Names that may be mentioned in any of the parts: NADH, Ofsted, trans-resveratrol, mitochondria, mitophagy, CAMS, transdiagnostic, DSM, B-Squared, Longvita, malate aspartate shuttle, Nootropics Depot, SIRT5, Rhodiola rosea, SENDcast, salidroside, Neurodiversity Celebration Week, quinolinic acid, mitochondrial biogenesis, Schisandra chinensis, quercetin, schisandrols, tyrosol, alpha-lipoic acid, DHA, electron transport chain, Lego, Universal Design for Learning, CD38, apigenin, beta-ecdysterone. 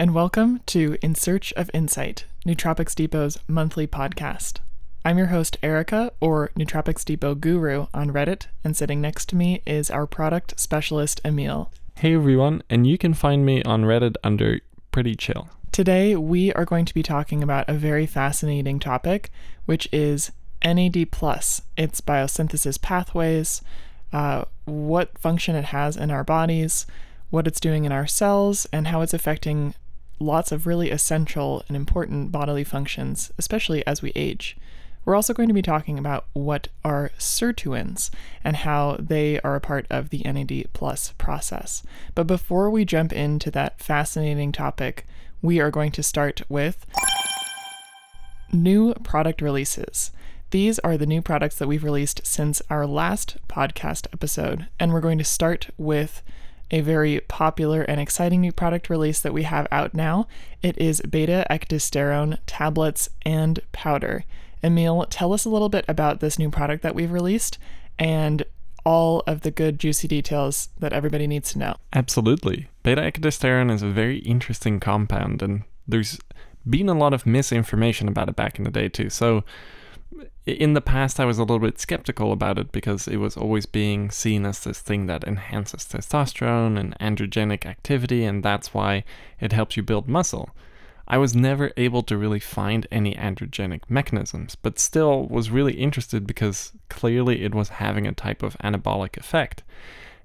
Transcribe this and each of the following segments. and welcome to In Search of Insight, Nootropics Depot's monthly podcast. I'm your host, Erica, or Nootropics Depot Guru on Reddit, and sitting next to me is our product specialist, Emil. Hey everyone, and you can find me on Reddit under Pretty Chill. Today, we are going to be talking about a very fascinating topic, which is NAD+, its biosynthesis pathways, what function it has in our bodies, what it's doing in our cells, and how it's affecting lots of really essential and important bodily functions, especially as we age. We're also going to be talking about what are sirtuins and how they are a part of the NAD+ process. But before we jump into that fascinating topic, we are going to start with new product releases. These are the new products that we've released since our last podcast episode, and we're going to start with a very popular and exciting new product release that we have out now. It is beta-ecdysterone tablets and powder. Emil, tell us a little bit about this new product that we've released and all of the good juicy details that everybody needs to know. Absolutely. Beta-ecdysterone is a very interesting compound, and there's been a lot of misinformation about it back in the day too. So in the past, I was a little bit skeptical about it because it was always being seen as this thing that enhances testosterone and androgenic activity, and that's why it helps you build muscle. I was never able to really find any androgenic mechanisms, but still was really interested because clearly it was having a type of anabolic effect.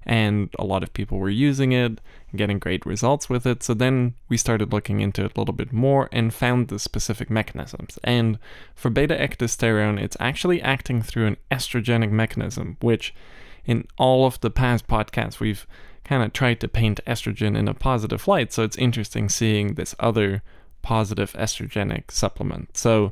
And a lot of people were using it, getting great results with it. So then we started looking into it a little bit more and found the specific mechanisms. And for beta-ecdysterone, it's actually acting through an estrogenic mechanism, which in all of the past podcasts, we've kind of tried to paint estrogen in a positive light. So it's interesting seeing this other positive estrogenic supplement. So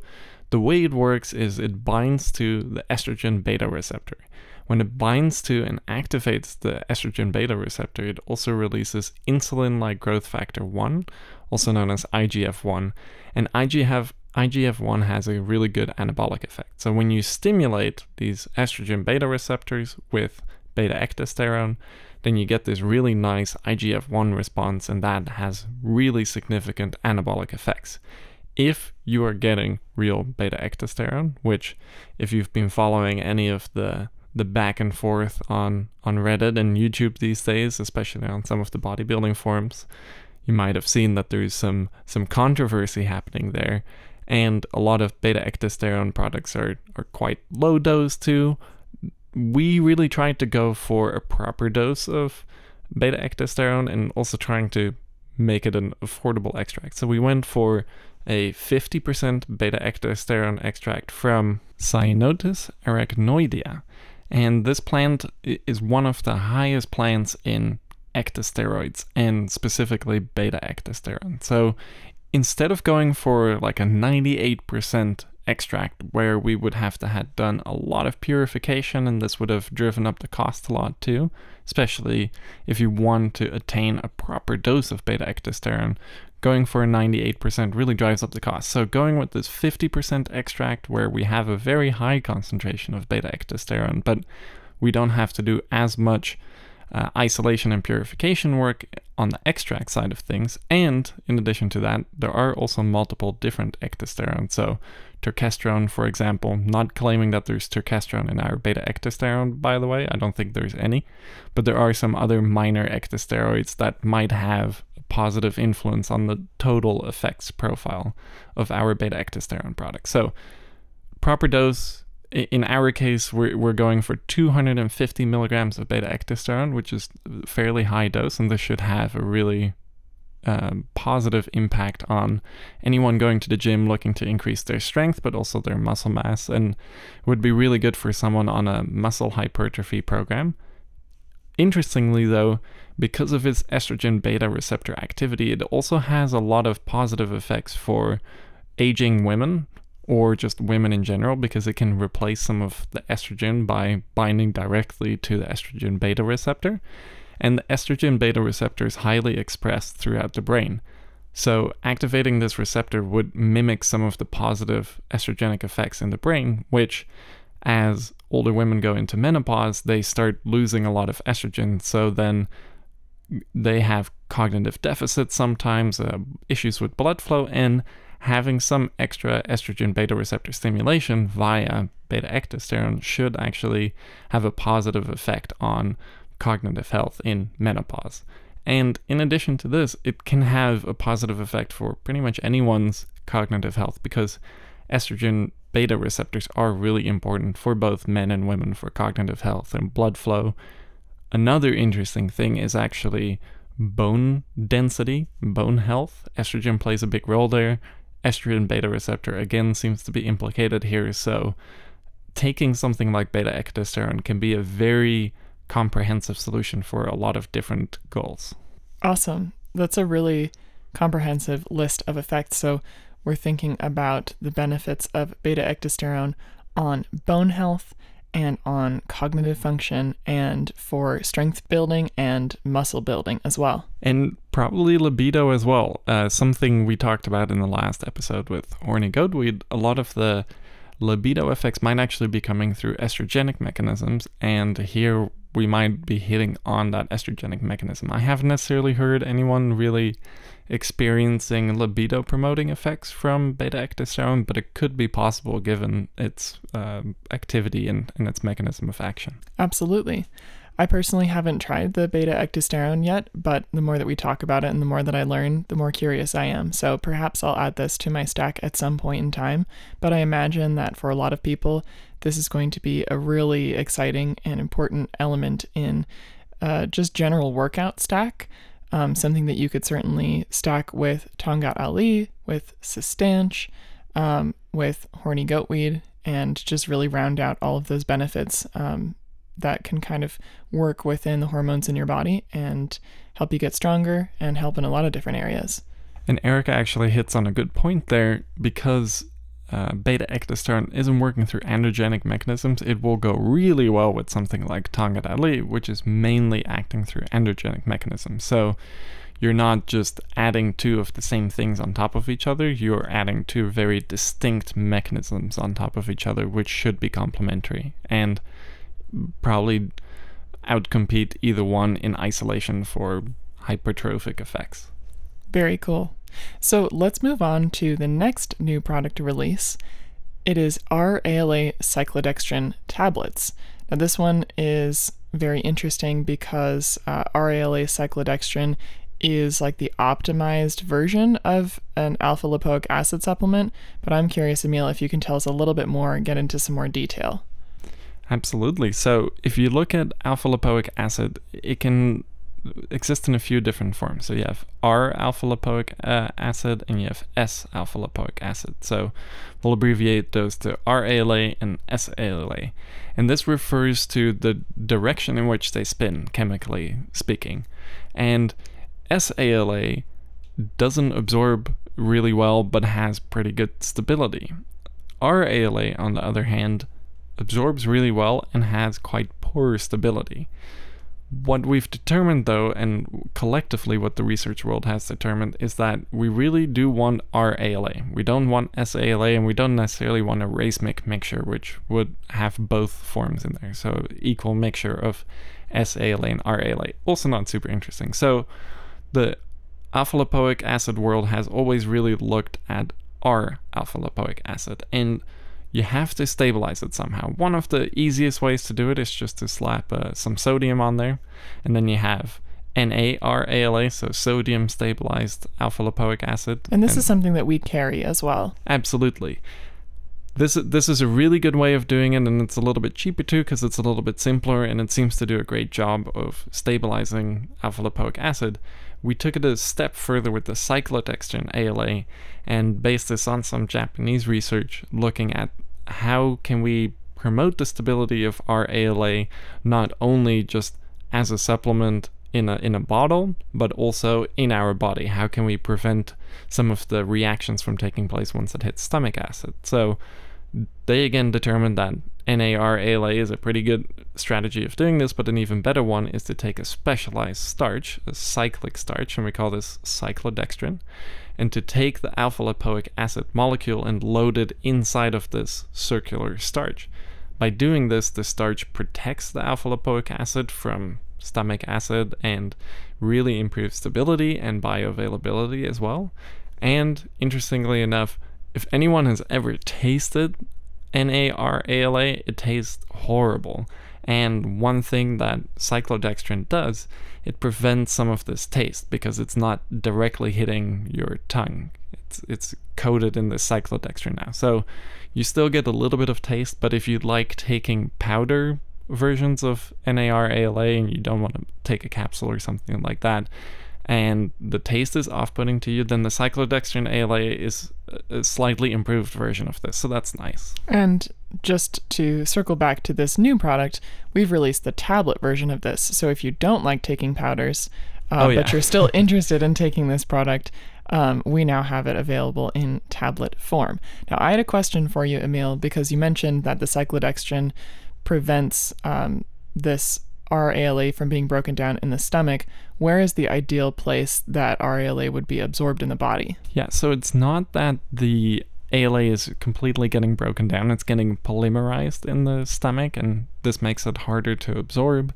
the way it works is it binds to the estrogen beta receptor. When it binds to and activates the estrogen beta receptor, it also releases insulin-like growth factor 1, also known as IGF-1. And IGF-1 has a really good anabolic effect. So when you stimulate these estrogen beta receptors with beta-ecdysterone, then you get this really nice IGF-1 response, and that has really significant anabolic effects. If you are getting real beta-ecdysterone, which if you've been following any of the back and forth on Reddit and YouTube these days, especially on some of the bodybuilding forums, you might have seen that there's some controversy happening there. And a lot of beta-ecdysterone products are quite low dose too. We really tried to go for a proper dose of beta-ecdysterone and also trying to make it an affordable extract. So we went for a 50% beta-ecdysterone extract from Cyanotus arachnoidea. And this plant is one of the highest plants in ectosteroids, and specifically beta-ecdysterone. So instead of going for like a 98% extract where we would have to have done a lot of purification, and this would have driven up the cost a lot too, especially if you want to attain a proper dose of beta-ecdysterone, going for a 98% really drives up the cost. So going with this 50% extract where we have a very high concentration of beta-ecdysterone, but we don't have to do as much isolation and purification work on the extract side of things. And in addition to that, there are also multiple different ectosterones. So terkestrone, for example, not claiming that there's terkestrone in our beta-ecdysterone, by the way, I don't think there's any, but there are some other minor ectosteroids that might have positive influence on the total effects profile of our beta-ecdysterone product. So proper dose, in our case, we're going for 250 milligrams of beta-ecdysterone, which is a fairly high dose, and this should have a really positive impact on anyone going to the gym looking to increase their strength, but also their muscle mass, and would be really good for someone on a muscle hypertrophy program. Interestingly though, because of its estrogen beta receptor activity, it also has a lot of positive effects for aging women or just women in general, because it can replace some of the estrogen by binding directly to the estrogen beta receptor. And the estrogen beta receptor is highly expressed throughout the brain. So activating this receptor would mimic some of the positive estrogenic effects in the brain, which as older women go into menopause, they start losing a lot of estrogen. So then they have cognitive deficits sometimes, issues with blood flow, and having some extra estrogen beta receptor stimulation via beta-ecdysterone should actually have a positive effect on cognitive health in menopause. And in addition to this, it can have a positive effect for pretty much anyone's cognitive health, because estrogen beta receptors are really important for both men and women for cognitive health and blood flow. Another interesting thing is actually bone density, bone health. Estrogen plays a big role there. Estrogen beta receptor again seems to be implicated here, so taking something like beta-ecdysterone can be a very comprehensive solution for a lot of different goals. Awesome. That's a really comprehensive list of effects. So we're thinking about the benefits of beta-ecdysterone on bone health and on cognitive function and for strength building and muscle building as well. And probably libido as well. Something we talked about in the last episode with Horny Goatweed, a lot of the libido effects might actually be coming through estrogenic mechanisms, and here we might be hitting on that estrogenic mechanism. I haven't necessarily heard anyone really experiencing libido-promoting effects from beta-ecdysterone, but it could be possible given its activity and its mechanism of action. Absolutely. I personally haven't tried the beta-ecdysterone yet, but the more that we talk about it and the more that I learn, the more curious I am. So perhaps I'll add this to my stack at some point in time, but I imagine that for a lot of people, this is going to be a really exciting and important element in just general workout stack, something that you could certainly stack with Tongat Ali, with Sistanch, with Horny Goatweed, and just really round out all of those benefits that can kind of work within the hormones in your body and help you get stronger and help in a lot of different areas. And Erica actually hits on a good point there, because beta-ecdysterone isn't working through androgenic mechanisms. It will go really well with something like Tongat Ali, which is mainly acting through androgenic mechanisms. So you're not just adding two of the same things on top of each other, you're adding two very distinct mechanisms on top of each other, which should be complementary. And probably outcompete either one in isolation for hypertrophic effects. Very cool. So let's move on to the next new product release. It is RALA cyclodextrin tablets. Now this one is very interesting because RALA cyclodextrin is like the optimized version of an alpha-lipoic acid supplement, but I'm curious, Emil, if you can tell us a little bit more and get into some more detail. Absolutely. So if you look at alpha-lipoic acid, it can exist in a few different forms. So you have R alpha-lipoic acid and you have S alpha-lipoic acid. So we'll abbreviate those to RALA and SALA. And this refers to the direction in which they spin, chemically speaking. And SALA doesn't absorb really well, but has pretty good stability. RALA, on the other hand, absorbs really well and has quite poor stability. What we've determined though, and collectively what the research world has determined, is that we really do want RALA. We don't want SALA, and we don't necessarily want a racemic mixture, which would have both forms in there. So equal mixture of SALA and RALA. Also not super interesting. So the alpha-lipoic acid world has always really looked at R alpha-lipoic acid, and you have to stabilize it somehow. One of the easiest ways to do it is just to slap some sodium on there, and then you have NARALA, so sodium stabilized alpha-lipoic acid. And this is something that we carry as well. Absolutely. This is a really good way of doing it, and it's a little bit cheaper too because it's a little bit simpler, and it seems to do a great job of stabilizing alpha-lipoic acid. We took it a step further with the cyclodextrin ALA and based this on some Japanese research looking at how can we promote the stability of our ALA, not only just as a supplement in a bottle, but also in our body. How can we prevent some of the reactions from taking place once it hits stomach acid? So they again determined that NARALA is a pretty good strategy of doing this, but an even better one is to take a specialized starch, a cyclic starch, and we call this cyclodextrin, and to take the alpha-lipoic acid molecule and load it inside of this circular starch. By doing this, the starch protects the alpha-lipoic acid from stomach acid and really improves stability and bioavailability as well. And interestingly enough, if anyone has ever tasted NARALA, it tastes horrible. And one thing that cyclodextrin does, it prevents some of this taste because it's not directly hitting your tongue. It's coated in the cyclodextrin now. So you still get a little bit of taste, but if you like taking powder versions of NARALA and you don't want to take a capsule or something like that, and the taste is off-putting to you, then the cyclodextrin ALA is a slightly improved version of this, so that's nice. And just to circle back to this new product, we've released the tablet version of this, so if you don't like taking powders, but you're still interested in taking this product, we now have it available in tablet form. Now, I had a question for you, Emil, because you mentioned that the cyclodextrin prevents this RALA from being broken down in the stomach. Where is the ideal place that RALA would be absorbed in the body? Yeah, so it's not that the ALA is completely getting broken down, it's getting polymerized in the stomach, and this makes it harder to absorb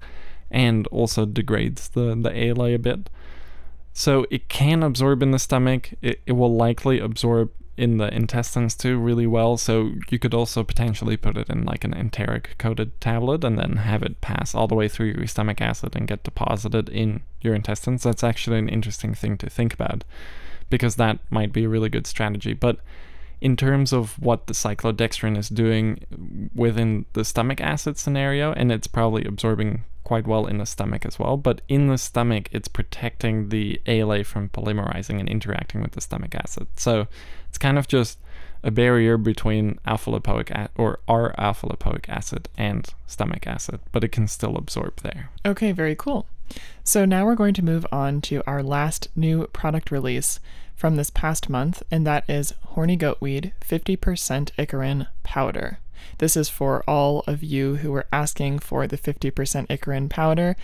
and also degrades the ALA a bit. So it can absorb in the stomach, it will likely absorb in the intestines too really well, so you could also potentially put it in like an enteric coated tablet and then have it pass all the way through your stomach acid and get deposited in your intestines. That's actually an interesting thing to think about, because that might be a really good strategy. But in terms of what the cyclodextrin is doing within the stomach acid scenario, and it's probably absorbing quite well in the stomach as well, but in the stomach it's protecting the ALA from polymerizing and interacting with the stomach acid. So it's kind of just a barrier between R alpha-lipoic acid and stomach acid, but it can still absorb there. Okay, very cool. So now we're going to move on to our last new product release from this past month, and that is Horny Goatweed 50% Icariin powder. This is for all of you who were asking for the 50% Icariin powder.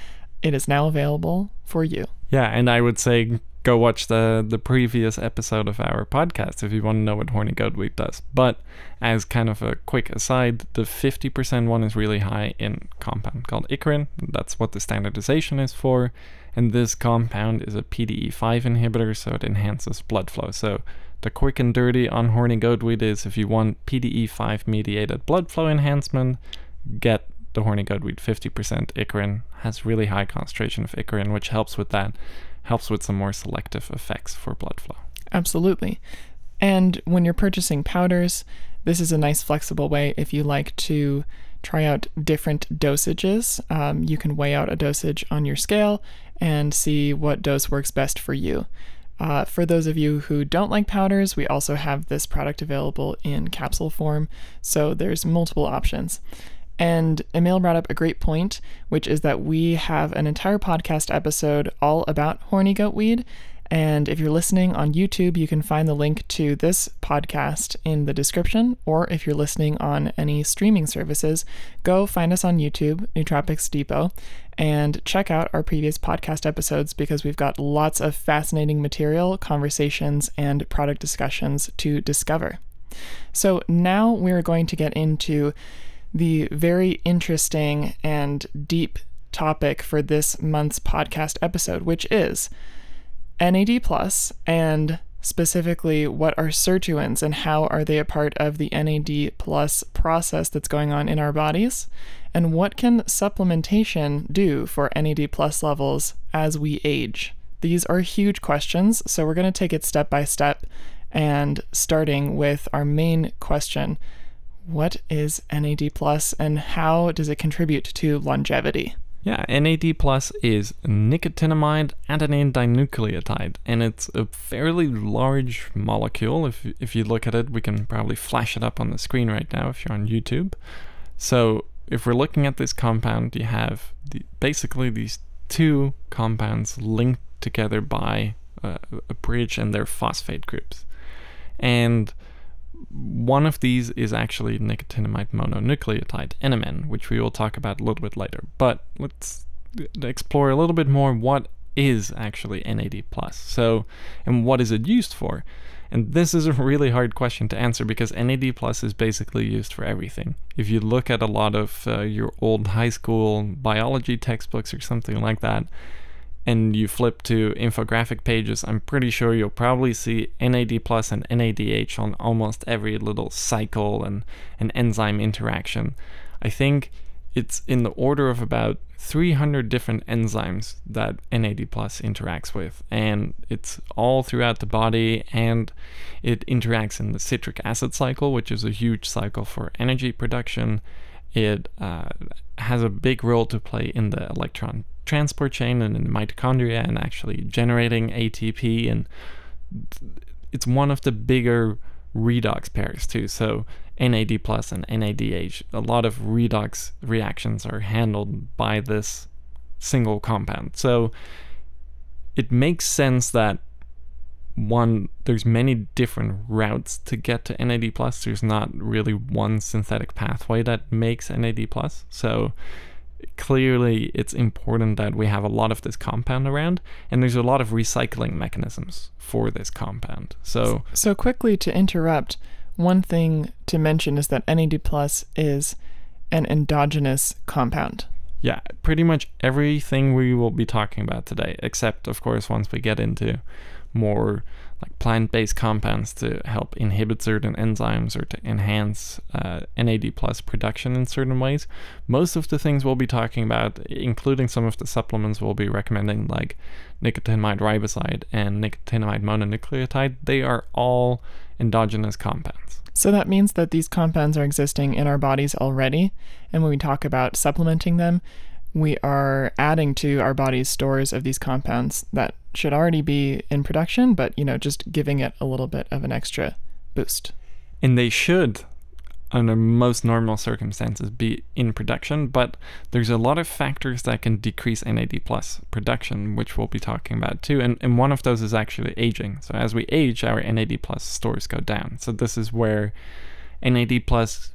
It is now available for you. Yeah, and I would say go watch the previous episode of our podcast if you want to know what Horny Goatweed does. But as kind of a quick aside, the 50% one is really high in compound called Icariin. That's what the standardization is for. And this compound is a PDE5 inhibitor, so it enhances blood flow. So the quick and dirty on Horny Goatweed is if you want PDE5 mediated blood flow enhancement, get the Horny Goatweed 50% Icariin. Has really high concentration of Icariin, which helps with that, helps with some more selective effects for blood flow. Absolutely. And when you're purchasing powders, this is a nice flexible way if you like to try out different dosages. You can weigh out a dosage on your scale and see what dose works best for you. For those of you who don't like powders, we also have this product available in capsule form, so there's multiple options. And Emil brought up a great point, which is that we have an entire podcast episode all about Horny Goatweed, and if you're listening on YouTube, you can find the link to this podcast in the description, or if you're listening on any streaming services, go find us on YouTube, Nootropics Depot, and check out our previous podcast episodes because we've got lots of fascinating material, conversations, and product discussions to discover. So now we're going to get into the very interesting and deep topic for this month's podcast episode, which is NAD+, and specifically what are sirtuins and how are they a part of the NAD+ process that's going on in our bodies, and what can supplementation do for NAD+ levels as we age? These are huge questions, so we're going to take it step by step, and starting with our main question: what is NAD+ and how does it contribute to longevity? Yeah, NAD+ is nicotinamide adenine dinucleotide, and it's a fairly large molecule. If you look at it, we can probably flash it up on the screen right now if you're on YouTube. So if we're looking at this compound, you have basically these two compounds linked together by a bridge and their phosphate groups. And one of these is actually nicotinamide mononucleotide, NMN, which we will talk about a little bit later. But let's explore a little bit more what is actually NAD+. So, and what is it used for? And this is a really hard question to answer because NAD+ is basically used for everything. If you look at a lot of your old high school biology textbooks or something like that, and you flip to infographic pages, I'm pretty sure you'll probably see NAD+ and NADH on almost every little cycle and an enzyme interaction. I think it's in the order of about 300 different enzymes that NAD+ interacts with, and it's all throughout the body, and it interacts in the citric acid cycle, which is a huge cycle for energy production. It has a big role to play in the electron transport chain and in mitochondria and actually generating ATP, and it's one of the bigger redox pairs too. So NAD+ and NADH, a lot of redox reactions are handled by this single compound. So it makes sense that there's many different routes to get to NAD+. There's not really one synthetic pathway that makes NAD+. So clearly it's important that we have a lot of this compound around, and there's a lot of recycling mechanisms for this compound. So quickly to interrupt, one thing to mention is that NAD+ is an endogenous compound. Yeah, pretty much everything we will be talking about today, except of course once we get into more like plant-based compounds to help inhibit certain enzymes or to enhance NAD+ production in certain ways. Most of the things we'll be talking about, including some of the supplements we'll be recommending, like nicotinamide riboside and nicotinamide mononucleotide, they are all endogenous compounds. So that means that these compounds are existing in our bodies already, and when we talk about supplementing them, we are adding to our body's stores of these compounds that should already be in production, but, you know, just giving it a little bit of an extra boost. And they should, under most normal circumstances, be in production, but there's a lot of factors that can decrease NAD+ production, which we'll be talking about too. And one of those is actually aging. So as we age, our NAD+ stores go down. So this is where NAD+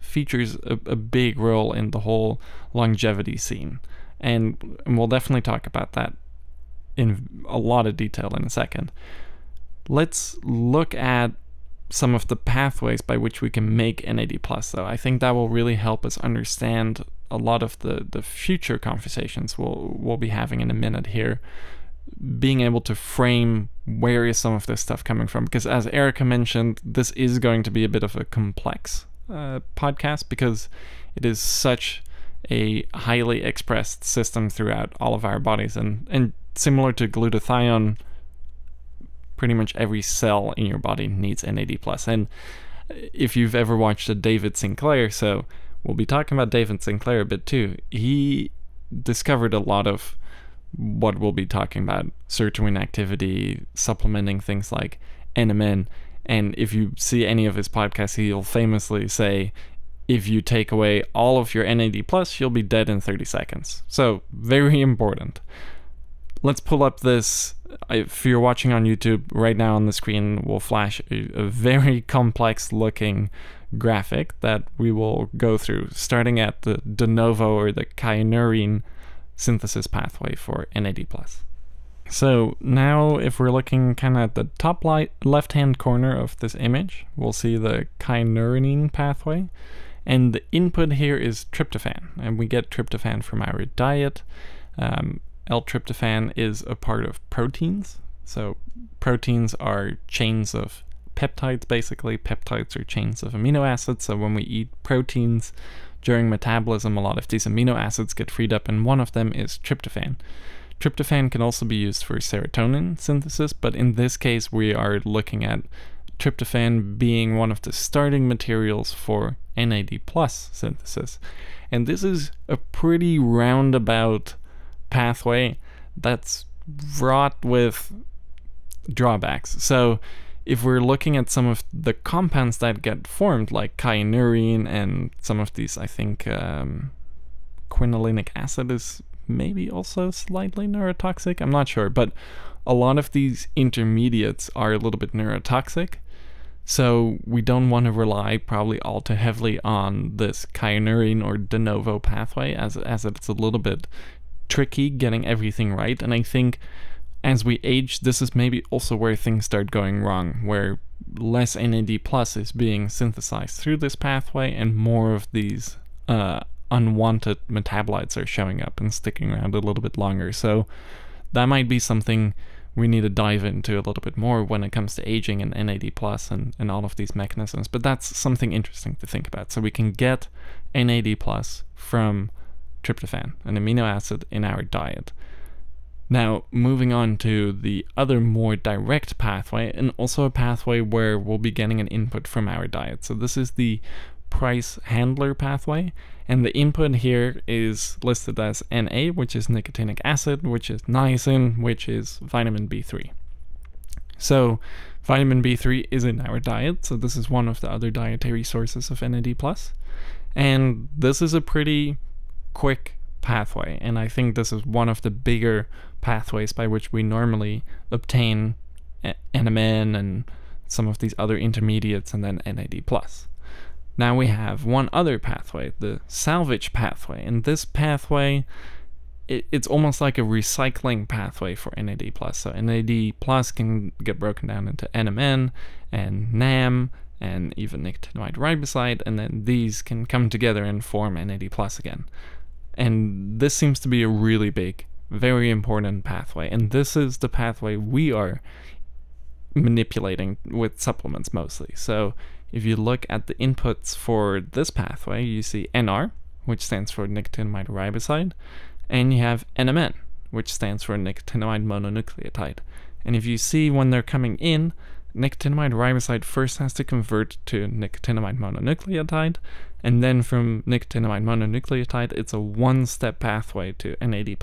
features a big role in the whole longevity scene. And we'll definitely talk about that in a lot of detail in a second. Let's look at some of the pathways by which we can make NAD+, though. I think that will really help us understand a lot of the future conversations we'll be having in a minute here, being able to frame where is some of this stuff coming from. Because as Erica mentioned, this is going to be a bit of a complex podcast because it is such a highly expressed system throughout all of our bodies, and similar to glutathione, pretty much every cell in your body needs NAD+. And if you've ever watched a David Sinclair, so we'll be talking about David Sinclair a bit too, he discovered a lot of what we'll be talking about, sirtuin activity, supplementing things like NMN, and if you see any of his podcasts, he'll famously say, if you take away all of your NAD+, you'll be dead in 30 seconds. So, very important. Let's pull up this. If you're watching on YouTube, right now on the screen will flash a very complex looking graphic that we will go through, starting at the de novo or the kynurenine synthesis pathway for NAD+. So now if we're looking kind of at the top left-hand corner of this image, we'll see the kynurenine pathway. And the input here is tryptophan, and we get tryptophan from our diet. L-tryptophan is a part of proteins. So proteins are chains of peptides, basically. Peptides are chains of amino acids. So when we eat proteins during metabolism, a lot of these amino acids get freed up, and one of them is tryptophan. Tryptophan can also be used for serotonin synthesis, but in this case, we are looking at tryptophan being one of the starting materials for NAD+ synthesis. And this is a pretty roundabout pathway that's fraught with drawbacks. So if we're looking at some of the compounds that get formed, like kynurenine and some of these, I think quinolinic acid is maybe also slightly neurotoxic, I'm not sure, but a lot of these intermediates are a little bit neurotoxic. So we don't want to rely probably all too heavily on this kynurenine or de novo pathway, as it's a little bit tricky getting everything right. And I think as we age, this is maybe also where things start going wrong, where less NAD+ is being synthesized through this pathway and more of these unwanted metabolites are showing up and sticking around a little bit longer. So that might be something we need to dive into a little bit more when it comes to aging and NAD+ and all of these mechanisms, but that's something interesting to think about. So we can get NAD+ from tryptophan, an amino acid in our diet. Now, moving on to the other more direct pathway, and also a pathway where we'll be getting an input from our diet. So this is the price handler pathway, and the input here is listed as NA, which is nicotinic acid, which is niacin, which is vitamin B3. So vitamin B3 is in our diet, so this is one of the other dietary sources of NAD+. And this is a pretty quick pathway, and I think this is one of the bigger pathways by which we normally obtain NMN and some of these other intermediates and then NAD+. Now we have one other pathway, the salvage pathway, and this pathway, it's almost like a recycling pathway for NAD+. So NAD+ can get broken down into NMN and NAM and even nicotinamide riboside, and then these can come together and form NAD+ again. And this seems to be a really big, very important pathway. And this is the pathway we are manipulating with supplements mostly. So if you look at the inputs for this pathway, you see NR, which stands for nicotinamide riboside, and you have NMN, which stands for nicotinamide mononucleotide. And if you see when they're coming in, nicotinamide riboside first has to convert to nicotinamide mononucleotide, and then from nicotinamide mononucleotide, it's a one-step pathway to NAD+.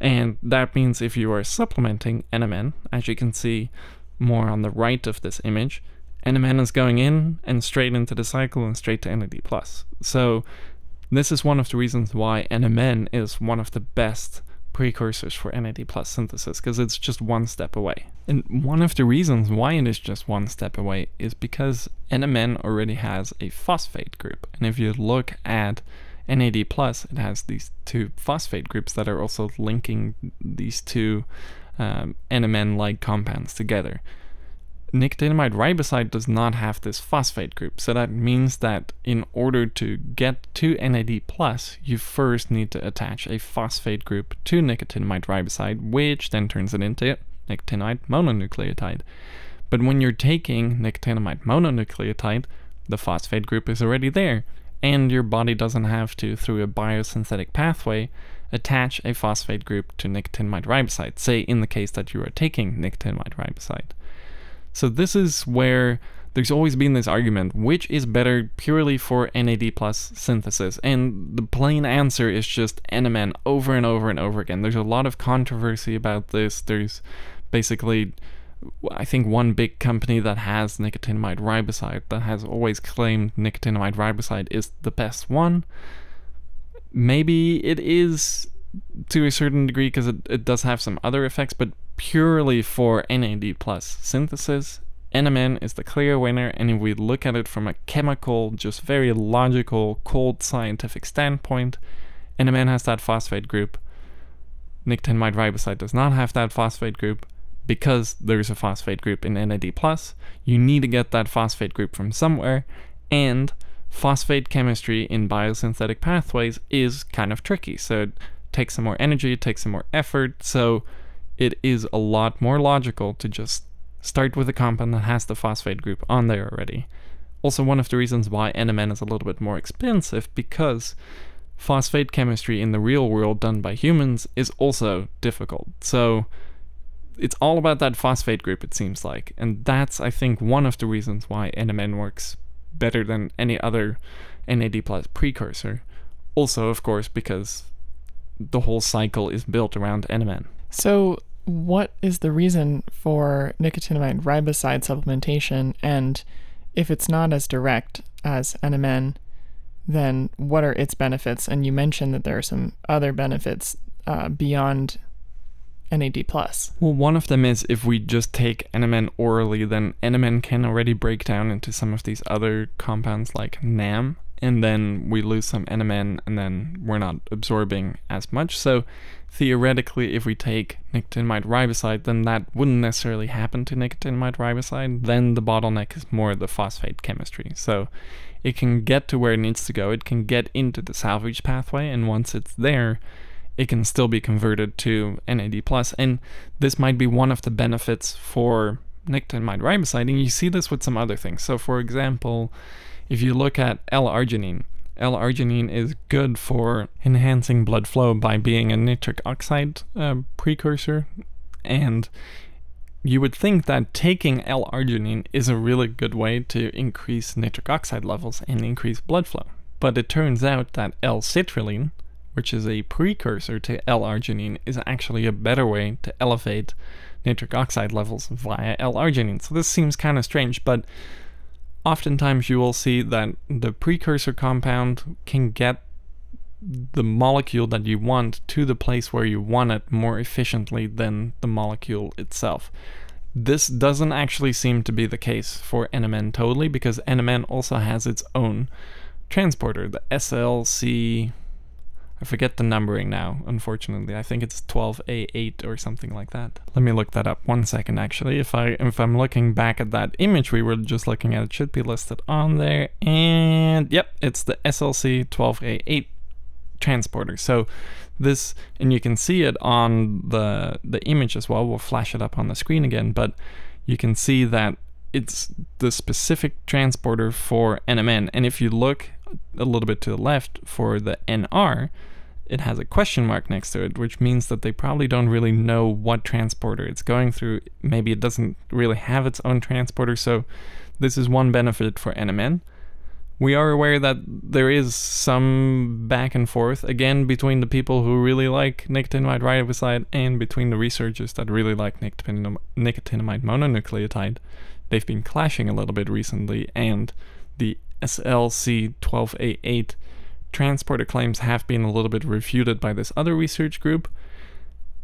And that means if you are supplementing NMN, as you can see more on the right of this image, NMN is going in and straight into the cycle and straight to NAD+. So this is one of the reasons why NMN is one of the best precursors for NAD+ synthesis, because it's just one step away. And one of the reasons why it is just one step away is because NMN already has a phosphate group. And if you look at NAD+, it has these two phosphate groups that are also linking these two NMN-like compounds together. Nicotinamide riboside does not have this phosphate group, so that means that in order to get to NAD+, you first need to attach a phosphate group to nicotinamide riboside, which then turns it into nicotinamide mononucleotide. But when you're taking nicotinamide mononucleotide, the phosphate group is already there, and your body doesn't have to, through a biosynthetic pathway, attach a phosphate group to nicotinamide riboside, say in the case that you are taking nicotinamide riboside. So this is where there's always been this argument, which is better purely for NAD+ synthesis? And the plain answer is just NMN over and over and over again. There's a lot of controversy about this. There's basically, I think, one big company that has nicotinamide riboside that has always claimed nicotinamide riboside is the best one. Maybe it is to a certain degree, because it does have some other effects, but purely for NAD+ synthesis, NMN is the clear winner. And if we look at it from a chemical, just very logical, cold scientific standpoint, NMN has that phosphate group. Nicotinamide riboside does not have that phosphate group because there's a phosphate group in NAD+. You need to get that phosphate group from somewhere, and phosphate chemistry in biosynthetic pathways is kind of tricky. So it takes some more energy, it takes some more effort, so it is a lot more logical to just start with a compound that has the phosphate group on there already. Also, one of the reasons why NMN is a little bit more expensive, because phosphate chemistry in the real world done by humans is also difficult. So it's all about that phosphate group, it seems like. And that's, I think, one of the reasons why NMN works better than any other NAD+ precursor. Also, of course, because the whole cycle is built around NMN. So what is the reason for nicotinamide riboside supplementation? And if it's not as direct as NMN, then what are its benefits? And you mentioned that there are some other benefits beyond NAD+. Well, one of them is if we just take NMN orally, then NMN can already break down into some of these other compounds like NAM, and then we lose some NMN, and then we're not absorbing as much. So theoretically, if we take nicotinamide riboside, then that wouldn't necessarily happen to nicotinamide riboside. Then the bottleneck is more the phosphate chemistry. So it can get to where it needs to go. It can get into the salvage pathway, and once it's there, it can still be converted to NAD+, and this might be one of the benefits for nicotinamide riboside, and you see this with some other things. So for example, if you look at L-arginine, L-arginine is good for enhancing blood flow by being a nitric oxide precursor, and you would think that taking L-arginine is a really good way to increase nitric oxide levels and increase blood flow. But it turns out that L-citrulline, which is a precursor to L-arginine, is actually a better way to elevate nitric oxide levels via L-arginine. So this seems kind of strange, but oftentimes you will see that the precursor compound can get the molecule that you want to the place where you want it more efficiently than the molecule itself. This doesn't actually seem to be the case for NMN totally, because NMN also has its own transporter, the SLC, I forget the numbering now, unfortunately. I think it's 12A8 or something like that. Let me look that up 1 second, actually. If I'm looking back at that image we were just looking at, it should be listed on there. And yep, it's the SLC 12A8 transporter. So this, and you can see it on the image as well. We'll flash it up on the screen again, but you can see that it's the specific transporter for NMN. And if you look a little bit to the left for the NR, it has a question mark next to it, which means that they probably don't really know what transporter it's going through. Maybe it doesn't really have its own transporter. So this is one benefit for NMN. We are aware that there is some back and forth, again, between the people who really like nicotinamide riboside and between the researchers that really like nicotinamide mononucleotide. They've been clashing a little bit recently, and the SLC12A8 transporter claims have been a little bit refuted by this other research group.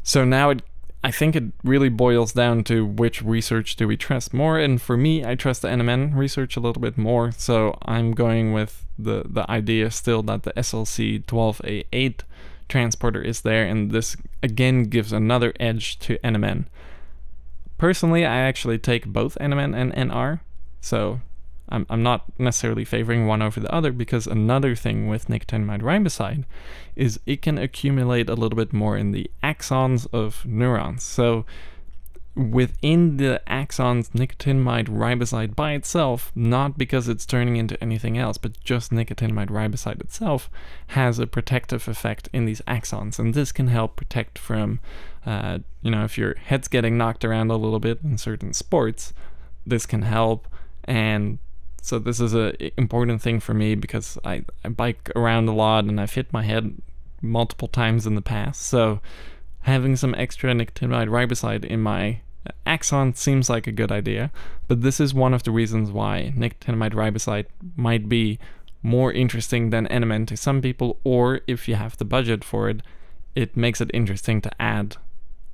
So now I think it really boils down to which research do we trust more, and for me, I trust the NMN research a little bit more, so I'm going with the idea still that the SLC12A8 transporter is there, and this again gives another edge to NMN. Personally, I actually take both NMN and NR, so I'm not necessarily favoring one over the other, because another thing with nicotinamide riboside is it can accumulate a little bit more in the axons of neurons. So within the axons, nicotinamide riboside by itself, not because it's turning into anything else, but just nicotinamide riboside itself has a protective effect in these axons, and this can help protect from, if your head's getting knocked around a little bit in certain sports, this can help. And so this is an important thing for me, because I bike around a lot and I've hit my head multiple times in the past. So having some extra nicotinamide riboside in my axon seems like a good idea. But this is one of the reasons why nicotinamide riboside might be more interesting than NMN to some people, or if you have the budget for it, it makes it interesting to add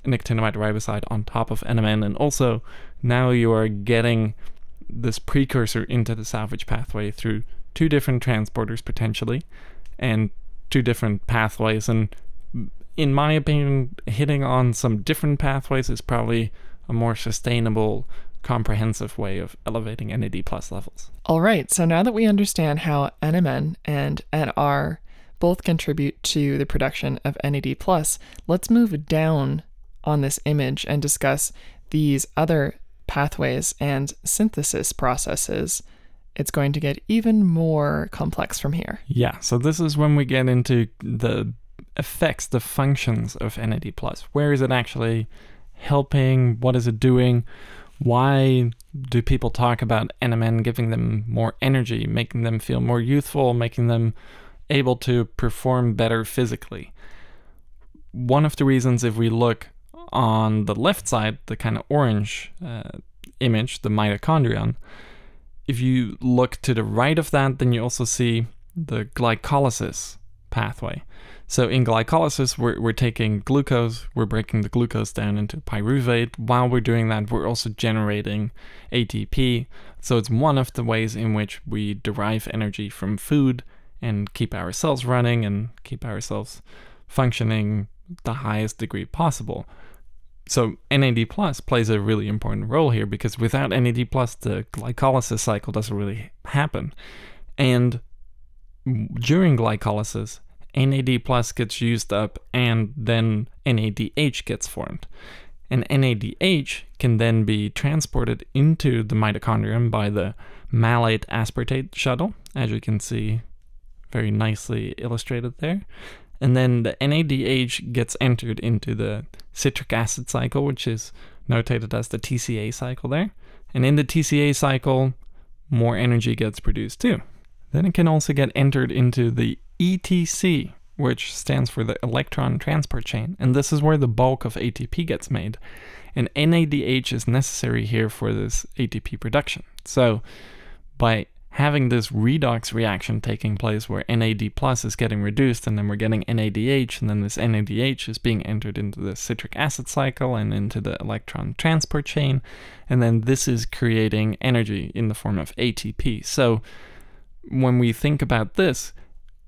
nicotinamide riboside on top of NMN. And also, now you are getting this precursor into the salvage pathway through two different transporters potentially, and two different pathways, and in my opinion, hitting on some different pathways is probably a more sustainable, comprehensive way of elevating NAD+ levels. All right, so now that we understand how NMN and NR both contribute to the production of NAD+, let's move down on this image and discuss these other pathways and synthesis processes. It's going to get even more complex from here. Yeah, so this is when we get into the effects, the functions of NAD+. Where is it actually helping? What is it doing? Why do people talk about NMN giving them more energy, making them feel more youthful, making them able to perform better physically? One of the reasons, if we look on the left side, the kind of orange image, the mitochondrion, if you look to the right of that, then you also see the glycolysis pathway. So in glycolysis, we're taking glucose, we're breaking the glucose down into pyruvate. While we're doing that, we're also generating ATP. So it's one of the ways in which we derive energy from food and keep our cells running and keep ourselves functioning the highest degree possible. So NAD+ plays a really important role here, because without NAD+, the glycolysis cycle doesn't really happen. And during glycolysis, NAD+ gets used up and then NADH gets formed. And NADH can then be transported into the mitochondrium by the malate aspartate shuttle, as you can see very nicely illustrated there. And then the NADH gets entered into the citric acid cycle, which is notated as the TCA cycle there. And in the TCA cycle, more energy gets produced too. Then it can also get entered into the ETC, which stands for the electron transport chain, and this is where the bulk of ATP gets made. And NADH is necessary here for this ATP production. So by having this redox reaction taking place where NAD+ is getting reduced and then we're getting NADH, and then this NADH is being entered into the citric acid cycle and into the electron transport chain, and then this is creating energy in the form of ATP. So when we think about this,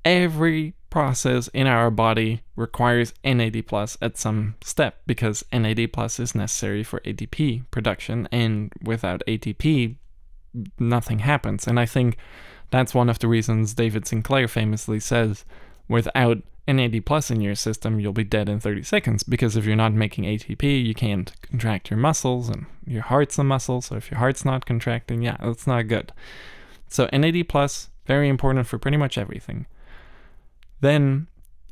every process in our body requires NAD+ at some step, because NAD+ is necessary for ATP production, and without ATP, nothing happens. And I think that's one of the reasons David Sinclair famously says, without NAD+ in your system, you'll be dead in 30 seconds, because if you're not making ATP, you can't contract your muscles, and your heart's a muscle, so if your heart's not contracting, yeah, that's not good. So NAD+, very important for pretty much everything. Then,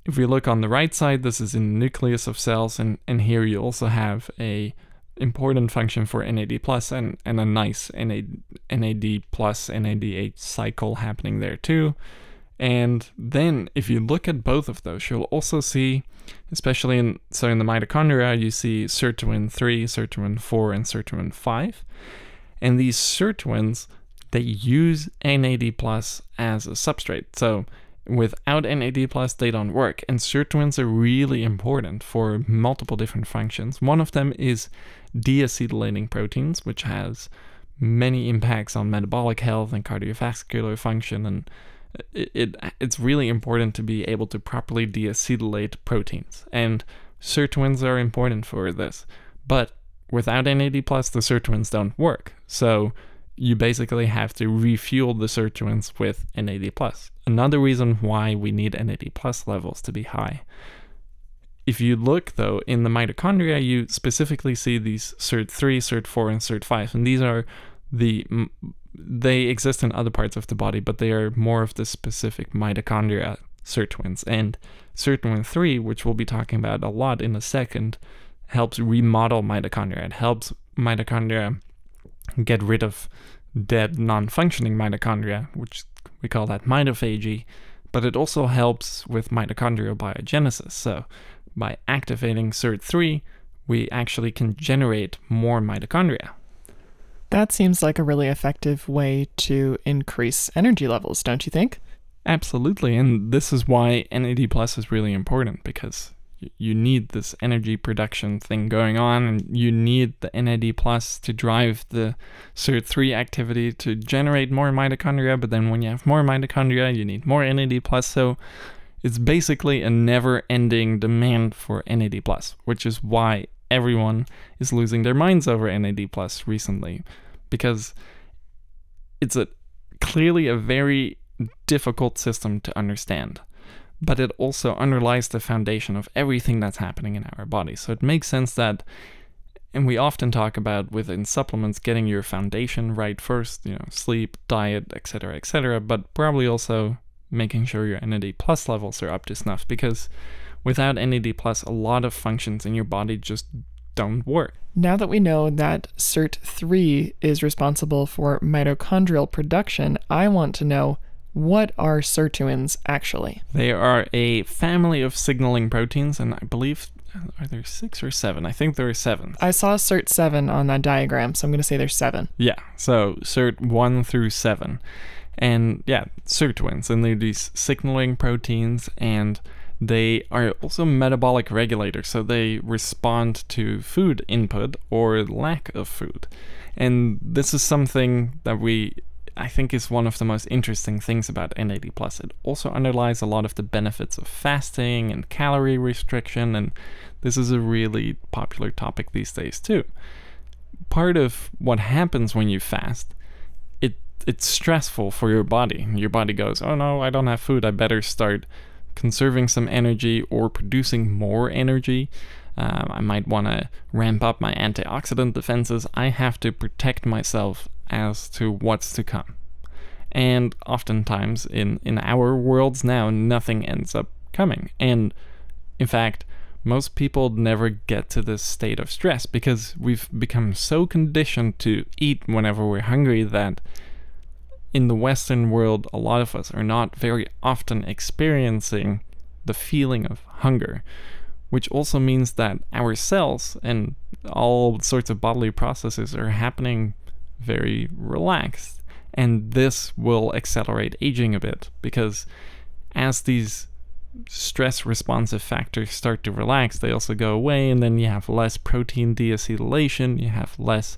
if we look on the right side, this is in the nucleus of cells, and here you also have a important function for NAD+ and a nice NAD+, NADH cycle happening there too. And then, if you look at both of those, you'll also see, especially in the mitochondria, you see sirtuin 3, sirtuin 4, and sirtuin 5. And these sirtuins, they use NAD+ as a substrate. So without NAD+, they don't work, and sirtuins are really important for multiple different functions. One of them is deacetylating proteins, which has many impacts on metabolic health and cardiovascular function, and it's really important to be able to properly deacetylate proteins, and sirtuins are important for this. But without NAD+, the sirtuins don't work, so you basically have to refuel the sirtuins with NAD+. Another reason why we need NAD+ levels to be high. If you look, though, in the mitochondria, you specifically see these SIRT3, SIRT4, and SIRT5, and these are they exist in other parts of the body, but they are more of the specific mitochondria sirtuins. And sirtuin 3, which we'll be talking about a lot in a second, helps remodel mitochondria. It helps mitochondria get rid of dead non-functioning mitochondria, which we call that mitophagy, but it also helps with mitochondrial biogenesis. So by activating SIRT3, we actually can generate more mitochondria. That seems like a really effective way to increase energy levels, don't you think? Absolutely, and this is why NAD+ is really important, because you need this energy production thing going on, and you need the NAD+ to drive the SIRT3 activity to generate more mitochondria, but then when you have more mitochondria, you need more NAD+, so it's basically a never-ending demand for NAD+, which is why everyone is losing their minds over NAD+ recently, because it's clearly a very difficult system to understand. But it also underlies the foundation of everything that's happening in our body. So it makes sense that, and we often talk about within supplements, getting your foundation right first, sleep, diet, etc., etc., but probably also making sure your NAD+ levels are up to snuff, because without NAD+, a lot of functions in your body just don't work. Now that we know that SIRT3 is responsible for mitochondrial production, I want to know, what are sirtuins actually? They are a family of signaling proteins, and I believe, are there 6 or 7? I think there are 7. I saw SIRT7 on that diagram, so I'm going to say there's 7. Yeah, so SIRT1 through 7. And yeah, sirtuins, and they're these signaling proteins, and they are also metabolic regulators, so they respond to food input or lack of food. And this is something that I think is one of the most interesting things about NAD+. It also underlies a lot of the benefits of fasting and calorie restriction, and this is a really popular topic these days too. Part of what happens when you fast, it's stressful for your body. Your body goes, oh no, I don't have food, I better start conserving some energy or producing more energy. I might want to ramp up my antioxidant defenses. I have to protect myself as to what's to come. And oftentimes in our worlds now, nothing ends up coming. And in fact, most people never get to this state of stress because we've become so conditioned to eat whenever we're hungry that in the Western world, a lot of us are not very often experiencing the feeling of hunger, which also means that our cells and all sorts of bodily processes are happening very relaxed. And this will accelerate aging a bit because as these stress responsive factors start to relax, they also go away, and then you have less protein deacetylation, you have less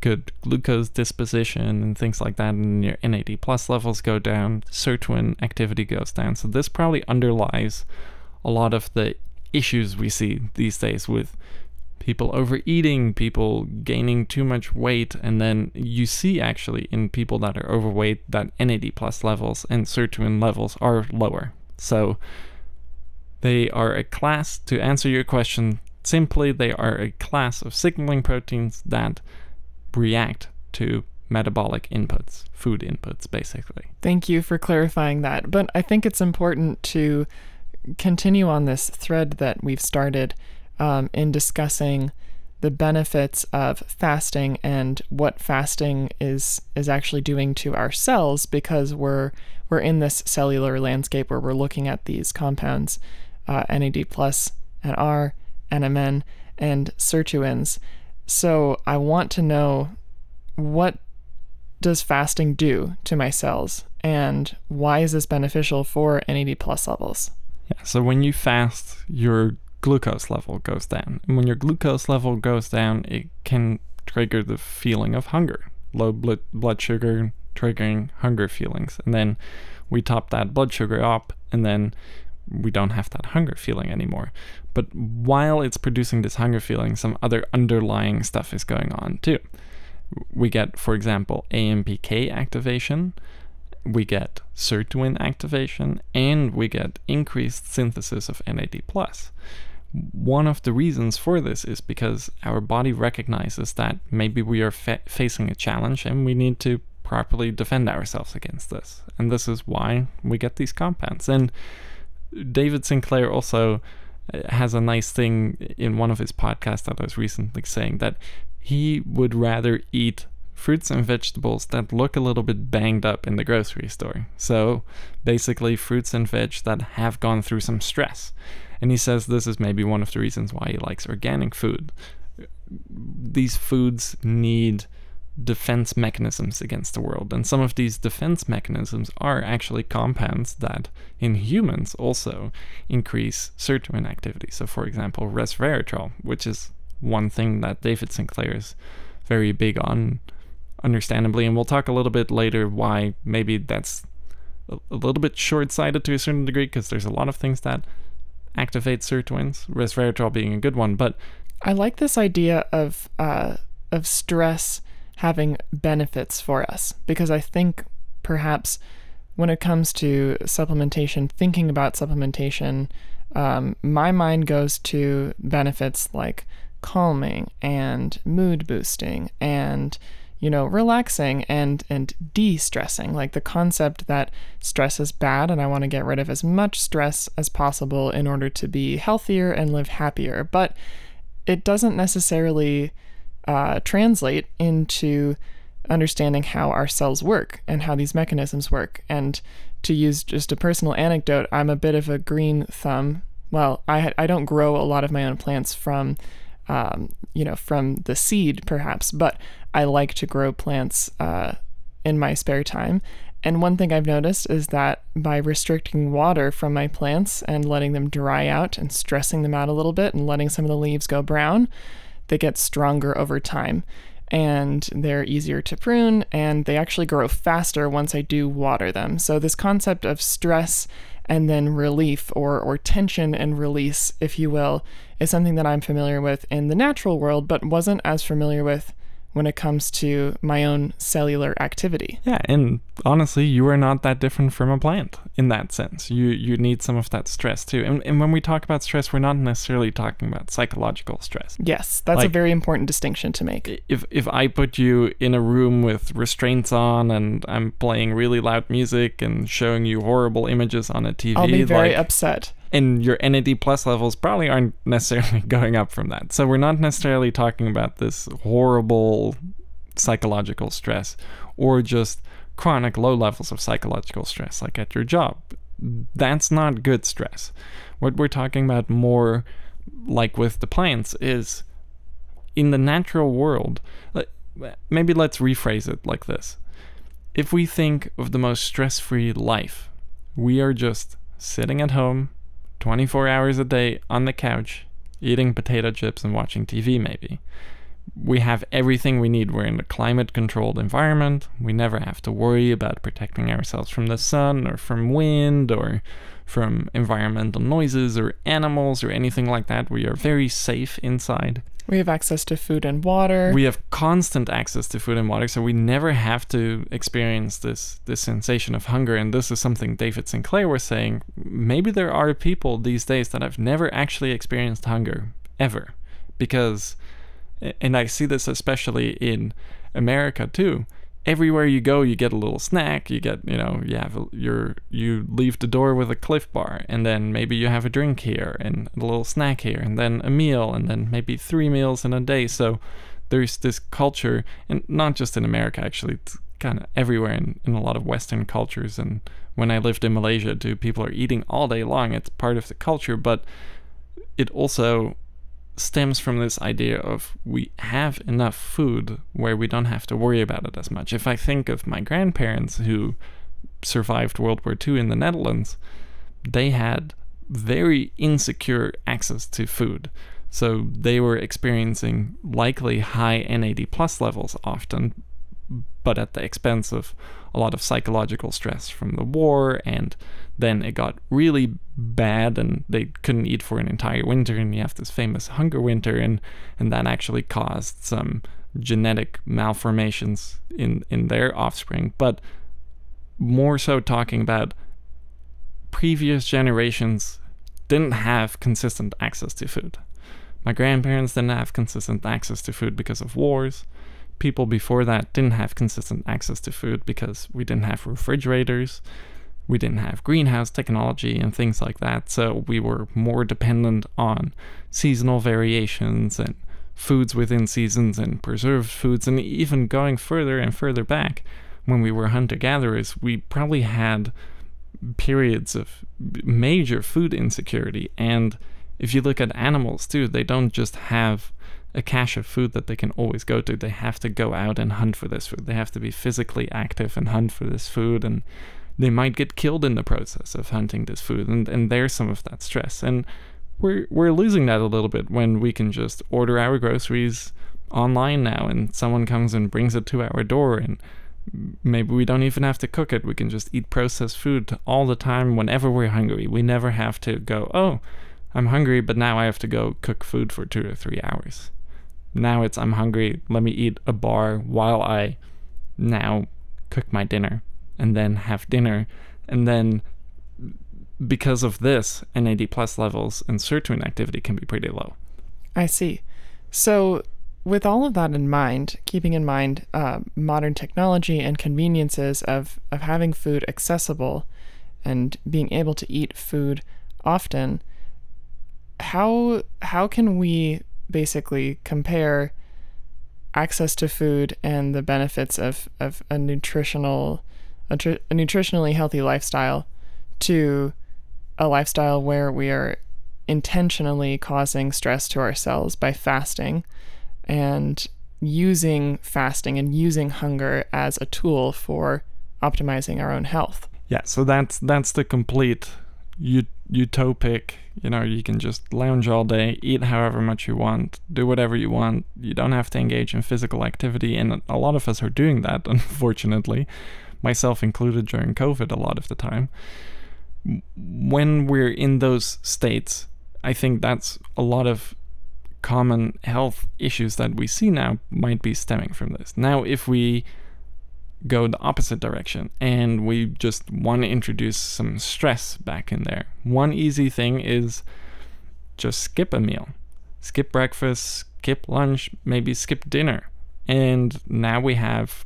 good glucose disposition and things like that, and your NAD+ levels go down, sirtuin activity goes down. So this probably underlies a lot of the issues we see these days with people overeating, people gaining too much weight, and then you see actually in people that are overweight that NAD+ levels and sirtuin levels are lower. So they are a class, to answer your question simply, they are a class of signaling proteins that react to metabolic inputs, food inputs, basically. Thank you for clarifying that. But I think it's important to continue on this thread that we've started in discussing the benefits of fasting and what fasting is actually doing to our cells, because we're in this cellular landscape where we're looking at these compounds, NAD+, NR, NMN, and sirtuins. So I want to know, what does fasting do to my cells, and why is this beneficial for NAD+ levels? Yeah, so when you fast, your glucose level goes down. And when your glucose level goes down, it can trigger the feeling of hunger. Low blood sugar triggering hunger feelings. And then we top that blood sugar up, and then we don't have that hunger feeling anymore. But while it's producing this hunger feeling, some other underlying stuff is going on too. We get, for example, AMPK activation, we get sirtuin activation, and we get increased synthesis of NAD+. One of the reasons for this is because our body recognizes that maybe we are facing a challenge and we need to properly defend ourselves against this. And this is why we get these compounds. And David Sinclair also has a nice thing in one of his podcasts that I was recently saying, that he would rather eat fruits and vegetables that look a little bit banged up in the grocery store. So basically fruits and veg that have gone through some stress. And he says this is maybe one of the reasons why he likes organic food. These foods need defense mechanisms against the world. And some of these defense mechanisms are actually compounds that in humans also increase sirtuin activity. So for example, resveratrol, which is one thing that David Sinclair is very big on, understandably, and we'll talk a little bit later why maybe that's a little bit short-sighted to a certain degree, because there's a lot of things that activate sirtuins, resveratrol being a good one. But I like this idea of stress having benefits for us, because I think perhaps when it comes to supplementation, thinking about supplementation, my mind goes to benefits like calming and mood boosting and relaxing and de-stressing, like the concept that stress is bad and I want to get rid of as much stress as possible in order to be healthier and live happier. But it doesn't necessarily translate into understanding how our cells work and how these mechanisms work. And to use just a personal anecdote, I'm a bit of a green thumb. Well, I don't grow a lot of my own plants from from the seed perhaps, but I like to grow plants in my spare time. And one thing I've noticed is that by restricting water from my plants and letting them dry out and stressing them out a little bit and letting some of the leaves go brown, they get stronger over time and they're easier to prune, and they actually grow faster once I do water them. So this concept of stress and then relief, or tension and release, if you will, is something that I'm familiar with in the natural world, but wasn't as familiar with when it comes to my own cellular activity. Yeah, and honestly, you are not that different from a plant in that sense. You need some of that stress too. And when we talk about stress, we're not necessarily talking about psychological stress. Yes, that's a very important distinction to make. If I put you in a room with restraints on and I'm playing really loud music and showing you horrible images on a TV, I'll be very upset. And your NAD plus levels probably aren't necessarily going up from that. So we're not necessarily talking about this horrible psychological stress or just chronic low levels of psychological stress, like at your job. That's not good stress. What we're talking about more, like with the plants, is in the natural world. Maybe let's rephrase it like this. If we think of the most stress-free life, we are just sitting at home, 24 hours a day on the couch, eating potato chips and watching TV maybe. We have everything we need. We're in a climate-controlled environment. We never have to worry about protecting ourselves from the sun or from wind or from environmental noises or animals or anything like that. We are very safe inside. We have access to food and water. We have constant access to food and water, so we never have to experience this sensation of hunger. And this is something David Sinclair was saying. Maybe there are people these days that have never actually experienced hunger, ever. Because, and I see this especially in America too, everywhere you go, you get a little snack, you get, you leave the door with a Cliff Bar, and then maybe you have a drink here, and a little snack here, and then a meal, and then maybe 3 meals in a day. So there's this culture, and not just in America, actually, it's kind of everywhere in a lot of Western cultures. And when I lived in Malaysia too, people are eating all day long. It's part of the culture, but it also stems from this idea of we have enough food where we don't have to worry about it as much. If I think of my grandparents who survived World War II in the Netherlands, they had very insecure access to food. So they were experiencing likely high NAD plus levels often, but at the expense of a lot of psychological stress from the war, and then it got really bad and they couldn't eat for an entire winter, and you have this famous hunger winter, and that actually caused some genetic malformations in their offspring. But more so talking about previous generations didn't have consistent access to food. My grandparents didn't have consistent access to food because of wars. People before that didn't have consistent access to food because we didn't have refrigerators, we didn't have greenhouse technology and things like that, so we were more dependent on seasonal variations and foods within seasons and preserved foods. And even going further and further back, when we were hunter-gatherers, we probably had periods of major food insecurity. And if you look at animals too, they don't just have a cache of food that they can always go to. They have to go out and hunt for this food. They have to be physically active and hunt for this food, and they might get killed in the process of hunting this food, and there's some of that stress. And we're losing that a little bit when we can just order our groceries online now, and someone comes and brings it to our door, and maybe we don't even have to cook it. We can just eat processed food all the time whenever we're hungry. We never have to go, oh, I'm hungry, but now I have to go cook food for 2 or 3 hours. Now it's, I'm hungry, let me eat a bar while I now cook my dinner and then have dinner. And then because of this, NAD plus levels and sirtuin activity can be pretty low. I see. So with all of that in mind, keeping in mind modern technology and conveniences of having food accessible and being able to eat food often, how can we basically compare access to food and the benefits of a nutritionally healthy lifestyle to a lifestyle where we are intentionally causing stress to ourselves by fasting and using fasting and using hunger as a tool for optimizing our own health? Yeah, so that's the complete utopic, you can just lounge all day, eat however much you want, do whatever you want, you don't have to engage in physical activity, and a lot of us are doing that, unfortunately, myself included during COVID a lot of the time. When we're in those states, I think that's a lot of common health issues that we see now might be stemming from this. Now, if we go the opposite direction and we just want to introduce some stress back in there, one easy thing is just skip a meal. Skip breakfast, skip lunch, maybe skip dinner. And now we have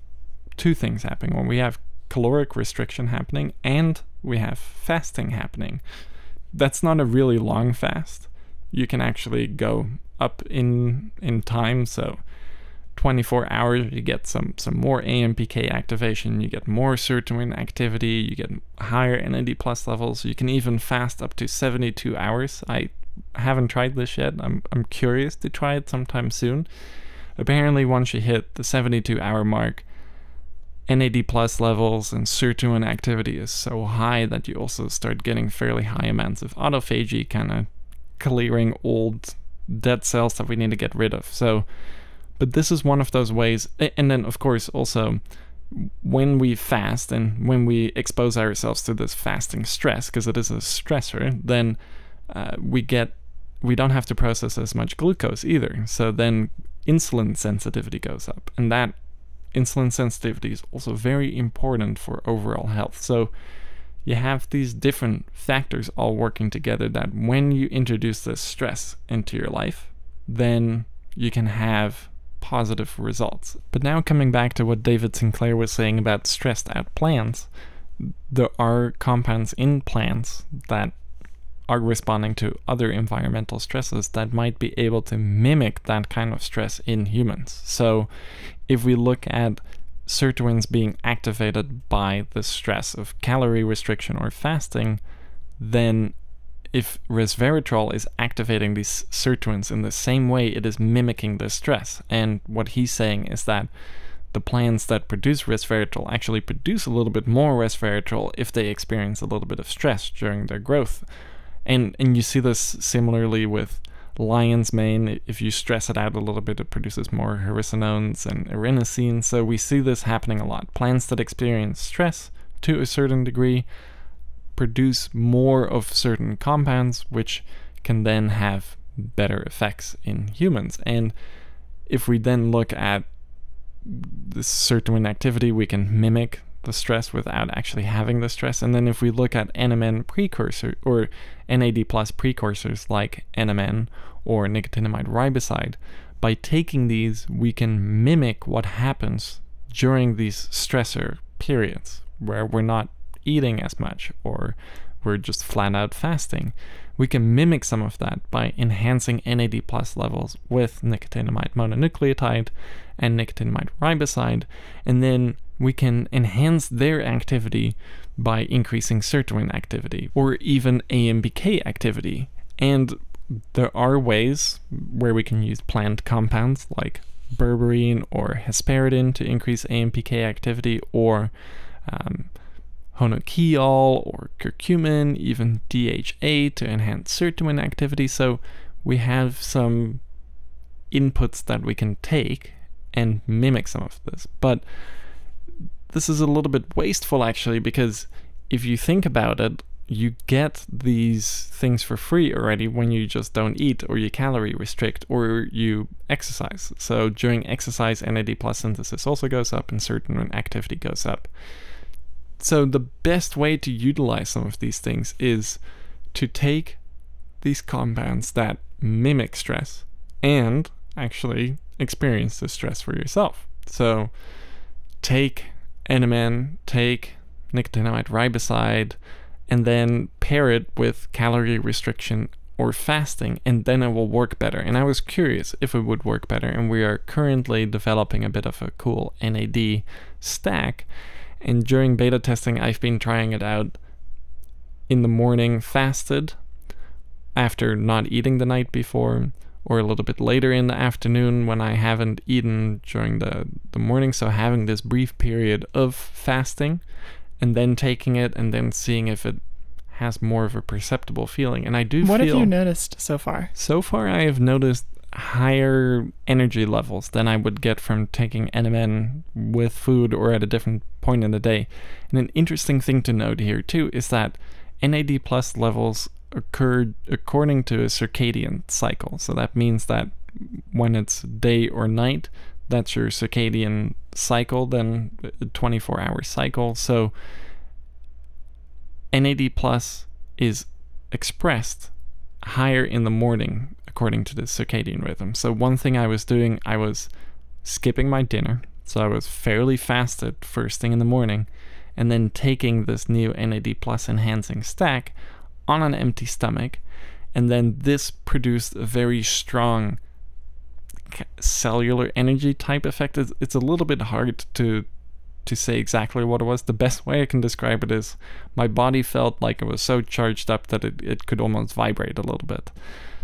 two things happening. Well, we have caloric restriction happening and we have fasting happening. That's not a really long fast. You can actually go up in time, so 24 hours you get some more AMPK activation, you get more sirtuin activity, you get higher NAD+ levels. You can even fast up to 72 hours. I haven't tried this yet. I'm curious to try it sometime soon. Apparently once you hit the 72 hour mark, NAD+ levels and sirtuin activity is so high that you also start getting fairly high amounts of autophagy, kind of clearing old dead cells that we need to get rid of. So, but this is one of those ways. And then of course also when we fast and when we expose ourselves to this fasting stress, because it is a stressor, then we don't have to process as much glucose either. So then insulin sensitivity goes up, and that insulin sensitivity is also very important for overall health. So you have these different factors all working together that when you introduce this stress into your life, then you can have positive results. But now coming back to what David Sinclair was saying about stressed out plants, there are compounds in plants that are responding to other environmental stresses that might be able to mimic that kind of stress in humans. So if we look at sirtuins being activated by the stress of calorie restriction or fasting, then if resveratrol is activating these sirtuins in the same way, it is mimicking the stress. And what he's saying is that the plants that produce resveratrol actually produce a little bit more resveratrol if they experience a little bit of stress during their growth. And you see this similarly with lion's mane. If you stress it out a little bit, it produces more hericinones and erinacine. So we see this happening a lot. Plants that experience stress to a certain degree produce more of certain compounds, which can then have better effects in humans. And if we then look at the sirtuin activity, we can mimic the stress without actually having the stress. And then if we look at NMN precursor or NAD plus precursors like NMN or nicotinamide riboside, by taking these we can mimic what happens during these stressor periods where we're not eating as much or we're just flat out fasting. We can mimic some of that by enhancing NAD plus levels with nicotinamide mononucleotide and nicotinamide riboside, and then we can enhance their activity by increasing sirtuin activity or even AMPK activity. And there are ways where we can use plant compounds like berberine or hesperidin to increase AMPK activity, or Honokiol or curcumin, even DHA to enhance sirtuin activity. So we have some inputs that we can take and mimic some of this. But this is a little bit wasteful actually, because if you think about it, you get these things for free already when you just don't eat or you calorie restrict or you exercise. So during exercise, NAD plus synthesis also goes up and certain activity goes up. So the best way to utilize some of these things is to take these compounds that mimic stress and actually experience the stress for yourself. So take NMN, take nicotinamide riboside, and then pair it with calorie restriction or fasting, and then it will work better. And I was curious if it would work better, and we are currently developing a bit of a cool NAD stack. And during beta testing, I've been trying it out in the morning fasted, after not eating the night before, or a little bit later in the afternoon when I haven't eaten during the morning. So having this brief period of fasting and then taking it and then seeing if it has more of a perceptible feeling. And I do feel... What have you noticed so far? So far, I have noticed higher energy levels than I would get from taking NMN with food or at a different point in the day. And an interesting thing to note here too is that NAD+ levels occurred according to a circadian cycle. So that means that when it's day or night. That's your circadian cycle, then 24-hour cycle. So NAD+ is expressed higher in the morning according to the circadian rhythm. So one thing I was doing, I was skipping my dinner. So I was fairly fasted first thing in the morning and then taking this new NAD+ enhancing stack on an empty stomach. And then this produced a very strong cellular energy type effect. It's a little bit hard to say exactly what it was. The best way I can describe it is my body felt like it was so charged up that it could almost vibrate a little bit.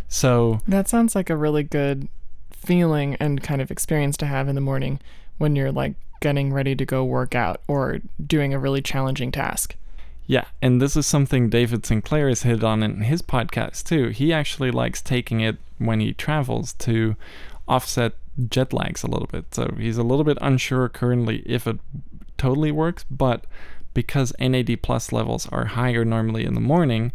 So that sounds like a really good feeling and kind of experience to have in the morning when you're like getting ready to go work out or doing a really challenging task. Yeah, and this is something David Sinclair has hit on in his podcast too. He actually likes taking it when he travels to offset jet lags a little bit. So he's a little bit unsure currently if it totally works, but because NAD+ levels are higher normally in the morning,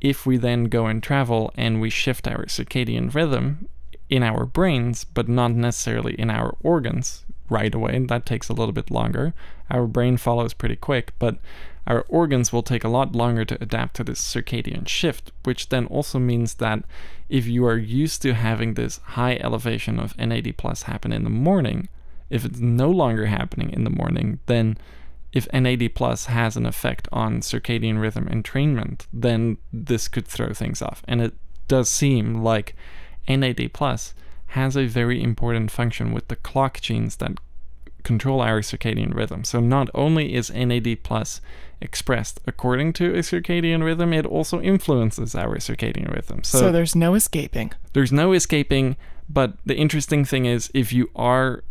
if we then go and travel and we shift our circadian rhythm in our brains, but not necessarily in our organs right away, and that takes a little bit longer. Our brain follows pretty quick, but our organs will take a lot longer to adapt to this circadian shift, which then also means that if you are used to having this high elevation of NAD+ happen in the morning, if it's no longer happening in the morning, then if NAD+ has an effect on circadian rhythm entrainment, then this could throw things off. And it does seem like NAD+ has a very important function with the clock genes that control our circadian rhythm. So not only is NAD+ expressed according to a circadian rhythm, it also influences our circadian rhythm. So there's no escaping. There's no escaping, but the interesting thing is if you are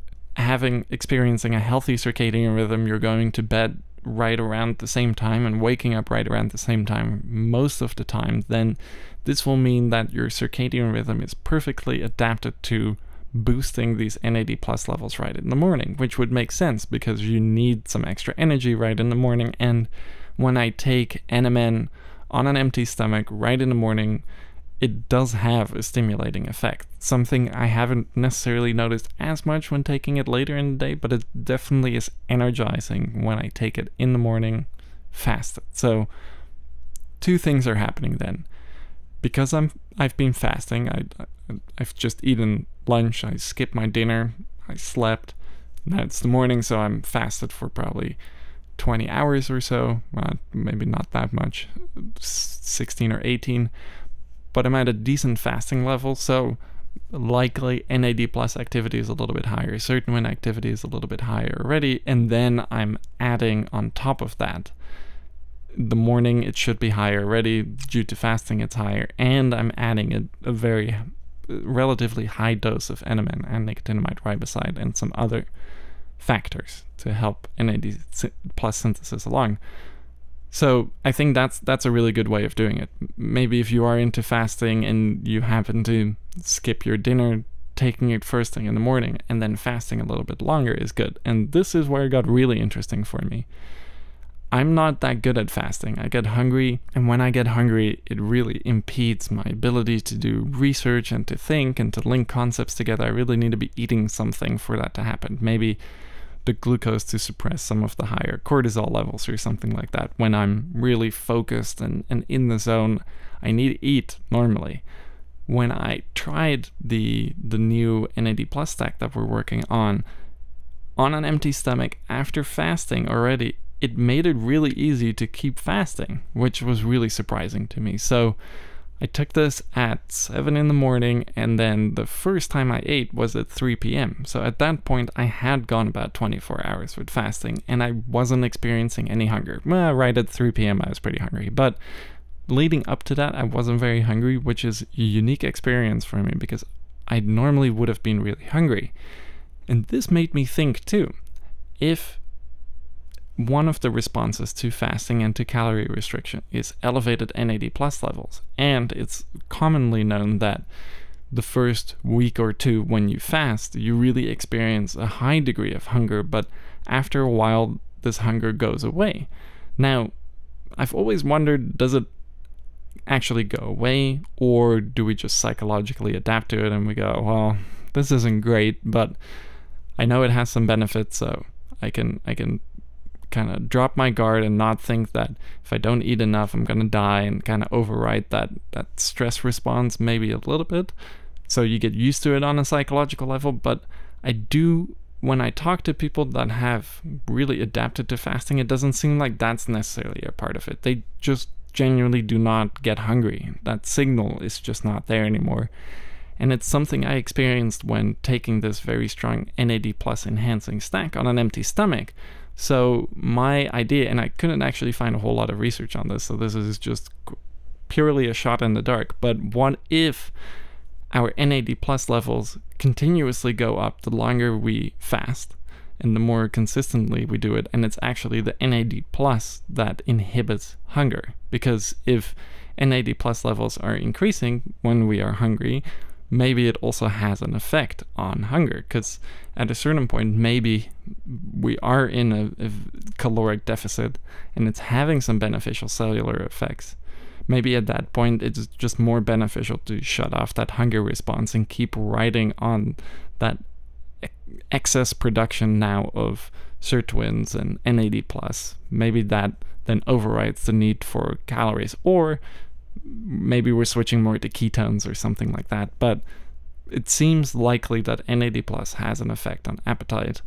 experiencing a healthy circadian rhythm, you're going to bed right around the same time and waking up right around the same time most of the time, then this will mean that your circadian rhythm is perfectly adapted to boosting these NAD+ levels right in the morning, which would make sense because you need some extra energy right in the morning. And when I take NMN on an empty stomach right in the morning, it does have a stimulating effect, something I haven't necessarily noticed as much when taking it later in the day, but it definitely is energizing when I take it in the morning fasted. So two things are happening then. Because I've been fasting, I've just eaten lunch, I skipped my dinner, I slept. Now it's the morning, so I'm fasted for probably 20 hours or so. Well, maybe not that much, 16 or 18. But I'm at a decent fasting level, so likely NAD+ activity is a little bit higher. Sirtuin activity is a little bit higher already, and then I'm adding on top of that. The morning, it should be higher already. Due to fasting, it's higher, and I'm adding a very relatively high dose of NMN and nicotinamide riboside and some other factors to help NAD+ synthesis along. So I think that's a really good way of doing it. Maybe if you are into fasting and you happen to skip your dinner, taking it first thing in the morning and then fasting a little bit longer is good. And this is where it got really interesting for me. I'm not that good at fasting. I get hungry, and when I get hungry, it really impedes my ability to do research and to think and to link concepts together. I really need to be eating something for that to happen. Maybe the glucose to suppress some of the higher cortisol levels or something like that. When I'm really focused and in the zone, I need to eat normally. When I tried the new NAD+ stack that we're working on an empty stomach after fasting already, it made it really easy to keep fasting, which was really surprising to me. So I took this at 7 in the morning, and then the first time I ate was at 3 p.m. So at that point, I had gone about 24 hours with fasting, and I wasn't experiencing any hunger. Well, right at 3 p.m., I was pretty hungry. But leading up to that, I wasn't very hungry, which is a unique experience for me because I normally would have been really hungry. And this made me think, too, if one of the responses to fasting and to calorie restriction is elevated NAD+ levels. And it's commonly known that the first week or two when you fast, you really experience a high degree of hunger, but after a while, this hunger goes away. Now, I've always wondered, does it actually go away, or do we just psychologically adapt to it and we go, well, this isn't great, but I know it has some benefits, so I can kind of drop my guard and not think that if I don't eat enough I'm gonna die, and kind of override that stress response maybe a little bit, so you get used to it on a psychological level. But I do, when I talk to people that have really adapted to fasting, it doesn't seem like that's necessarily a part of it. They just genuinely do not get hungry. That signal is just not there anymore. And it's something I experienced when taking this very strong NAD+ enhancing stack on an empty stomach. So my idea, and I couldn't actually find a whole lot of research on this, so this is just purely a shot in the dark, but what if our NAD+ levels continuously go up the longer we fast and the more consistently we do it, and it's actually the NAD+ that inhibits hunger? Because if NAD+ levels are increasing when we are hungry, maybe it also has an effect on hunger, because at a certain point maybe we are in a caloric deficit and it's having some beneficial cellular effects. Maybe at that point it's just more beneficial to shut off that hunger response and keep riding on that excess production now of sirtuins and NAD+. Maybe that then overrides the need for calories, or maybe we're switching more to ketones or something like that. But it seems likely that NAD+ has an effect on appetite,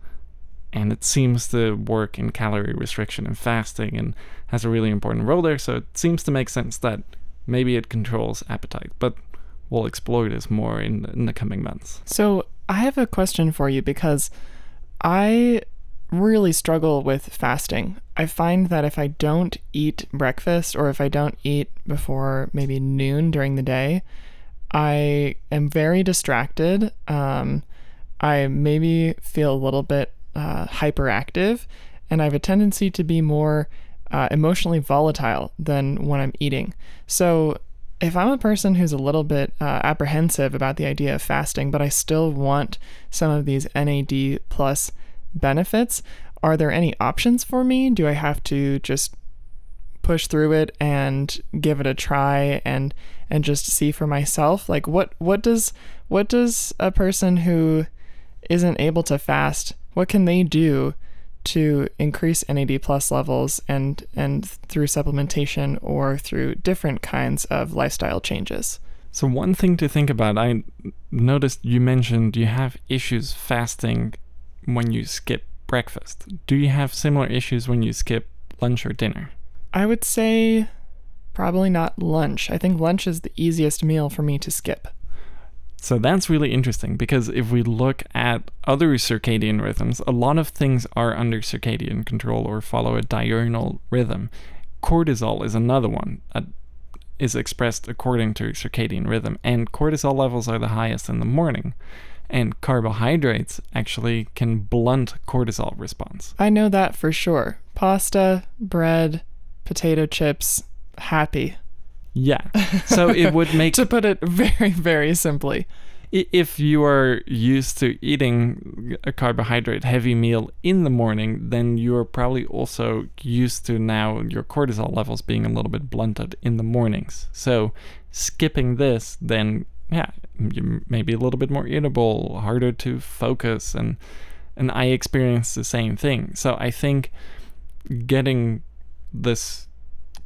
and it seems to work in calorie restriction and fasting and has a really important role there. So it seems to make sense that maybe it controls appetite, but we'll explore this more in the coming months. So I have a question for you, because I really struggle with fasting. I find that if I don't eat breakfast, or if I don't eat before maybe noon during the day, I am very distracted. I maybe feel a little bit hyperactive, and I have a tendency to be more emotionally volatile than when I'm eating. So if I'm a person who's a little bit apprehensive about the idea of fasting, but I still want some of these NAD+ benefits, are there any options for me? Do I have to just push through it and give it a try and just see for myself? Like, what does a person who isn't able to fast, what can they do to increase NAD+ levels, and through supplementation or through different kinds of lifestyle changes? So one thing to think about, I noticed you mentioned you have issues fasting when you skip breakfast. Do you have similar issues when you skip lunch or dinner? I would say probably not lunch. I think lunch is the easiest meal for me to skip. So that's really interesting, because if we look at other circadian rhythms, a lot of things are under circadian control or follow a diurnal rhythm. Cortisol is another one that is expressed according to circadian rhythm, and cortisol levels are the highest in the morning. And carbohydrates actually can blunt cortisol response. I know that for sure. Pasta, bread, potato chips, happy. Yeah. So it would make... to put it very, very simply. If you are used to eating a carbohydrate-heavy meal in the morning, then you're probably also used to now your cortisol levels being a little bit blunted in the mornings. So skipping this, then, yeah, you may be a little bit more irritable, harder to focus, and I experienced the same thing. So I think getting this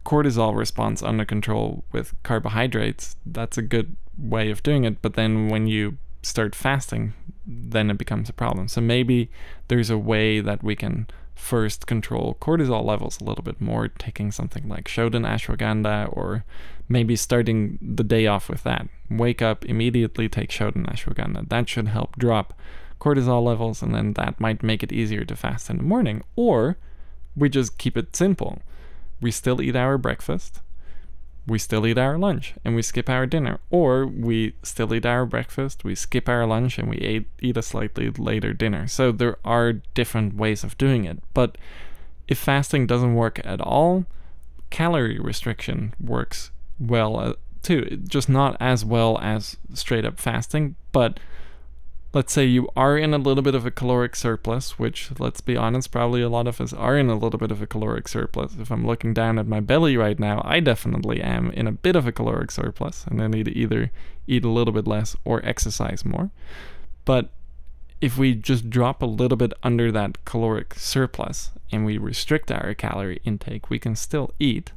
cortisol response under control with carbohydrates, that's a good way of doing it. But then when you start fasting, then it becomes a problem. So maybe there's a way that we can first control cortisol levels a little bit more, taking something like Shodan ashwagandha, or maybe starting the day off with that. Wake up, immediately take Shodan ashwagandha. That should help drop cortisol levels, and then that might make it easier to fast in the morning. Or we just keep it simple. We still eat our breakfast, we still eat our lunch, and we skip our dinner. Or we still eat our breakfast, we skip our lunch, and we eat a slightly later dinner. So there are different ways of doing it. But if fasting doesn't work at all, calorie restriction works well too. Just not as well as straight up fasting, but let's say you are in a little bit of a caloric surplus, which, let's be honest, probably a lot of us are in a little bit of a caloric surplus. If I'm looking down at my belly right now, I definitely am in a bit of a caloric surplus, and I need to either eat a little bit less or exercise more. But if we just drop a little bit under that caloric surplus and we restrict our calorie intake, we can still eat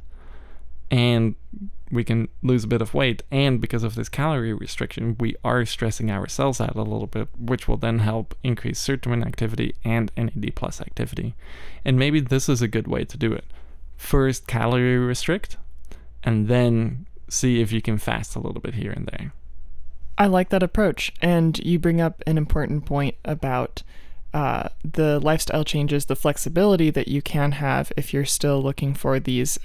and we can lose a bit of weight, and because of this calorie restriction, we are stressing our cells out a little bit, which will then help increase sirtuin activity and NAD+ activity. And maybe this is a good way to do it. First, calorie restrict, and then see if you can fast a little bit here and there. I like that approach, and you bring up an important point about the lifestyle changes, the flexibility that you can have if you're still looking for these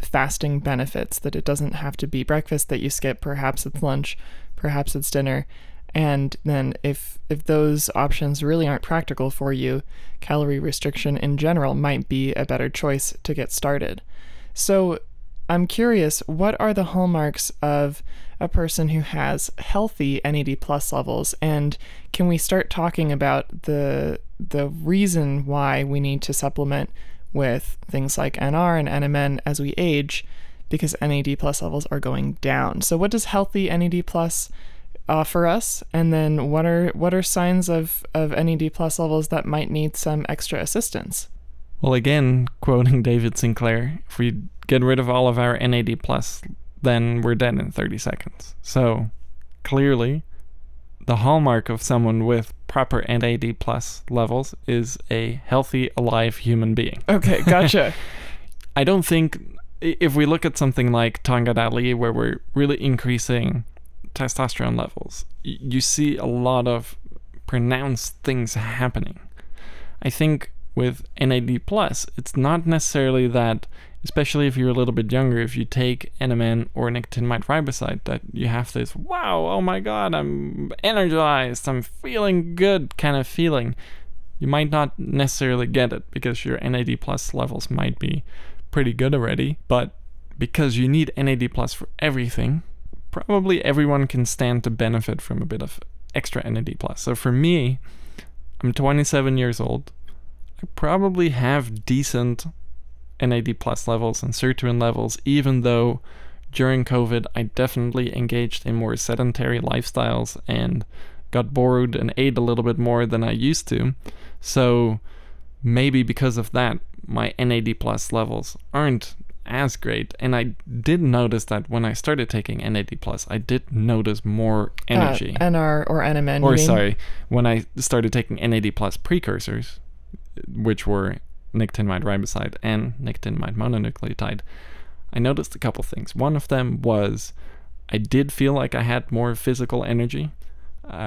fasting benefits, that it doesn't have to be breakfast that you skip, perhaps it's lunch, perhaps it's dinner. And then if those options really aren't practical for you, calorie restriction in general might be a better choice to get started. So I'm curious, what are the hallmarks of a person who has healthy NAD+ levels, and can we start talking about the reason why we need to supplement with things like NR and NMN as we age, because NAD+ levels are going down? So what does healthy NAD+ offer us, and then what are signs of NAD+ levels that might need some extra assistance? Well, again, quoting David Sinclair, if we get rid of all of our NAD+, then we're dead in 30 seconds. So clearly, the hallmark of someone with proper NAD+ levels is a healthy, alive human being. Okay, gotcha. I don't think, if we look at something like Tonga Dali, where we're really increasing testosterone levels, you see a lot of pronounced things happening. I think with NAD+, it's not necessarily that, especially if you're a little bit younger, if you take NMN or nicotinamide riboside, that you have this, wow, oh my god, I'm energized, I'm feeling good kind of feeling. You might not necessarily get it because your NAD+ levels might be pretty good already, but because you need NAD+ for everything, probably everyone can stand to benefit from a bit of extra NAD+. So for me, I'm 27 years old. I probably have decent NAD+ levels and sirtuin levels, even though during COVID I definitely engaged in more sedentary lifestyles and got bored and ate a little bit more than I used to. So maybe because of that, my NAD+ levels aren't as great. And I did notice that when I started taking NAD+, I did notice more energy. NR or NMN. Or sorry, when I started taking NAD+ precursors, which were nicotinamide riboside and nicotinamide mononucleotide, I noticed a couple things. One of them was I did feel like I had more physical energy.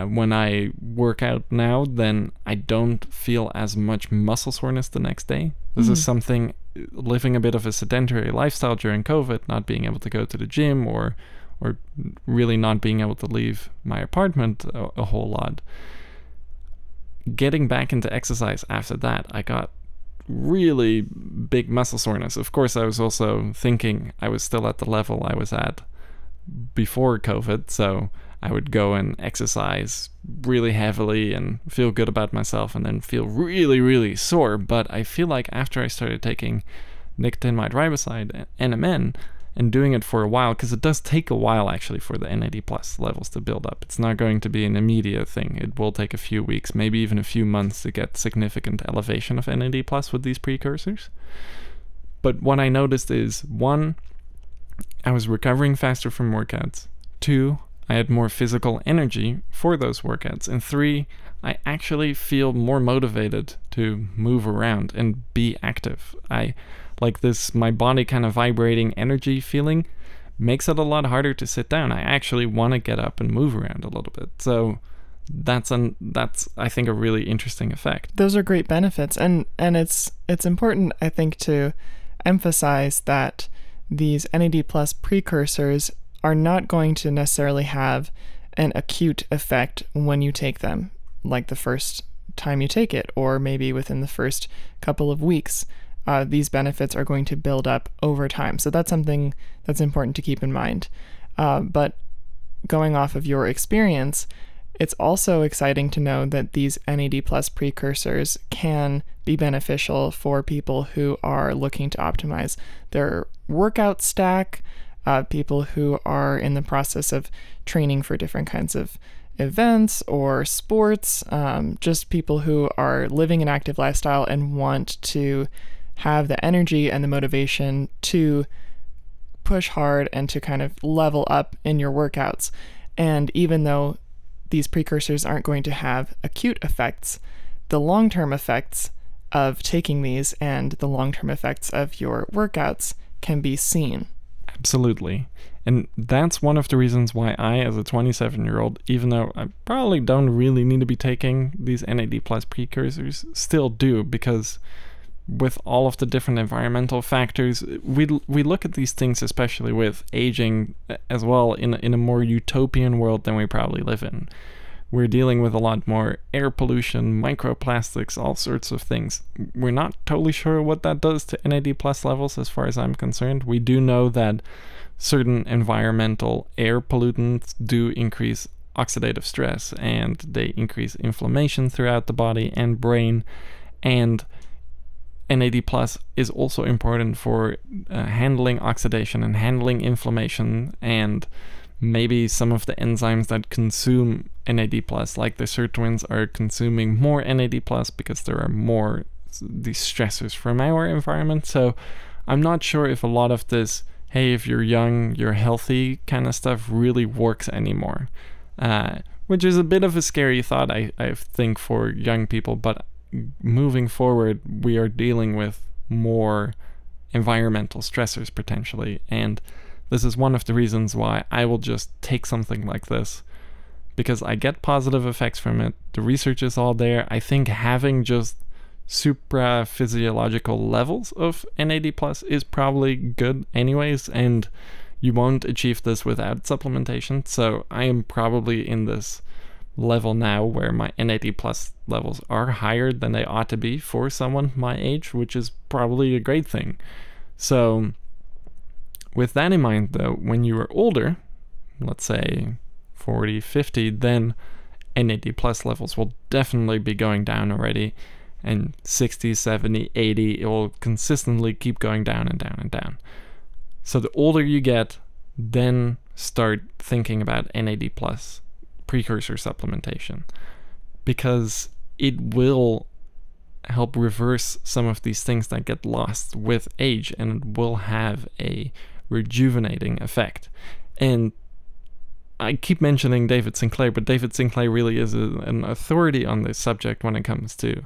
When I work out now, then I don't feel as much muscle soreness the next day. This is something, living a bit of a sedentary lifestyle during COVID, not being able to go to the gym or really not being able to leave my apartment a whole lot. Getting back into exercise after that, I got really big muscle soreness. Of course, I was also thinking I was still at the level I was at before COVID, so I would go and exercise really heavily and feel good about myself and then feel really, really sore. But I feel like after I started taking nicotinamide riboside, NMN, and doing it for a while, because it does take a while actually for the NAD+ levels to build up. It's not going to be an immediate thing. It will take a few weeks, maybe even a few months, to get significant elevation of NAD+ with these precursors. But what I noticed is, 1, I was recovering faster from workouts. 2, I had more physical energy for those workouts. And 3, I actually feel more motivated to move around and be active. I like this, my body kind of vibrating energy feeling makes it a lot harder to sit down. I actually want to get up and move around a little bit. So that's I think a really interesting effect. Those are great benefits, and it's important, I think, to emphasize that these NAD+ precursors are not going to necessarily have an acute effect when you take them, like the first time you take it, or maybe within the first couple of weeks. These benefits are going to build up over time. So that's something that's important to keep in mind. But going off of your experience, It's also exciting to know that these NAD+ precursors can be beneficial for people who are looking to optimize their workout stack, people who are in the process of training for different kinds of events or sports, just people who are living an active lifestyle and want to have the energy and the motivation to push hard and to kind of level up in your workouts. And even though these precursors aren't going to have acute effects, the long-term effects of taking these and the long-term effects of your workouts can be seen. Absolutely. And that's one of the reasons why I, as a 27-year-old, even though I probably don't really need to be taking these NAD+ precursors, still do, because with all of the different environmental factors, we look at these things, especially with aging as well, in a more utopian world than we probably live in. We're dealing with a lot more air pollution, microplastics, all sorts of things. We're not totally sure what that does to NAD+ levels as far as I'm concerned. We do know that certain environmental air pollutants do increase oxidative stress, and they increase inflammation throughout the body and brain, and NAD+ is also important for handling oxidation and handling inflammation, and maybe some of the enzymes that consume NAD+, like the sirtuins, are consuming more NAD+, because there are more these stressors from our environment. So I'm not sure if a lot of this, hey, if you're young, you're healthy kind of stuff really works anymore, which is a bit of a scary thought, I think, for young people. But moving forward, we are dealing with more environmental stressors potentially, and this is one of the reasons why I will just take something like this, because I get positive effects from it. The research is all there. I think having just supra-physiological levels of NAD+ is probably good anyways, and you won't achieve this without supplementation. So I am probably in this level now where my NAD+ levels are higher than they ought to be for someone my age, which is probably a great thing. So with that in mind, though, when you are older, let's say 40, 50, then NAD+ levels will definitely be going down already, and 60, 70, 80, it will consistently keep going down and down and down. So the older you get, then start thinking about NAD+ precursor supplementation, because it will help reverse some of these things that get lost with age, and it will have a rejuvenating effect. And I keep mentioning David Sinclair, but David Sinclair really is an authority on this subject when it comes to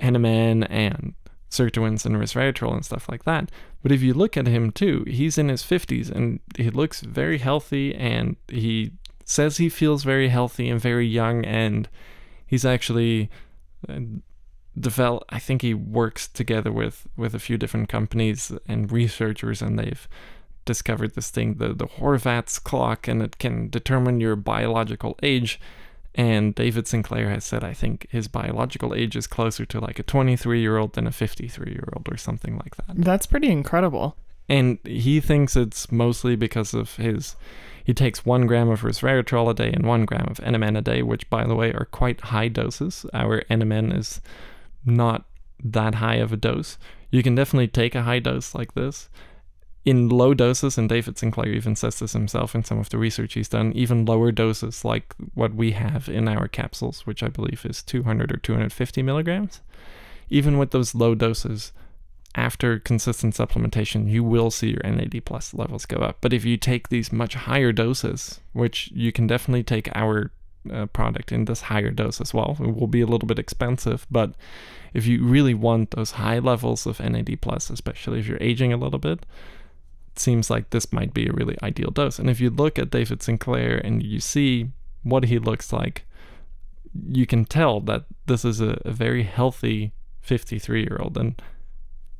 NMN and sirtuins and resveratrol and stuff like that. But if you look at him too, he's in his 50s and he looks very healthy, and he says he feels very healthy and very young, and he's actually I think he works together with a few different companies and researchers, and they've discovered this thing, the Horvat's clock, and it can determine your biological age. And David Sinclair has said, I think his biological age is closer to like a 23-year-old than a 53-year-old or something like that. That's pretty incredible. And he thinks it's mostly because of he takes 1 gram of resveratrol a day and 1 gram of NMN a day, which, by the way, are quite high doses. Our NMN is not that high of a dose. You can definitely take a high dose like this. In low doses, and David Sinclair even says this himself in some of the research he's done, even lower doses like what we have in our capsules, which I believe is 200 or 250 milligrams, even with those low doses, after consistent supplementation, you will see your NAD+ levels go up. But if you take these much higher doses, which you can definitely take our product in this higher dose as well, it will be a little bit expensive, but if you really want those high levels of NAD+, especially if you're aging a little bit, it seems like this might be a really ideal dose. And if you look at David Sinclair and you see what he looks like, you can tell that this is a very healthy 53-year-old, and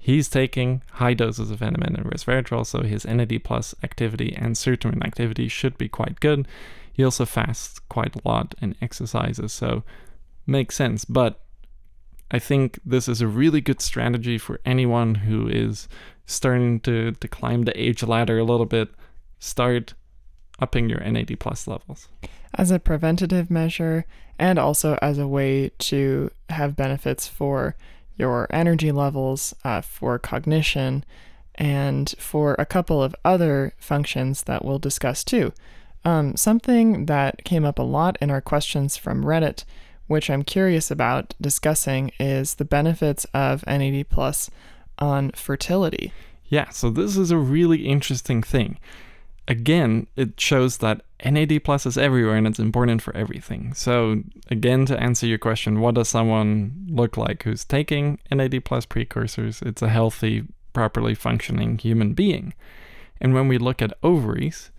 he's taking high doses of NMN and resveratrol, so his NAD+ activity and sirtuin activity should be quite good. He also fasts quite a lot and exercises, so makes sense. But I think this is a really good strategy for anyone who is starting to climb the age ladder a little bit. Start upping your NAD+ levels. As a preventative measure and also as a way to have benefits for your energy levels, for cognition, and for a couple of other functions that we'll discuss too. Something that came up a lot in our questions from Reddit, which I'm curious about discussing, is the benefits of NAD+ on fertility. Yeah, so this is a really interesting thing. Again, it shows that NAD+ is everywhere and it's important for everything. So again, to answer your question, what does someone look like who's taking NAD+ precursors? It's a healthy, properly functioning human being. And when we look at ovaries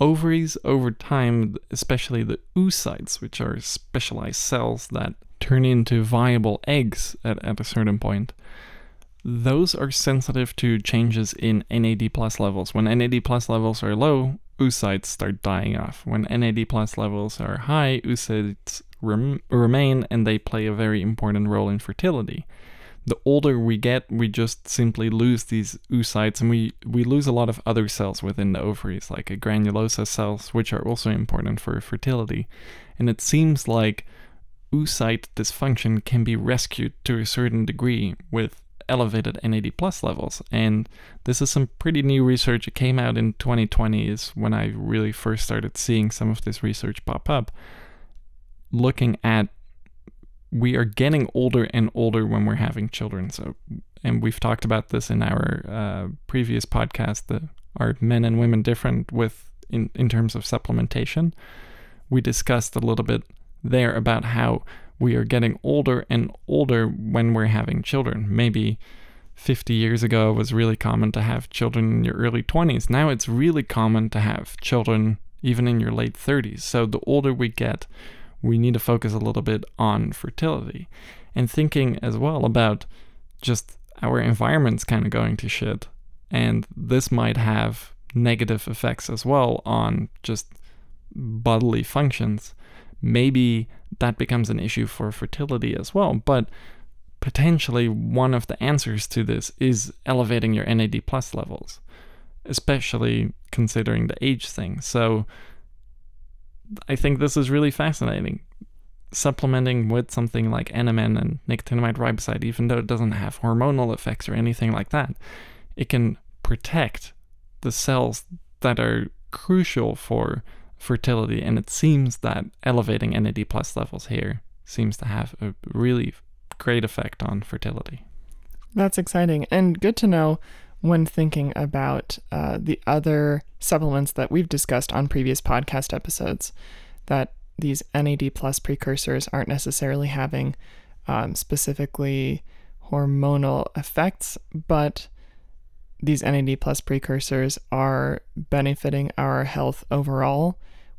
over time, especially the oocytes, which are specialized cells that turn into viable eggs at a certain point, those are sensitive to changes in NAD+ levels. When NAD+ levels are low, oocytes start dying off. When NAD+ levels are high, oocytes remain, and they play a very important role in fertility. The older we get, we just simply lose these oocytes, and we lose a lot of other cells within the ovaries, like granulosa cells, which are also important for fertility. And it seems like oocyte dysfunction can be rescued to a certain degree with elevated NAD+ levels. And this is some pretty new research. It came out in 2020 is when I really first started seeing some of this research pop up, looking at we are getting older and older when we're having children. And we've talked about this in our previous podcast, are men and women different in terms of supplementation? We discussed a little bit there about how we are getting older and older when we're having children. Maybe 50 years ago, it was really common to have children in your early 20s. Now it's really common to have children even in your late 30s. So the older we get, we need to focus a little bit on fertility. And thinking as well about just our environment's kind of going to shit. And this might have negative effects as well on just bodily functions. Maybe that becomes an issue for fertility as well, but potentially one of the answers to this is elevating your NAD+ levels, especially considering the age thing. So I think this is really fascinating. Supplementing with something like NMN and nicotinamide riboside, even though it doesn't have hormonal effects or anything like that, it can protect the cells that are crucial for fertility, and it seems that elevating NAD+ levels here seems to have a really great effect on fertility. That's exciting and good to know when thinking about the other supplements that we've discussed on previous podcast episodes, that these NAD+ precursors aren't necessarily having specifically hormonal effects, but these NAD+ precursors are benefiting our health overall,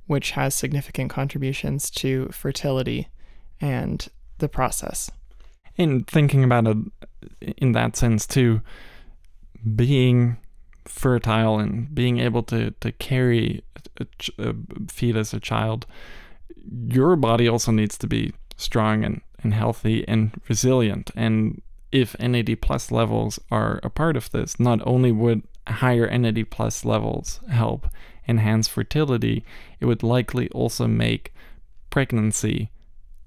which has significant contributions to fertility and the process. And thinking about it in that sense too, being fertile and being able to carry a fetus, a child, your body also needs to be strong and healthy and resilient. And if NAD+ levels are a part of this, not only would higher NAD+ levels help enhance fertility, it would likely also make pregnancy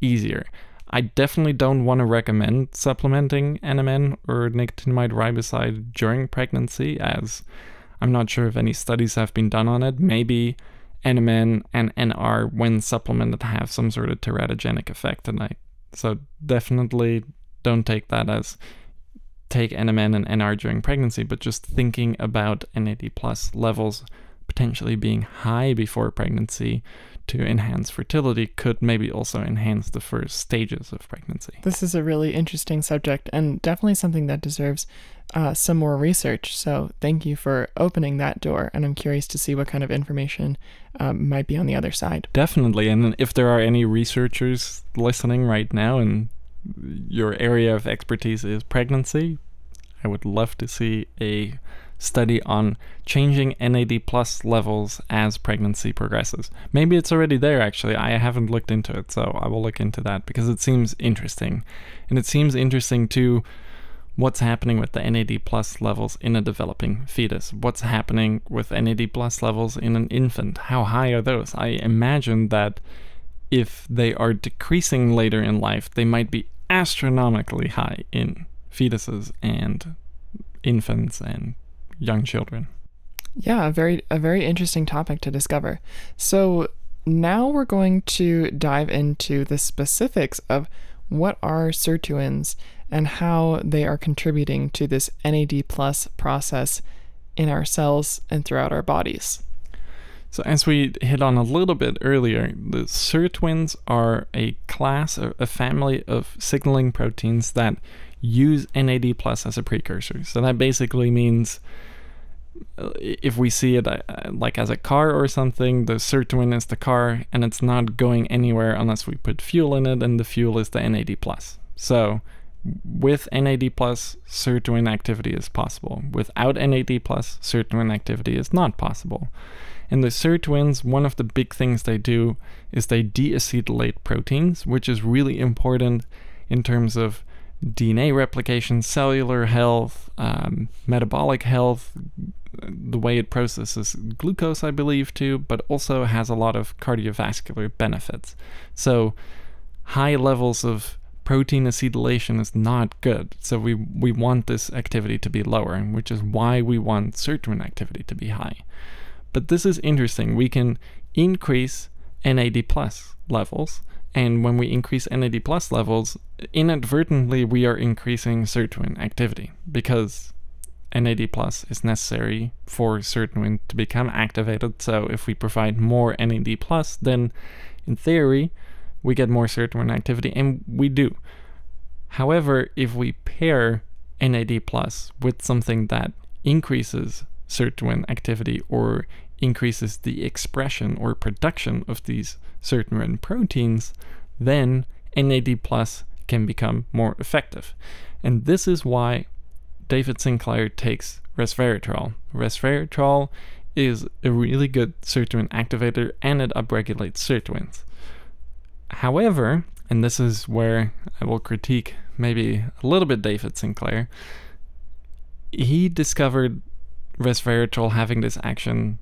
easier. I definitely don't want to recommend supplementing NMN or nicotinamide riboside during pregnancy, as I'm not sure if any studies have been done on it. Maybe NMN and NR, when supplemented, have some sort of teratogenic effect, and so definitely don't take that as take NMN and NR during pregnancy, but just thinking about NAD+ levels potentially being high before pregnancy to enhance fertility could maybe also enhance the first stages of pregnancy. This is a really interesting subject and definitely something that deserves some more research. So thank you for opening that door. And I'm curious to see what kind of information might be on the other side. Definitely. And if there are any researchers listening right now and your area of expertise is pregnancy, I would love to see a study on changing NAD+ levels as pregnancy progresses. Maybe it's already there, actually. I haven't looked into it, so I will look into that because it seems interesting. And it seems interesting, too, what's happening with the NAD plus levels in a developing fetus? What's happening with NAD plus levels in an infant? How high are those? I imagine that if they are decreasing later in life, they might be astronomically high in fetuses and infants and young children. Yeah, a very interesting topic to discover. So now we're going to dive into the specifics of what are sirtuins and how they are contributing to this NAD+ process in our cells and throughout our bodies. So as we hit on a little bit earlier, the sirtuins are a class, a family of signaling proteins that use NAD+ as a precursor. So that basically means if we see it like as a car or something, the sirtuin is the car and it's not going anywhere unless we put fuel in it, and the fuel is the NAD+. So with NAD+, sirtuin activity is possible. Without NAD+, sirtuin activity is not possible. And the sirtuins, one of the big things they do is they deacetylate proteins, which is really important in terms of DNA replication, cellular health, metabolic health, the way it processes glucose, I believe, too, but also has a lot of cardiovascular benefits. So high levels of protein acetylation is not good. So we want this activity to be lower, which is why we want sirtuin activity to be high. But this is interesting. We can increase NAD+ levels, and when we increase NAD+ levels, inadvertently we are increasing sirtuin activity because NAD+ is necessary for sirtuin to become activated. So if we provide more NAD+, then in theory we get more sirtuin activity, and we do. However, if we pair NAD+ with something that increases sirtuin activity or increases the expression or production of these sirtuin proteins, then NAD+ can become more effective. And this is why David Sinclair takes resveratrol. Resveratrol is a really good sirtuin activator and it upregulates sirtuins. However, and this is where I will critique maybe a little bit David Sinclair, he discovered resveratrol having this action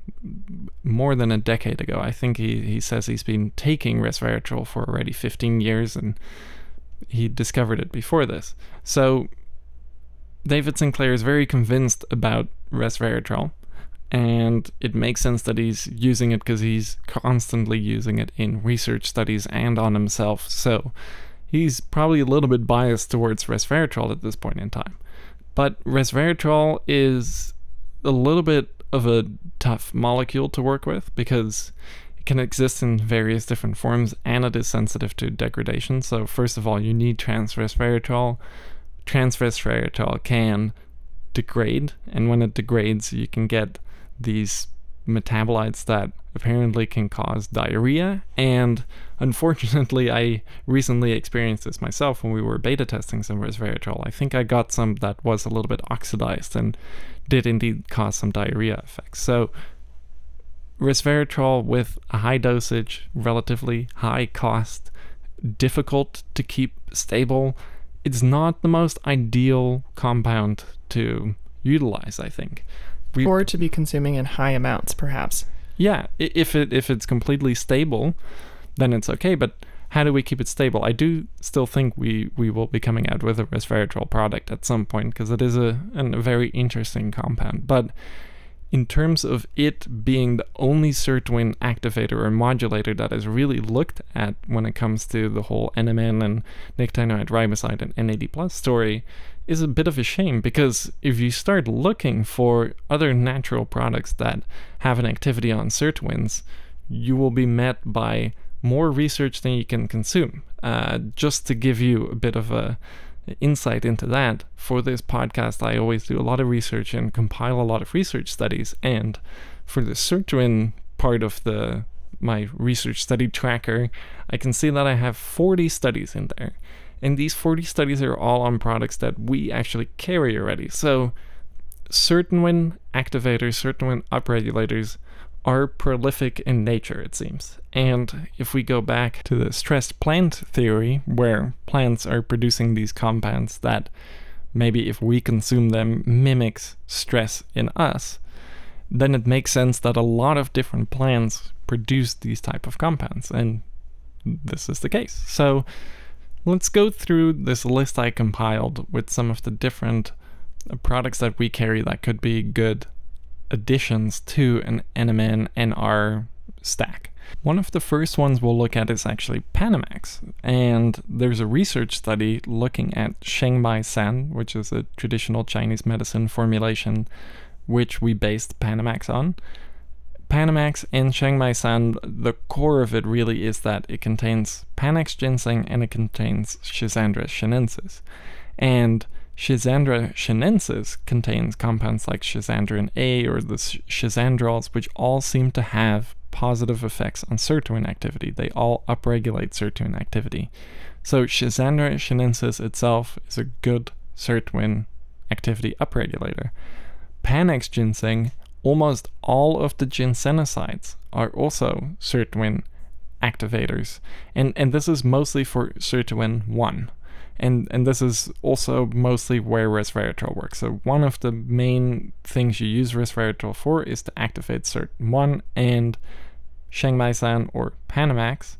more than a decade ago. I think he says he's been taking resveratrol for already 15 years and he discovered it before this. So David Sinclair is very convinced about resveratrol, and it makes sense that he's using it because he's constantly using it in research studies and on himself. So he's probably a little bit biased towards resveratrol at this point in time. But resveratrol is a little bit of a tough molecule to work with because it can exist in various different forms and it is sensitive to degradation. So first of all, you need trans-resveratrol. Trans-resveratrol can degrade, and when it degrades, you can get these metabolites that apparently can cause diarrhea. And unfortunately, I recently experienced this myself when we were beta testing some resveratrol. I think I got some that was a little bit oxidized and did indeed cause some diarrhea effects. So resveratrol with a high dosage, relatively high cost, difficult to keep stable, it's not the most ideal compound to utilize, I think. Or to be consuming in high amounts, perhaps. Yeah, if it's completely stable, then it's okay, but how do we keep it stable? I do still think we will be coming out with a resveratrol product at some point because it is a very interesting compound. But in terms of it being the only sirtuin activator or modulator that is really looked at when it comes to the whole NMN and nicotinoid riboside and NAD plus story, is a bit of a shame, because if you start looking for other natural products that have an activity on sirtuins, you will be met by more research than you can consume. Just to give you a bit of a insight into that, for this podcast, I always do a lot of research and compile a lot of research studies. And for the sirtuin part of my research study tracker, I can see that I have 40 studies in there. And these 40 studies are all on products that we actually carry already. So sirtuin activators, sirtuin upregulators are prolific in nature, it seems. And if we go back to the stressed plant theory, where plants are producing these compounds that maybe if we consume them, mimics stress in us, then it makes sense that a lot of different plants produce these type of compounds, and this is the case. So let's go through this list I compiled with some of the different products that we carry that could be good additions to an NMN, NR stack. One of the first ones we'll look at is actually Panamax, and there's a research study looking at Shengbai San, which is a traditional Chinese medicine formulation which we based Panamax on. Panamax and Shengbai San, the core of it really is that it contains Panax ginseng and it contains Schisandra chinensis. And Schisandra chinensis contains compounds like Schisandrin A or the schisandrols, which all seem to have positive effects on sirtuin activity. They all upregulate sirtuin activity. So Schisandra chinensis itself is a good sirtuin activity upregulator. Panax ginseng, almost all of the ginsenosides are also sirtuin activators. And this is mostly for sirtuin 1. And this is also mostly where resveratrol works. So one of the main things you use resveratrol for is to activate SIRT1, and Shengbai-san or Panamax,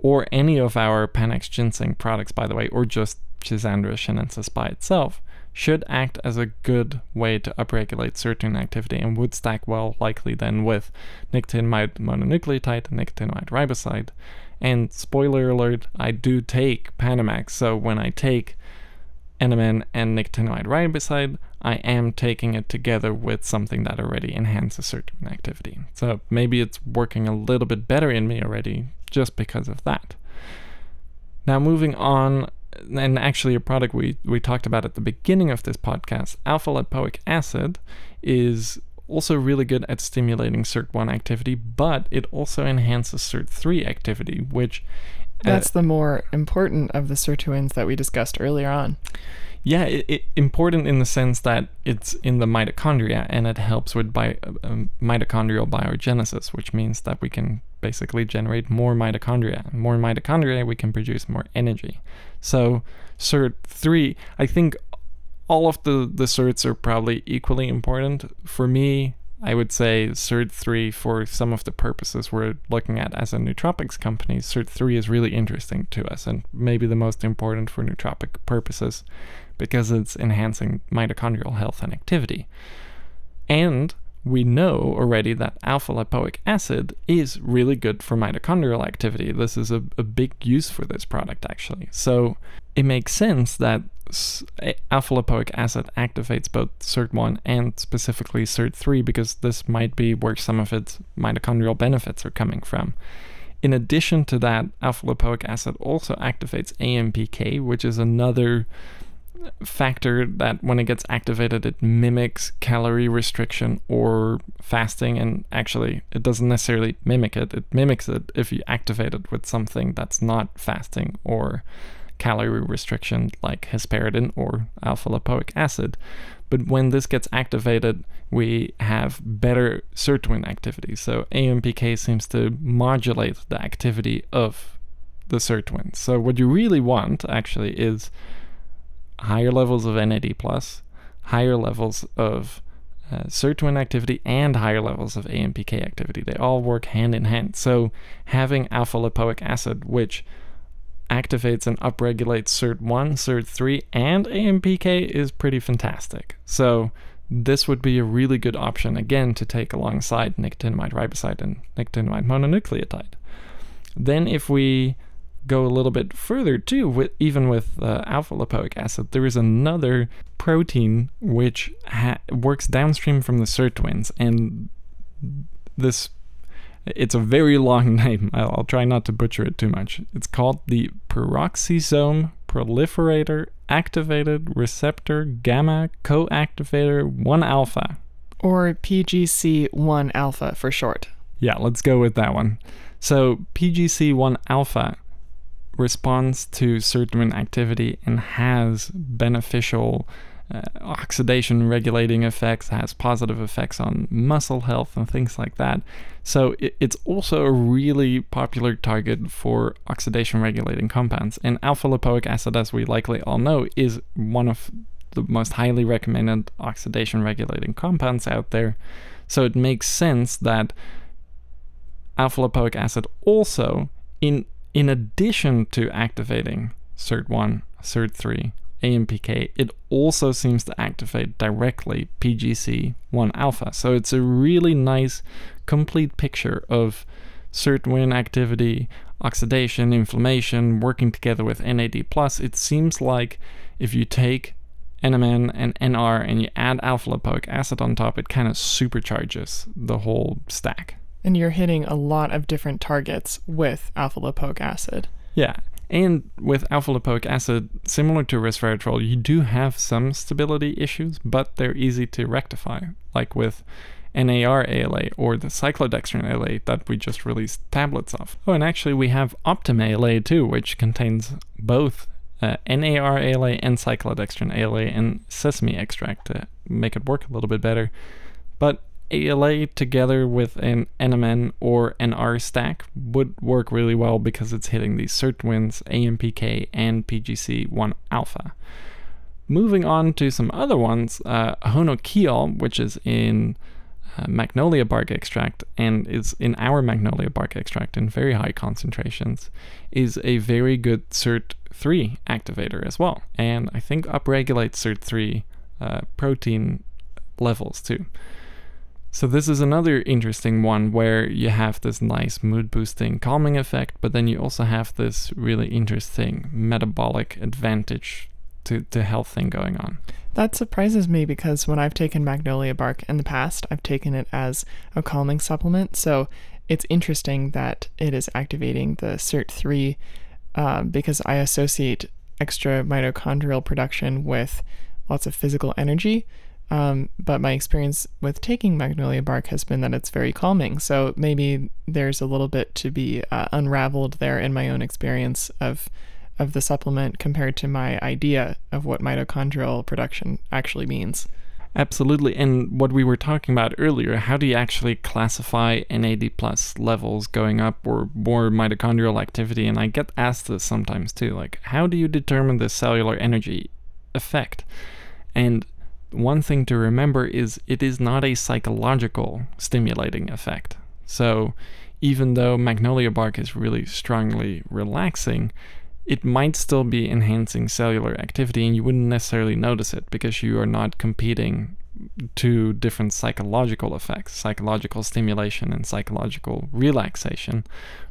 or any of our Panax ginseng products, by the way, or just Schisandra chinensis by itself, should act as a good way to upregulate sirtuin activity and would stack well likely then with nicotinamide mononucleotide, nicotinamide riboside. And spoiler alert, I do take Panamax, so when I take NMN and nicotinamide riboside, I am taking it together with something that already enhances sirtuin activity. So maybe it's working a little bit better in me already just because of that. Now moving on, and actually a product we talked about at the beginning of this podcast, alpha-lipoic acid, is also really good at stimulating SIRT1 activity, but it also enhances SIRT3 activity, which... That's the more important of the sirtuins that we discussed earlier on. Yeah, it important in the sense that it's in the mitochondria and it helps with mitochondrial biogenesis, which means that we can basically generate more mitochondria. More mitochondria, we can produce more energy. So SIRT3, I think all of the SIRTs are probably equally important. For me, I would say SIRT3, for some of the purposes we're looking at as a nootropics company, SIRT3 is really interesting to us and maybe the most important for nootropic purposes because it's enhancing mitochondrial health and activity. And we know already that alpha-lipoic acid is really good for mitochondrial activity. This is a big use for this product, actually. So it makes sense that alpha-lipoic acid activates both SIRT1 and specifically SIRT3 because this might be where some of its mitochondrial benefits are coming from. In addition to that, alpha-lipoic acid also activates AMPK, which is another factor that when it gets activated, it mimics calorie restriction or fasting. And actually, it doesn't necessarily mimic it. It mimics it if you activate it with something that's not fasting or calorie restriction, like hesperidin or alpha-lipoic acid. But when this gets activated, we have better sirtuin activity. So AMPK seems to modulate the activity of the sirtuins. So what you really want actually is higher levels of NAD+, higher levels of sirtuin activity, and higher levels of AMPK activity. They all work hand in hand. So having alpha-lipoic acid, which activates and upregulates SIRT1, SIRT3, and AMPK, is pretty fantastic. So this would be a really good option, again, to take alongside nicotinamide riboside and nicotinamide mononucleotide. Then if we go a little bit further too, even with alpha-lipoic acid, there is another protein which works downstream from the sirtuins, and this, it's a very long name. I'll try not to butcher it too much. It's called the peroxisome proliferator activated receptor gamma coactivator 1-alpha, or PGC 1-alpha for short. Yeah, let's go with that one. So PGC 1-alpha responds to sirtuin activity and has beneficial oxidation regulating effects, has positive effects on muscle health and things like that. So it's also a really popular target for oxidation regulating compounds. And alpha-lipoic acid, as we likely all know, is one of the most highly recommended oxidation regulating compounds out there. So it makes sense that alpha-lipoic acid also, in addition to activating SIRT1, SIRT3, AMPK, it also seems to activate directly PGC 1-alpha. So it's a really nice, complete picture of sirtuin activity, oxidation, inflammation, working together with NAD+. It seems like if you take NMN and NR and you add alpha-lipoic acid on top, it kind of supercharges the whole stack. And you're hitting a lot of different targets with alpha-lipoic acid. Yeah. And with alpha-lipoic acid, similar to resveratrol, you do have some stability issues, but they're easy to rectify, like with NAR ALA or the cyclodextrin ALA that we just released tablets of. Oh, and actually we have Optim ALA too, which contains both NAR ALA and cyclodextrin ALA and sesame extract to make it work a little bit better. But ALA together with an NMN or NR stack would work really well because it's hitting the sirtuins, AMPK, and PGC 1-alpha. Moving on to some other ones, Honokiol, which is in Magnolia bark extract and is in our Magnolia bark extract in very high concentrations, is a very good SIRT3 activator as well. And I think upregulates SIRT3 protein levels too. So this is another interesting one where you have this nice mood-boosting calming effect, but then you also have this really interesting metabolic advantage to health thing going on. That surprises me because when I've taken Magnolia bark in the past, I've taken it as a calming supplement. So it's interesting that it is activating the SIRT3 because I associate extra mitochondrial production with lots of physical energy. But my experience with taking Magnolia bark has been that it's very calming. So maybe there's a little bit to be unraveled there in my own experience of the supplement compared to my idea of what mitochondrial production actually means. Absolutely. And what we were talking about earlier, how do you actually classify NAD+ levels going up or more mitochondrial activity? And I get asked this sometimes too, like, how do you determine the cellular energy effect? And one thing to remember is it is not a psychological stimulating effect. So even though Magnolia bark is really strongly relaxing, it might still be enhancing cellular activity and you wouldn't necessarily notice it because you are not competing two different psychological effects, psychological stimulation and psychological relaxation.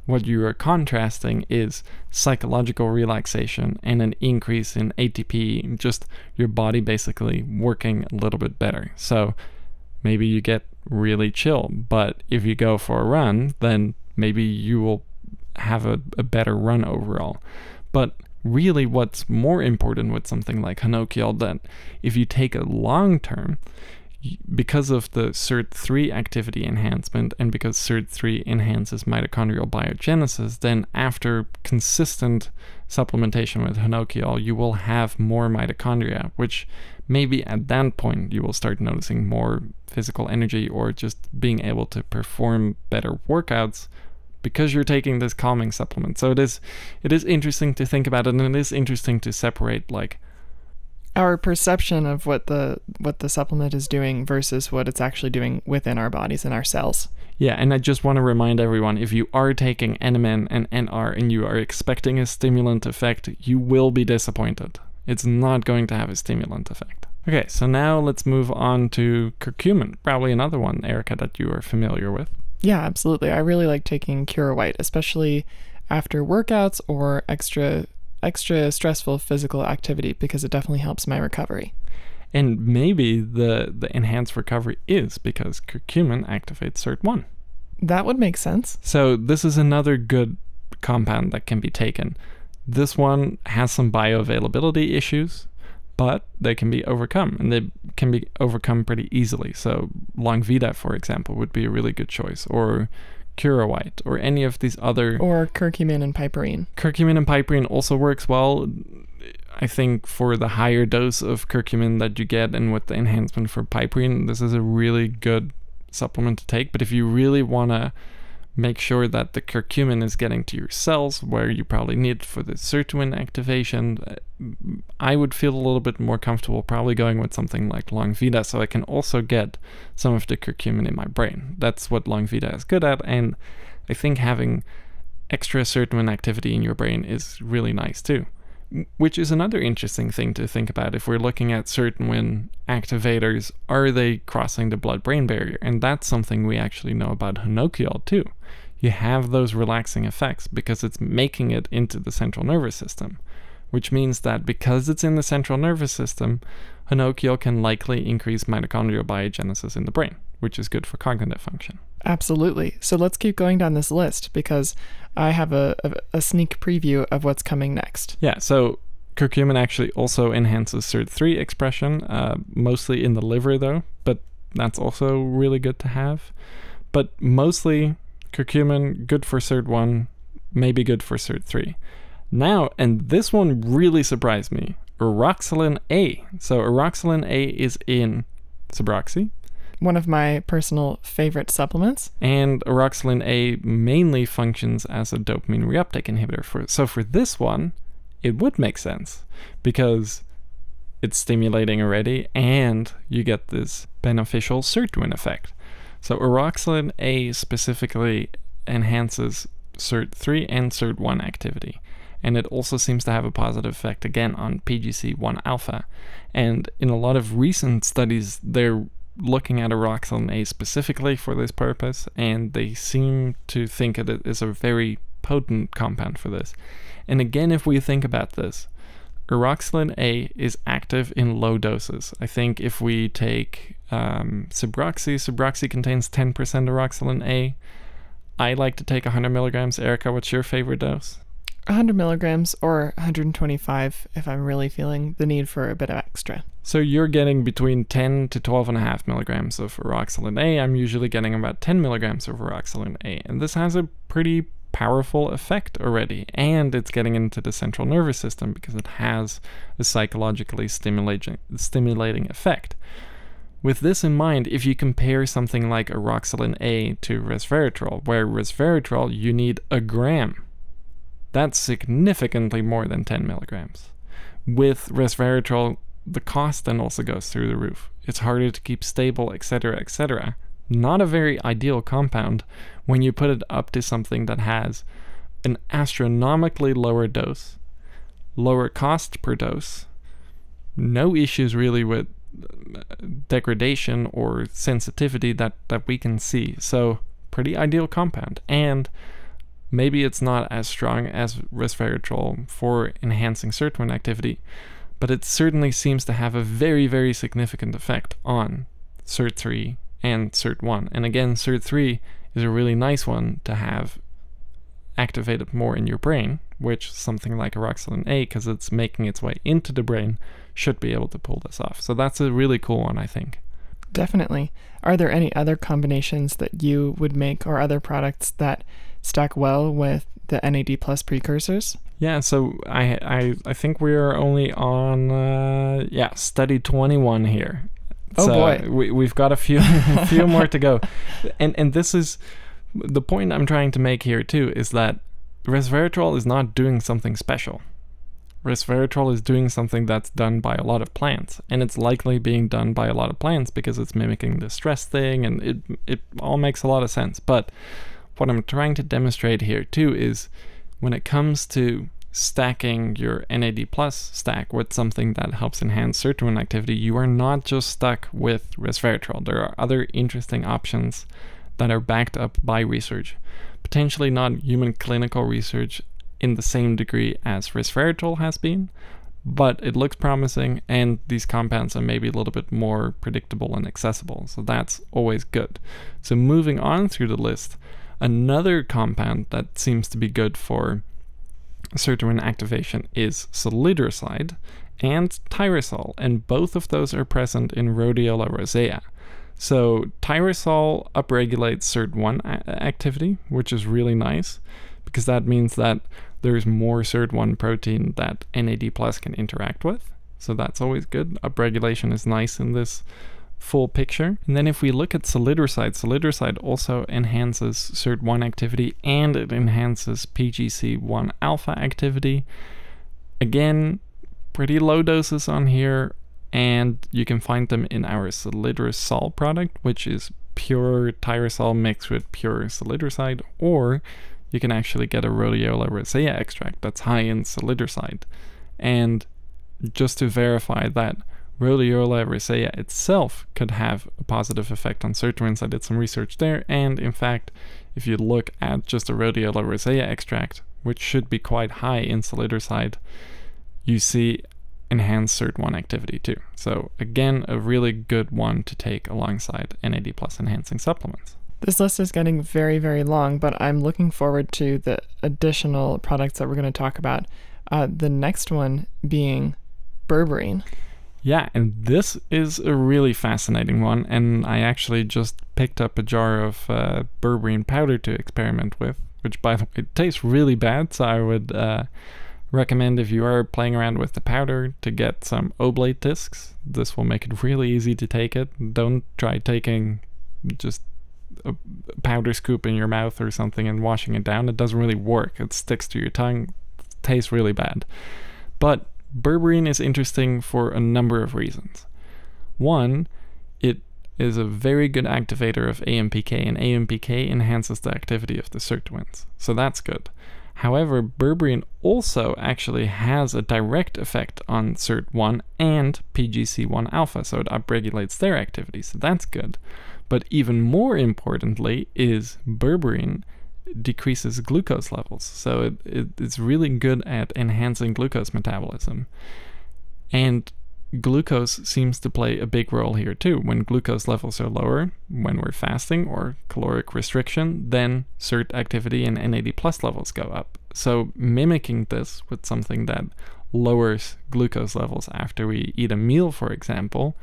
What you are contrasting is psychological relaxation and an increase in ATP, just your body basically working a little bit better. So maybe you get really chill, but if you go for a run, then maybe you will have a better run overall. But really what's more important with something like Honokiol, that if you take a long term, because of the SIRT3 activity enhancement and because SIRT3 enhances mitochondrial biogenesis, then after consistent supplementation with Honokiol, you will have more mitochondria, which maybe at that point you will start noticing more physical energy or just being able to perform better workouts because you're taking this calming supplement. So it is interesting to think about it, and it is interesting to separate like our perception of what the supplement is doing versus what it's actually doing within our bodies and our cells. Yeah, and I just want to remind everyone, if you are taking NMN and NR and you are expecting a stimulant effect, you will be disappointed. It's not going to have a stimulant effect. Okay, so now let's move on to curcumin, probably another one, Erica, that you are familiar with. Yeah, absolutely. I really like taking Cure White, especially after workouts or extra stressful physical activity, because it definitely helps my recovery. And maybe the enhanced recovery is because curcumin activates SIRT1. That would make sense. So this is another good compound that can be taken. This one has some bioavailability issues, but they can be overcome, and they can be overcome pretty easily. So Longvita, for example, would be a really good choice, or Cure White, or any of these other... Or curcumin and piperine. Curcumin and piperine also works well. I think for the higher dose of curcumin that you get and with the enhancement for piperine, this is a really good supplement to take. But if you really want to make sure that the curcumin is getting to your cells, where you probably need for the sirtuin activation, I would feel a little bit more comfortable probably going with something like Longvita, so I can also get some of the curcumin in my brain. That's what Longvita is good at, and I think having extra sirtuin activity in your brain is really nice too. Which is another interesting thing to think about. If we're looking at sirtuin activators, are they crossing the blood-brain barrier? And that's something we actually know about Honokiol too. You have those relaxing effects because it's making it into the central nervous system, which means that because it's in the central nervous system, Honokiol can likely increase mitochondrial biogenesis in the brain, which is good for cognitive function. Absolutely. So let's keep going down this list because I have a sneak preview of what's coming next. Yeah, so curcumin actually also enhances SIRT3 expression, mostly in the liver though, but that's also really good to have. But mostly curcumin, good for SIRT1, maybe good for SIRT3. Now, and this one really surprised me, Oroxylin A. So Oroxylin A is in Subroxy, one of my personal favorite supplements. And Oroxylin A mainly functions as a dopamine reuptake inhibitor. So for this one, it would make sense because it's stimulating already and you get this beneficial sirtuin effect. So Oroxylin A specifically enhances SIRT3 and SIRT1 activity. And it also seems to have a positive effect again on PGC 1-alpha. And in a lot of recent studies, they're looking at Oroxylin A specifically for this purpose, and they seem to think that it is a very potent compound for this. And again, if we think about this, Oroxylin A is active in low doses. I think if we take Subroxy contains 10% Oroxylin A. I like to take 100 milligrams. Erica, what's your favorite dose? 100 milligrams or 125 if I'm really feeling the need for a bit of extra. So you're getting between 10 to 12.5 milligrams of Oroxylin A. I'm usually getting about 10 milligrams of Oroxylin A. And this has a pretty powerful effect already. And it's getting into the central nervous system because it has a psychologically stimulating effect. With this in mind, if you compare something like Oroxylin A to resveratrol, where resveratrol you need a gram, that's significantly more than 10 milligrams. With resveratrol, the cost then also goes through the roof. It's harder to keep stable, etc., etc. Not a very ideal compound when you put it up to something that has an astronomically lower dose, lower cost per dose, no issues really with degradation or sensitivity that we can see. So pretty ideal compound. And maybe it's not as strong as resveratrol for enhancing sirtuin activity, but it certainly seems to have a very, very significant effect on SIRT3 and SIRT1. And again, SIRT3 is a really nice one to have activated more in your brain, which something like Oroxylin A, because it's making its way into the brain, should be able to pull this off. So that's a really cool one, I think. Definitely. Are there any other combinations that you would make or other products that stack well with the NAD+ precursors? Yeah, so I think we are only on study 21 here. Oh so boy, we've got a few more to go, and this is the point I'm trying to make here too, is that resveratrol is not doing something special. Resveratrol is doing something that's done by a lot of plants, and it's likely being done by a lot of plants because it's mimicking the stress thing, and it all makes a lot of sense. But what I'm trying to demonstrate here too is when it comes to stacking your NAD+ stack with something that helps enhance sirtuin activity, you are not just stuck with resveratrol. There are other interesting options that are backed up by research, potentially not human clinical research in the same degree as resveratrol has been, but it looks promising, and these compounds are maybe a little bit more predictable and accessible, so that's always good. So moving on through the list, another compound that seems to be good for sirtuin activation is salidroside and tyrosol, and both of those are present in Rhodiola rosea. So tyrosol upregulates SIRT1 activity, which is really nice, because that means that there's more SIRT1 protein that NAD+ can interact with. So that's always good. Upregulation is nice in this full picture. And then if we look at salidroside, salidroside also enhances SIRT1 activity and it enhances PGC1-alpha activity. Again, pretty low doses on here, and you can find them in our salidrosol product, which is pure tyrosol mixed with pure salidroside, or you can actually get a rhodiola rosea extract that's high in salidroside. And just to verify that rhodiola rosea itself could have a positive effect on sirtuins, I did some research there, and in fact, if you look at just a rhodiola rosea extract, which should be quite high in salidroside, you see enhanced SIRT1 activity too. So again, a really good one to take alongside NAD+ enhancing supplements. This list is getting very, very long, but I'm looking forward to the additional products that we're going to talk about. The next one being berberine. Yeah, and this is a really fascinating one, and I actually just picked up a jar of berberine powder to experiment with, which, by the way, it tastes really bad, so I would recommend if you are playing around with the powder to get some oblate discs. This will make it really easy to take it. Don't try taking just a powder scoop in your mouth or something and washing it down. It doesn't really work. It sticks to your tongue. It tastes really bad. But berberine is interesting for a number of reasons. One, it is a very good activator of AMPK, and AMPK enhances the activity of the sirtuins, so that's good. However, berberine also actually has a direct effect on SIRT1 and PGC1-alpha, so it upregulates their activity, so that's good. But even more importantly is berberine decreases glucose levels, so it's really good at enhancing glucose metabolism. And glucose seems to play a big role here too. When glucose levels are lower, when we're fasting or caloric restriction, then SIRT activity and NAD+ levels go up. So mimicking this with something that lowers glucose levels after we eat a meal, for example,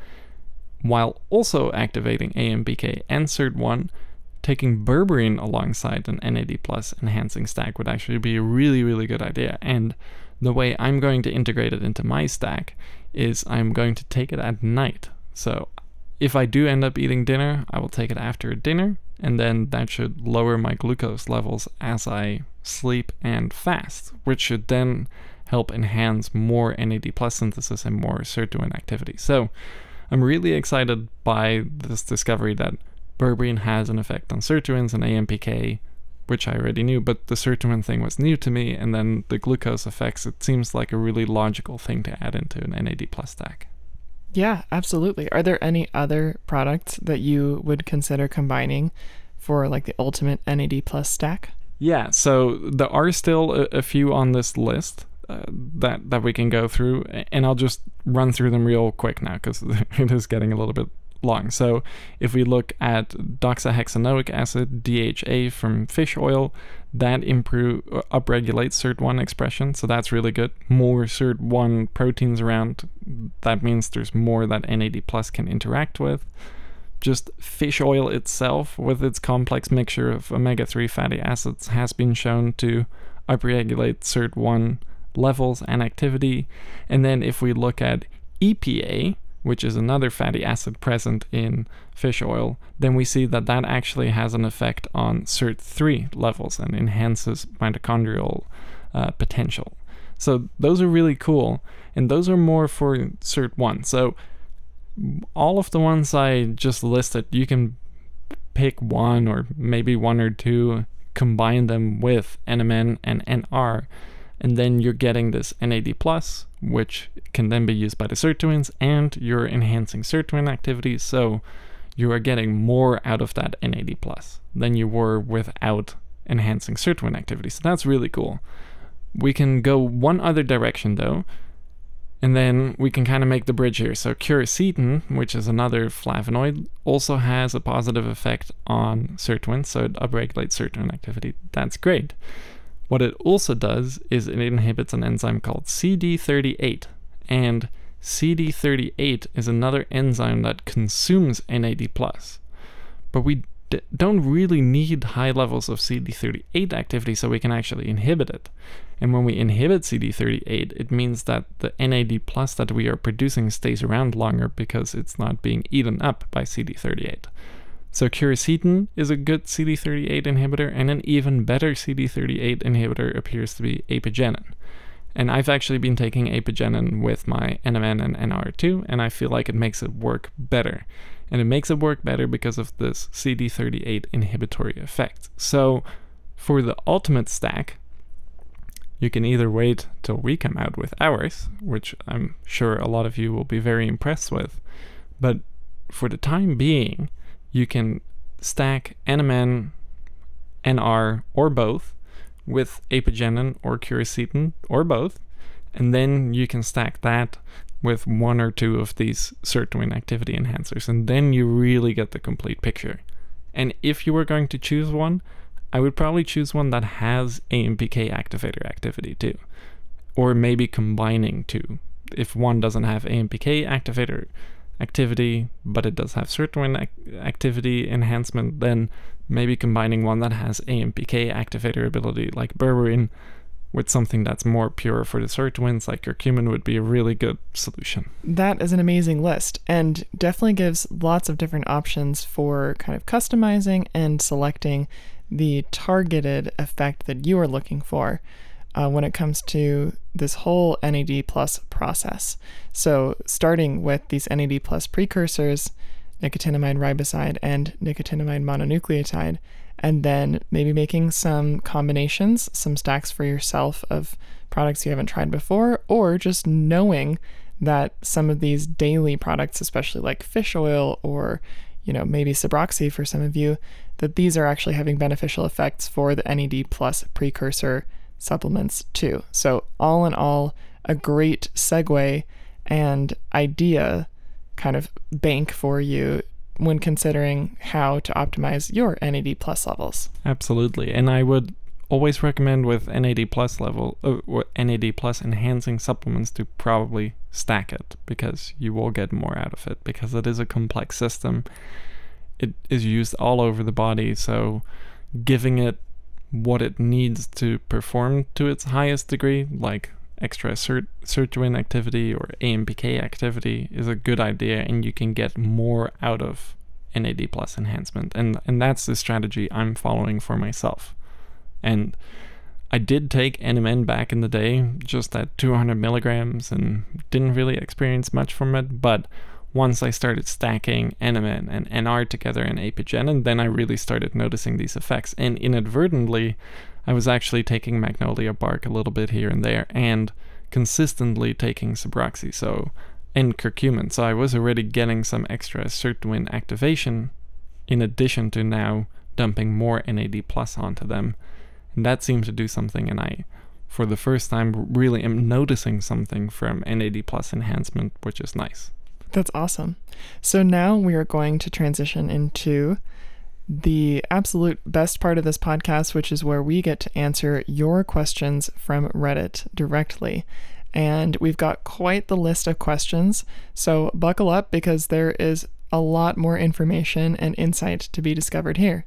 while also activating AMPK and SIRT1, taking berberine alongside an NAD+ enhancing stack would actually be a really, really good idea. And the way I'm going to integrate it into my stack is I'm going to take it at night. So if I do end up eating dinner, I will take it after dinner, and then that should lower my glucose levels as I sleep and fast, which should then help enhance more NAD+ synthesis and more sirtuin activity. So I'm really excited by this discovery that berberine has an effect on sirtuins and AMPK, which I already knew, but the sirtuin thing was new to me, and then the glucose effects, it seems like a really logical thing to add into an NAD+ stack. Yeah, absolutely. Are there any other products that you would consider combining for like the ultimate NAD+ stack? Yeah, so there are still a few on this list that we can go through, and I'll just run through them real quick now because it is getting a little bit long. So if we look at doxahexanoic acid, DHA from fish oil, that upregulates SIRT1 expression, so that's really good. More SIRT1 proteins around, that means there's more that NAD+ can interact with. Just fish oil itself, with its complex mixture of omega-3 fatty acids, has been shown to upregulate SIRT1 levels and activity. And then if we look at EPA, which is another fatty acid present in fish oil, then we see that that actually has an effect on SIRT3 levels and enhances mitochondrial potential. So those are really cool, and those are more for SIRT1. So all of the ones I just listed, you can pick one or maybe one or two, combine them with NMN and NR, and then you're getting this NAD+, which can then be used by the sirtuins, and you're enhancing sirtuin activity, so you are getting more out of that NAD+ than you were without enhancing sirtuin activity, so that's really cool. We can go one other direction though, and then we can kind of make the bridge here. So quercetin, which is another flavonoid, also has a positive effect on sirtuins, so it upregulates sirtuin activity. That's great. What it also does is it inhibits an enzyme called CD38, and CD38 is another enzyme that consumes NAD+. But we don't really need high levels of CD38 activity so we can actually inhibit it. And when we inhibit CD38, it means that the NAD+ that we are producing stays around longer because it's not being eaten up by CD38. So quercetin is a good CD38 inhibitor, and an even better CD38 inhibitor appears to be apigenin. And I've actually been taking apigenin with my NMN and NR too, and I feel like it makes it work better. And it makes it work better because of this CD38 inhibitory effect. So for the ultimate stack, you can either wait till we come out with ours, which I'm sure a lot of you will be very impressed with, but for the time being, you can stack NMN, NR, or both with apigenin or quercetin, or both, and then you can stack that with one or two of these sirtuin activity enhancers, and then you really get the complete picture. And if you were going to choose one, I would probably choose one that has AMPK activator activity too, or maybe combining two. If one doesn't have AMPK activator activity, but it does have sirtuin activity enhancement, then maybe combining one that has AMPK activator ability like berberine with something that's more pure for the sirtuins like curcumin would be a really good solution. That is an amazing list and definitely gives lots of different options for kind of customizing and selecting the targeted effect that you are looking for when it comes to this whole NAD+ process. So starting with these NAD+ precursors, nicotinamide riboside and nicotinamide mononucleotide, and then maybe making some combinations, some stacks for yourself of products you haven't tried before, or just knowing that some of these daily products, especially like fish oil or, you know, maybe Subroxy for some of you, that these are actually having beneficial effects for the NAD+ precursor supplements too. So all in all, a great segue and idea kind of bank for you when considering how to optimize your NAD+ levels. Absolutely. And I would always recommend with NAD+ enhancing supplements to probably stack it, because you will get more out of it, because it is a complex system. It is used all over the body, so giving it what it needs to perform to its highest degree, like extra sirtuin activity or AMPK activity, is a good idea, and you can get more out of NAD+ enhancement. And that's the strategy I'm following for myself. And I did take NMN back in the day, just at 200 milligrams, and didn't really experience much from it. But once I started stacking NMN and NR together and apigenin, then I really started noticing these effects. And inadvertently, I was actually taking Magnolia Bark a little bit here and there, and consistently taking Subroxy and curcumin. So I was already getting some extra sirtuin activation in addition to now dumping more NAD+ onto them. And that seemed to do something, and I, for the first time, really am noticing something from NAD+ enhancement, which is nice. That's awesome. So now we are going to transition into the absolute best part of this podcast, which is where we get to answer your questions from Reddit directly. And we've got quite the list of questions, so buckle up because there is a lot more information and insight to be discovered here.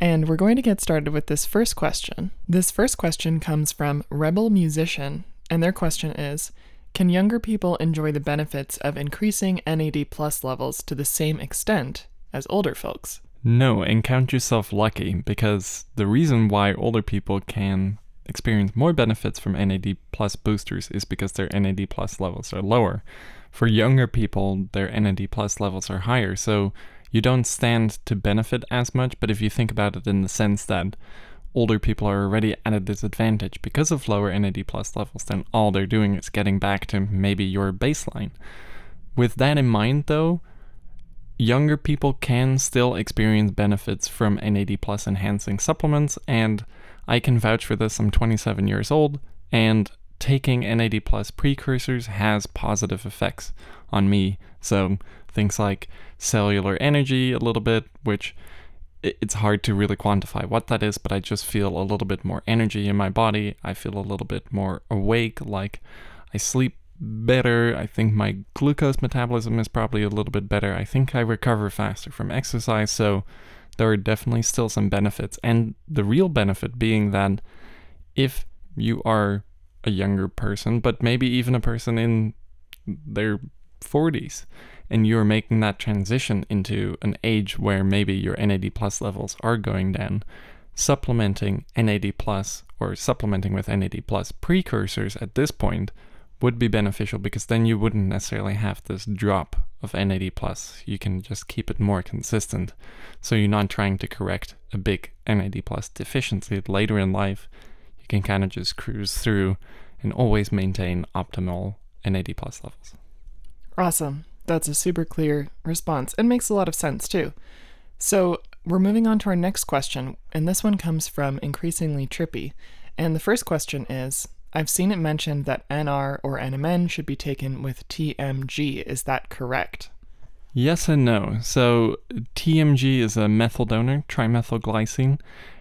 And we're going to get started with this first question. This first question comes from Rebel Musician, and their question is, can younger people enjoy the benefits of increasing NAD+ levels to the same extent as older folks? No, and count yourself lucky, because the reason why older people can experience more benefits from NAD+ boosters is because their NAD+ levels are lower. For younger people, their NAD+ levels are higher, so you don't stand to benefit as much. But if you think about it in the sense that older people are already at a disadvantage because of lower NAD+ levels, then all they're doing is getting back to maybe your baseline. With that in mind, though, younger people can still experience benefits from NAD+ enhancing supplements, and I can vouch for this. I'm 27 years old, and taking NAD+ precursors has positive effects on me. So things like cellular energy a little bit, which it's hard to really quantify what that is, but I just feel a little bit more energy in my body. I feel a little bit more awake, like I sleep better. I think my glucose metabolism is probably a little bit better. I think I recover faster from exercise. So there are definitely still some benefits. And the real benefit being that if you are a younger person, but maybe even a person in their 40s, and you're making that transition into an age where maybe your NAD plus levels are going down, supplementing NAD plus or supplementing with NAD plus precursors at this point would be beneficial, because then you wouldn't necessarily have this drop of NAD plus. You can just keep it more consistent. So you're not trying to correct a big NAD plus deficiency later in life. You can kind of just cruise through and always maintain optimal NAD plus levels. Awesome. That's a super clear response. It makes a lot of sense too. So we're moving on to our next question, and this one comes from Increasingly Trippy. And the first question is, I've seen it mentioned that NR or NMN should be taken with TMG. Is that correct? Yes and no. So TMG is a methyl donor, trimethylglycine,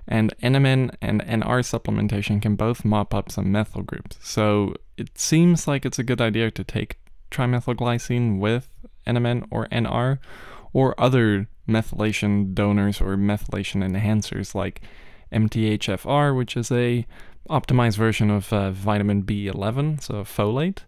and NMN and NR supplementation can both mop up some methyl groups. So it seems like it's a good idea to take trimethylglycine with NMN or NR or other methylation donors or methylation enhancers like MTHFR, which is a optimized version of vitamin B11, so folate.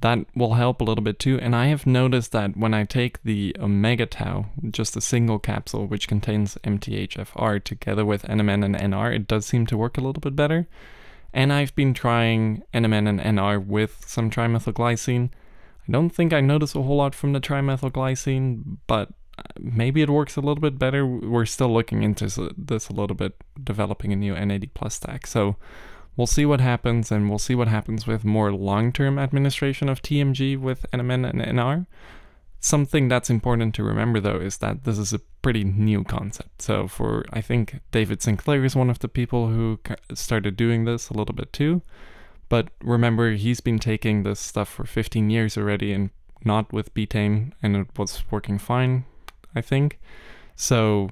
That will help a little bit too. And I have noticed that when I take the omega tau, just a single capsule, which contains MTHFR together with NMN and NR, it does seem to work a little bit better. And I've been trying NMN and NR with some trimethylglycine. I don't think I notice a whole lot from the trimethylglycine, but maybe it works a little bit better. We're still looking into this a little bit, developing a new NAD plus stack. So we'll see what happens, and we'll see what happens with more long-term administration of TMG with NMN and NR. Something that's important to remember, though, is that this is a pretty new concept. So for, I think David Sinclair is one of the people who started doing this a little bit too. But remember, he's been taking this stuff for 15 years already and not with betaine, and it was working fine, I think. So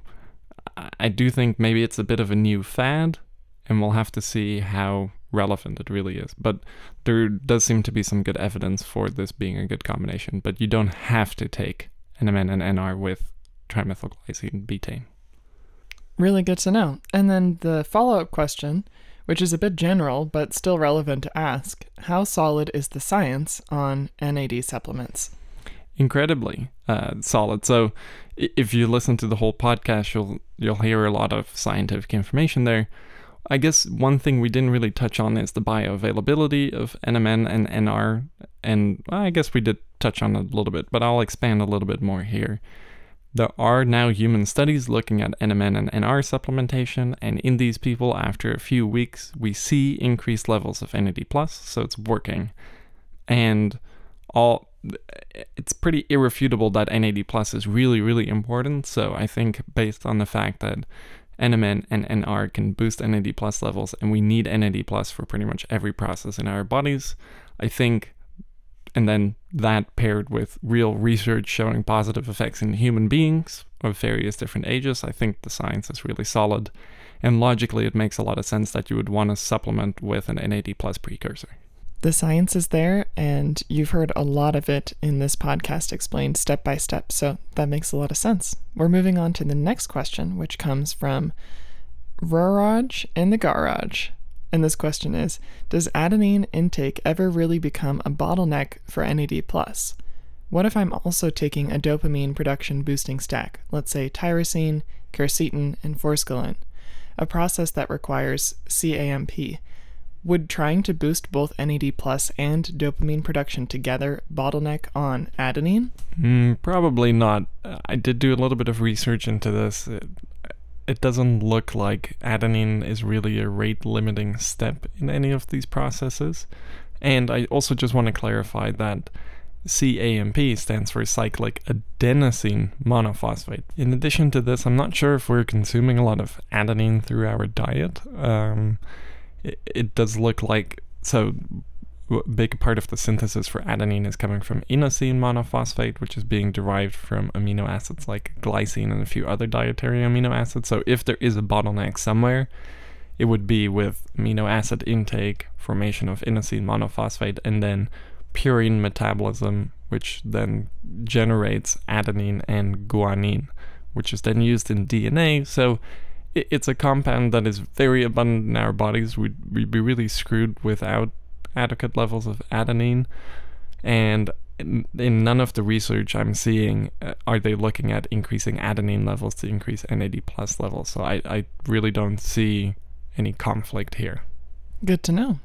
I do think maybe it's a bit of a new fad, and we'll have to see how relevant it really is. But there does seem to be some good evidence for this being a good combination, but you don't have to take NMN and NR with trimethylglycine betaine. Really good to know. And then the follow-up question, which is a bit general, but still relevant to ask, how solid is the science on NAD supplements? Incredibly solid. So if you listen to the whole podcast, you'll hear a lot of scientific information there. I guess one thing we didn't really touch on is the bioavailability of NMN and NR, and I guess we did touch on it a little bit, but I'll expand a little bit more here. There are now human studies looking at NMN and NR supplementation, and in these people, after a few weeks, we see increased levels of NAD+, so it's working. And it's pretty irrefutable that NAD+ is really, really important. So I think based on the fact that NMN and NR can boost NAD+ levels, and we need NAD+ for pretty much every process in our bodies, I think, and then that paired with real research showing positive effects in human beings of various different ages, I think the science is really solid. And logically, it makes a lot of sense that you would want to supplement with an NAD+ precursor. The science is there, and you've heard a lot of it in this podcast explained step by step, so that makes a lot of sense. We're moving on to the next question, which comes from Roraj in the Garage. And this question is, does adenine intake ever really become a bottleneck for NAD+? What if I'm also taking a dopamine production boosting stack, let's say tyrosine, quercetin, and forskolin, a process that requires CAMP? Would trying to boost both NAD plus and dopamine production together bottleneck on adenine? Probably not. I did do a little bit of research into this. It doesn't look like adenine is really a rate limiting step in any of these processes. And I also just want to clarify that CAMP stands for cyclic adenosine monophosphate. In addition to this, I'm not sure if we're consuming a lot of adenine through our diet. It does look like, so a big part of the synthesis for adenine is coming from inosine monophosphate, which is being derived from amino acids like glycine and a few other dietary amino acids. So if there is a bottleneck somewhere, it would be with amino acid intake, formation of inosine monophosphate, and then purine metabolism, which then generates adenine and guanine, which is then used in DNA. So it's a compound that is very abundant in our bodies. We'd be really screwed without adequate levels of adenine. And in none of the research I'm seeing are they looking at increasing adenine levels to increase NAD+ levels. So I really don't see any conflict here. Good to know.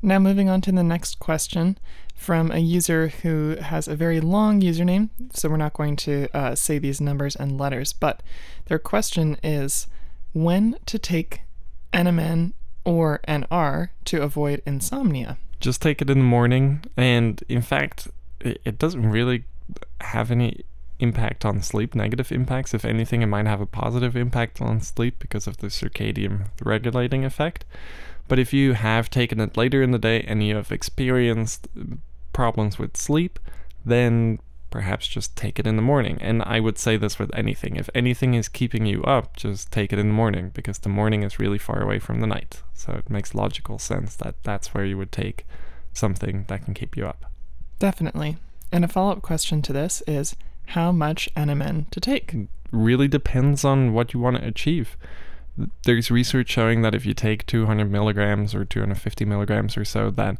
Now moving on to the next question from a user who has a very long username, so we're not going to say these numbers and letters, but their question is when to take NMN or NR to avoid insomnia. Just take it in the morning, and in fact, it doesn't really have any impact on sleep, negative impacts. If anything, it might have a positive impact on sleep because of the circadian regulating effect. But if you have taken it later in the day and you have experienced problems with sleep, then perhaps just take it in the morning. And I would say this with anything. If anything is keeping you up, just take it in the morning, because the morning is really far away from the night. So it makes logical sense that that's where you would take something that can keep you up. Definitely. And a follow-up question to this is, how much NMN to take? Really depends on what you want to achieve. There's research showing that if you take 200 milligrams or 250 milligrams or so, that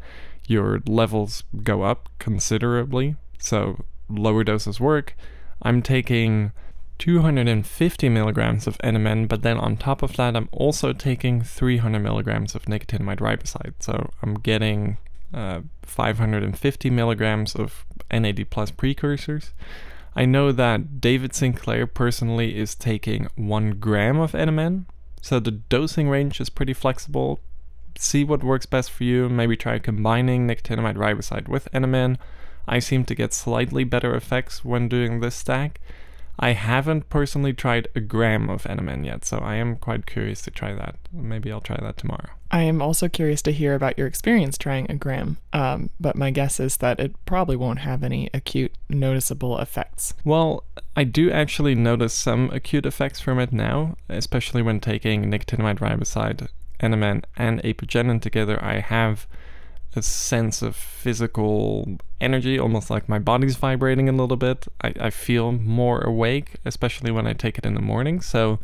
your levels go up considerably. So lower doses work. I'm taking 250 milligrams of NMN, but then on top of that, I'm also taking 300 milligrams of nicotinamide riboside. So I'm getting 550 milligrams of NAD+ precursors. I know that David Sinclair personally is taking 1 gram of NMN, so the dosing range is pretty flexible. See what works best for you, maybe try combining nicotinamide riboside with NMN. I seem to get slightly better effects when doing this stack. I haven't personally tried 1 gram of NMN yet, so I am quite curious to try that. Maybe I'll try that tomorrow. I am also curious to hear about your experience trying 1 gram, but my guess is that it probably won't have any acute noticeable effects. Well, I do actually notice some acute effects from it now, especially when taking nicotinamide riboside, NMN, and apigenin together. I have a sense of physical energy, almost like my body's vibrating a little bit. I feel more awake, especially when I take it in the morning. So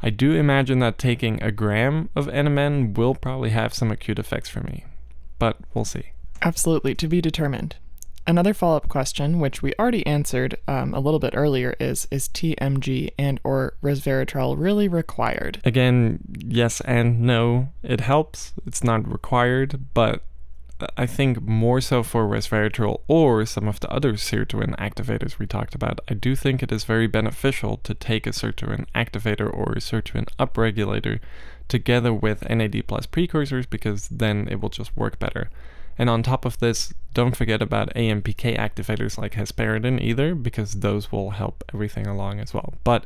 I do imagine that taking 1 gram of NMN will probably have some acute effects for me, but we'll see. Absolutely, to be determined. Another follow-up question, which we already answered a little bit earlier, is TMG and or resveratrol really required? Again, yes and no. It helps. It's not required, but I think more so for resveratrol or some of the other sirtuin activators we talked about, I do think it is very beneficial to take a sirtuin activator or a sirtuin upregulator together with NAD+ precursors, because then it will just work better. And on top of this, don't forget about AMPK activators like hesperidin either, because those will help everything along as well. But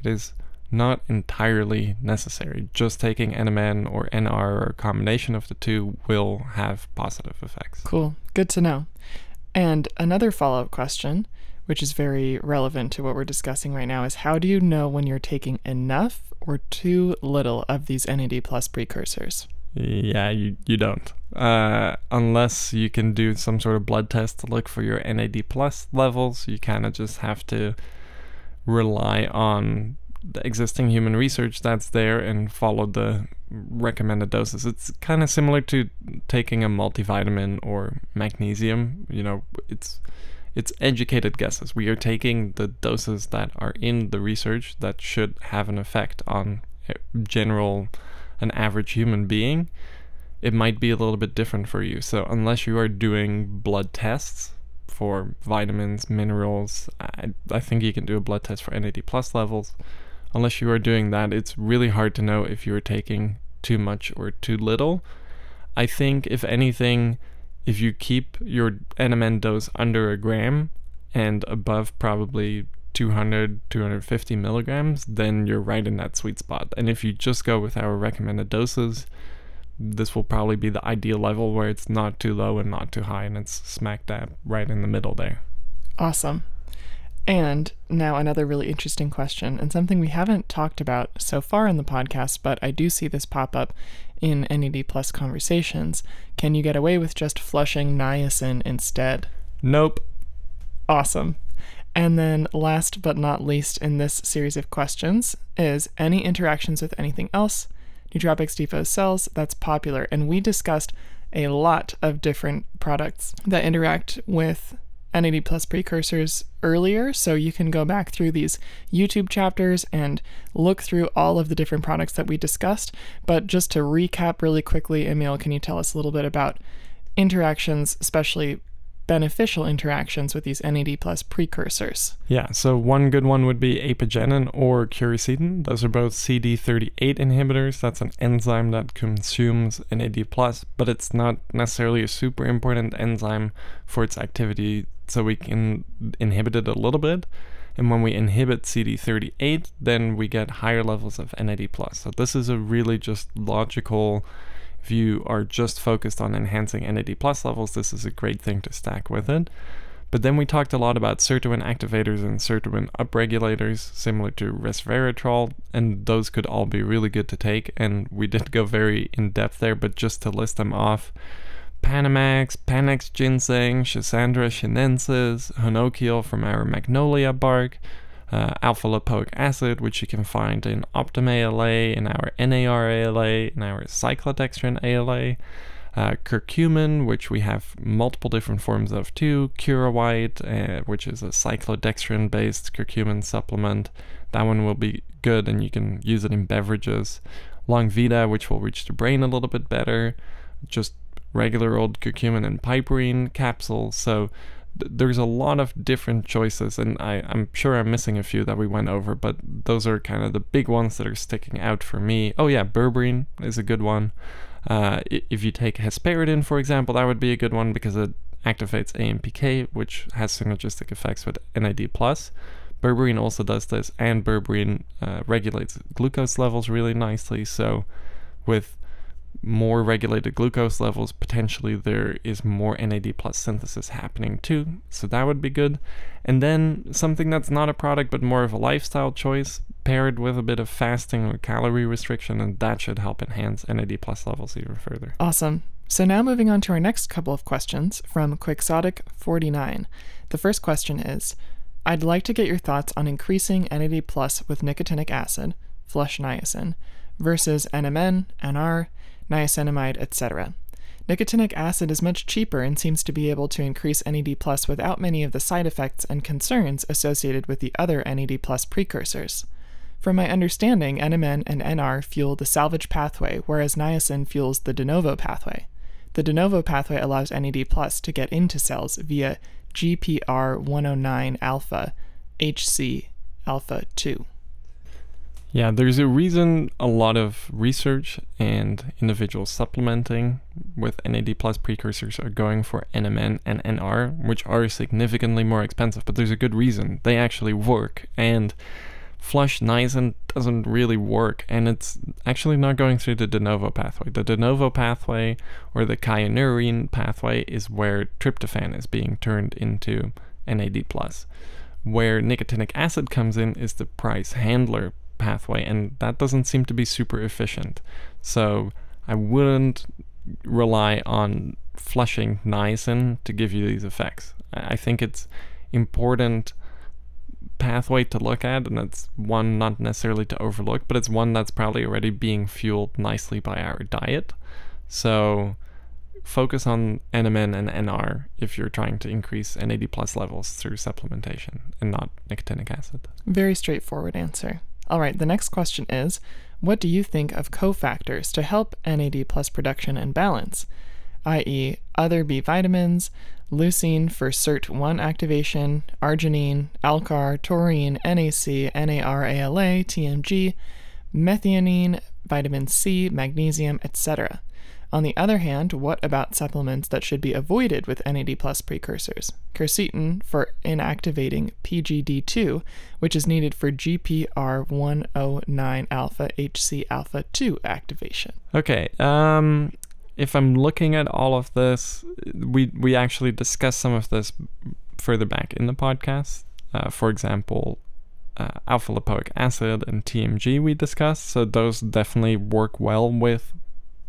it is not entirely necessary. Just taking NMN or NR or a combination of the two will have positive effects. Cool. Good to know. And another follow-up question, which is very relevant to what we're discussing right now, is how do you know when you're taking enough or too little of these NAD+ precursors? Yeah, you don't. Unless you can do some sort of blood test to look for your NAD+ levels, you kind of just have to rely on the existing human research that's there and follow the recommended doses. It's kind of similar to taking a multivitamin or magnesium. You know, it's educated guesses. We are taking the doses that are in the research that should have an effect on an average human being. It might be a little bit different for you. So unless you are doing blood tests for vitamins, minerals, I think you can do a blood test for NAD+ levels. Unless you are doing that, it's really hard to know if you're taking too much or too little. I think, if anything, if you keep your NMN dose under 1 gram and above probably 200, 250 milligrams, then you're right in that sweet spot. And if you just go with our recommended doses, this will probably be the ideal level where it's not too low and not too high, and it's smack dab right in the middle there. Awesome. And now another really interesting question, and something we haven't talked about so far in the podcast, but I do see this pop up in NAD+ conversations. Can you get away with just flushing niacin instead? Nope. Awesome. And then last but not least in this series of questions is any interactions with anything else, Nootropics Depot cells, that's popular. And we discussed a lot of different products that interact with NAD+ precursors earlier, so you can go back through these YouTube chapters and look through all of the different products that we discussed. But just to recap really quickly, Emil, can you tell us a little bit about interactions, especially beneficial interactions with these NAD+ precursors? Yeah, so one good one would be apigenin or quercetin. Those are both CD38 inhibitors. That's an enzyme that consumes NAD+, but it's not necessarily a super important enzyme for its activity, so we can inhibit it a little bit. And when we inhibit CD38, then we get higher levels of NAD+. So this is a really just logical, if you are just focused on enhancing NAD+ levels, this is a great thing to stack with it. But then we talked a lot about sirtuin activators and sirtuin upregulators, similar to resveratrol, and those could all be really good to take. And we did go very in depth there, but just to list them off: Panamax, Panax ginseng, Schisandra chinensis, Honokiol from our Magnolia Bark, alpha-lipoic acid, which you can find in Optum ALA, in our NAR ALA, in our cyclodextrin ALA, curcumin, which we have multiple different forms of too, Curewide, which is a cyclodextrin-based curcumin supplement. That one will be good, and you can use it in beverages. Longvita, which will reach the brain a little bit better. Just regular old curcumin and piperine capsules. So there's a lot of different choices, and I'm sure I'm missing a few that we went over, but those are kind of the big ones that are sticking out for me. Oh yeah, berberine is a good one. If you take hesperidin, for example, that would be a good one because it activates AMPK, which has synergistic effects with NAD+. Berberine also does this, and berberine regulates glucose levels really nicely, so with more regulated glucose levels, potentially there is more NAD+ synthesis happening too, so that would be good. And then something that's not a product but more of a lifestyle choice, paired with a bit of fasting or calorie restriction, and that should help enhance NAD+ levels even further. Awesome. So now moving on to our next couple of questions from Quixotic49. The first question is, I'd like to get your thoughts on increasing NAD+ with nicotinic acid, flush niacin, versus NMN, NR, niacinamide, etc. Nicotinic acid is much cheaper and seems to be able to increase NAD+ without many of the side effects and concerns associated with the other NAD+ precursors. From my understanding, NMN and NR fuel the salvage pathway, whereas niacin fuels the de novo pathway. The de novo pathway allows NAD+ to get into cells via GPR109-alpha, HC-alpha-2. Yeah, there's a reason a lot of research and individual supplementing with NAD+ precursors are going for NMN and NR, which are significantly more expensive, but there's a good reason. They actually work, and flush niacin doesn't really work, and it's actually not going through the de novo pathway. The de novo pathway, or the kynurenine pathway, is where tryptophan is being turned into NAD+. Where nicotinic acid comes in is the price handler pathway, and that doesn't seem to be super efficient. So I wouldn't rely on flushing niacin to give you these effects. I think it's important pathway to look at, and it's one not necessarily to overlook, but it's one that's probably already being fueled nicely by our diet. So focus on NMN and NR if you're trying to increase NAD+ levels through supplementation and not nicotinic acid. Very straightforward answer. All right, the next question is, what do you think of cofactors to help NAD+ production and balance, i.e. other B vitamins, leucine for SIRT1 activation, arginine, ALCAR, taurine, NAC, NARALA, TMG, methionine, vitamin C, magnesium, etc. On the other hand, what about supplements that should be avoided with NAD+ precursors? Quercetin for inactivating PGD2, which is needed for GPR109-alpha HC-alpha-2 activation. Okay, if I'm looking at all of this, we actually discussed some of this further back in the podcast. For example, alpha-lipoic acid and TMG we discussed, so those definitely work well with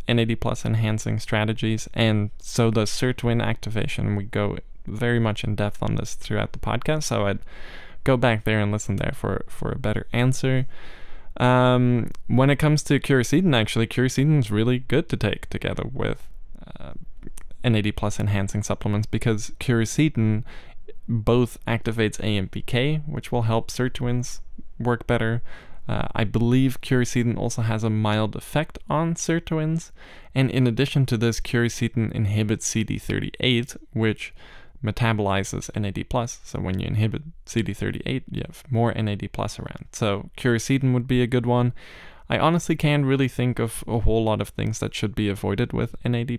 NAD+ enhancing strategies, and so does sirtuin activation. We go very much in depth on this throughout the podcast, so I'd go back there and listen there for a better answer. When it comes to quercetin, actually, quercetin is really good to take together with NAD+ enhancing supplements, because quercetin both activates AMPK, which will help sirtuins work better. I believe quercetin also has a mild effect on sirtuins, and in addition to this, quercetin inhibits CD38, which metabolizes NAD+. So when you inhibit CD38, you have more NAD+ around. So quercetin would be a good one. I honestly can't really think of a whole lot of things that should be avoided with NAD+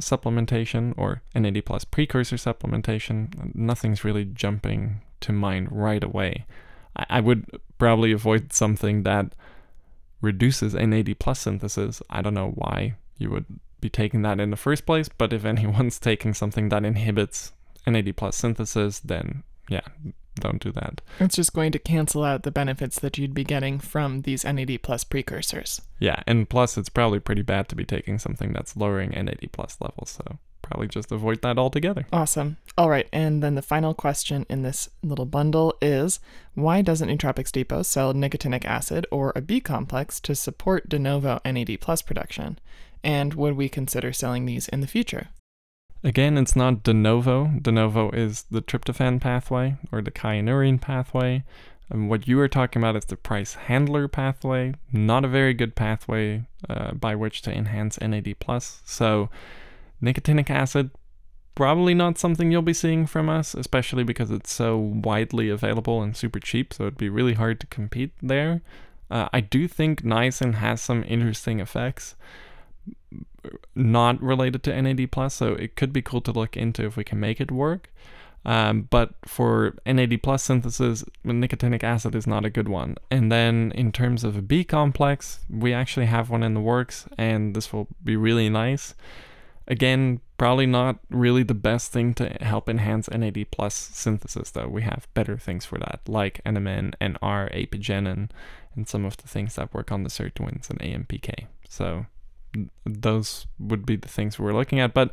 supplementation or NAD+ precursor supplementation. Nothing's really jumping to mind right away. I would probably avoid something that reduces NAD+ synthesis. I don't know why you would be taking that in the first place, but if anyone's taking something that inhibits NAD+ synthesis, then yeah, don't do that. It's just going to cancel out the benefits that you'd be getting from these NAD+ precursors. Yeah, and plus it's probably pretty bad to be taking something that's lowering NAD+ levels, so probably just avoid that altogether. Awesome. All right, and then the final question in this little bundle is, why doesn't Nootropics Depot sell nicotinic acid or a B-complex to support de novo NAD+ production? And would we consider selling these in the future? Again, it's not de novo. De novo is the tryptophan pathway or the kynurenine pathway. And what you were talking about is the price handler pathway, not a very good pathway by which to enhance NAD+. So nicotinic acid, probably not something you'll be seeing from us, especially because it's so widely available and super cheap, so it'd be really hard to compete there. I do think niacin has some interesting effects, not related to NAD+, so it could be cool to look into if we can make it work. But for NAD+ synthesis, nicotinic acid is not a good one. And then in terms of a B complex, we actually have one in the works, and this will be really nice. Again, probably not really the best thing to help enhance NAD+ synthesis, though. We have better things for that, like NMN, NR, apigenin, and some of the things that work on the sirtuins and AMPK. So those would be the things we're looking at, but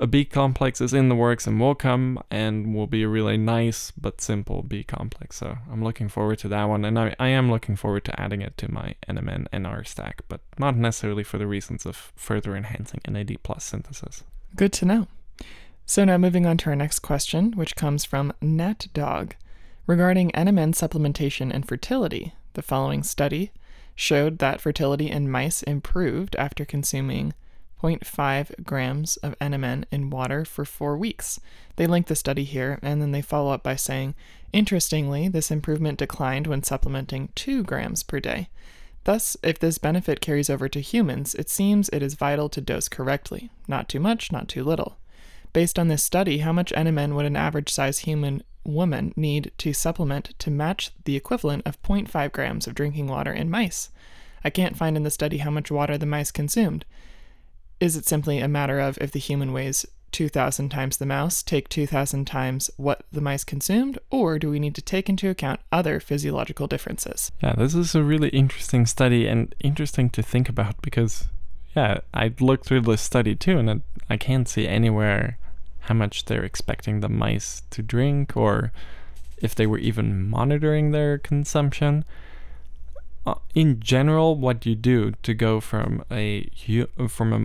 a B complex is in the works and will come and will be a really nice but simple B complex, so I'm looking forward to that one, and I am looking forward to adding it to my NMN NR stack, but not necessarily for the reasons of further enhancing NAD+ synthesis. Good to know. So now moving on to our next question, which comes from Nat Dog. Regarding NMN supplementation and fertility, the following study showed that fertility in mice improved after consuming 0.5 grams of NMN in water for 4 weeks. They link the study here, and then they follow up by saying, interestingly, this improvement declined when supplementing 2 grams per day. Thus, if this benefit carries over to humans, it seems it is vital to dose correctly. Not too much, not too little. Based on this study, how much NMN would an average-sized human woman need to supplement to match the equivalent of 0.5 grams of drinking water in mice? I can't find in the study how much water the mice consumed. Is it simply a matter of if the human weighs 2,000 times the mouse, take 2,000 times what the mice consumed, or do we need to take into account other physiological differences? Yeah, this is a really interesting study and interesting to think about because, yeah, I looked through this study too and I can't see anywhere how much they're expecting the mice to drink or if they were even monitoring their consumption. In general, what you do to go from a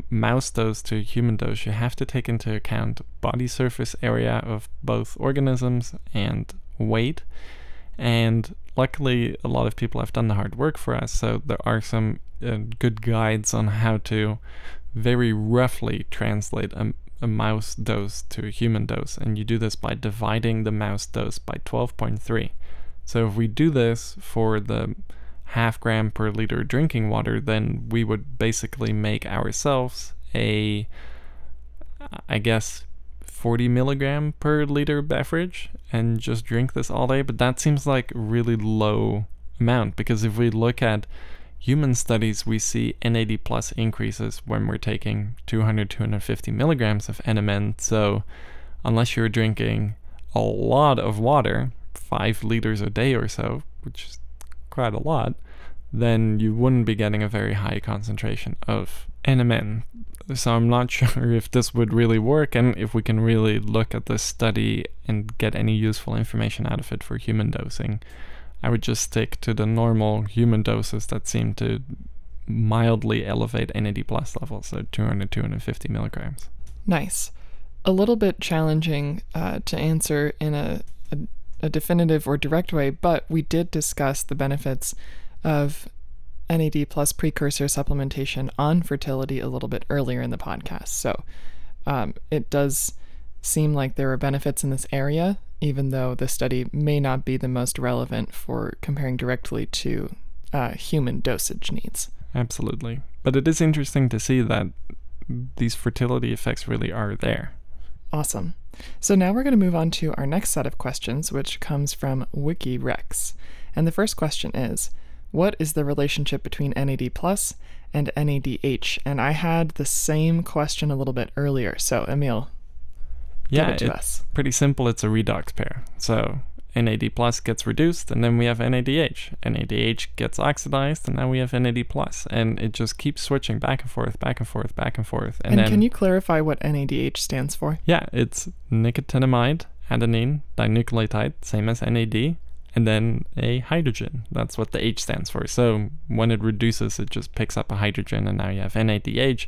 mouse dose to a human dose, you have to take into account body surface area of both organisms and weight. And luckily, a lot of people have done the hard work for us, so there are some good guides on how to very roughly translate a mouse dose to a human dose. And you do this by dividing the mouse dose by 12.3. So if we do this for the half gram per liter drinking water, then we would basically make ourselves a, I guess, 40 milligram per liter beverage and just drink this all day. But that seems like a really low amount, because if we look at human studies, we see NAD+ increases when we're taking 200-250 milligrams of NMN. So unless you're drinking a lot of water, 5 liters a day or so, which is quite a lot, then you wouldn't be getting a very high concentration of NMN. So I'm not sure if this would really work and if we can really look at this study and get any useful information out of it for human dosing. I would just stick to the normal human doses that seem to mildly elevate NAD+ levels, so 200, 250 milligrams. Nice. A little bit challenging to answer in a definitive or direct way, but we did discuss the benefits of NAD+ precursor supplementation on fertility a little bit earlier in the podcast. So it does seem like there are benefits in this area, even though the study may not be the most relevant for comparing directly to human dosage needs. Absolutely. But it is interesting to see that these fertility effects really are there. Awesome. So now we're going to move on to our next set of questions, which comes from WikiRex. And the first question is, what is the relationship between NAD+ and NADH? And I had the same question a little bit earlier. So, Emil, give it to us. Pretty simple. It's a redox pair. So NAD+ gets reduced, and then we have NADH. NADH gets oxidized, and now we have NAD+. And it just keeps switching back and forth, back and forth, back and forth. And then, can you clarify what NADH stands for? Yeah, it's nicotinamide adenine dinucleotide, same as NAD, and then a hydrogen. That's what the H stands for. So when it reduces, it just picks up a hydrogen, and now you have NADH.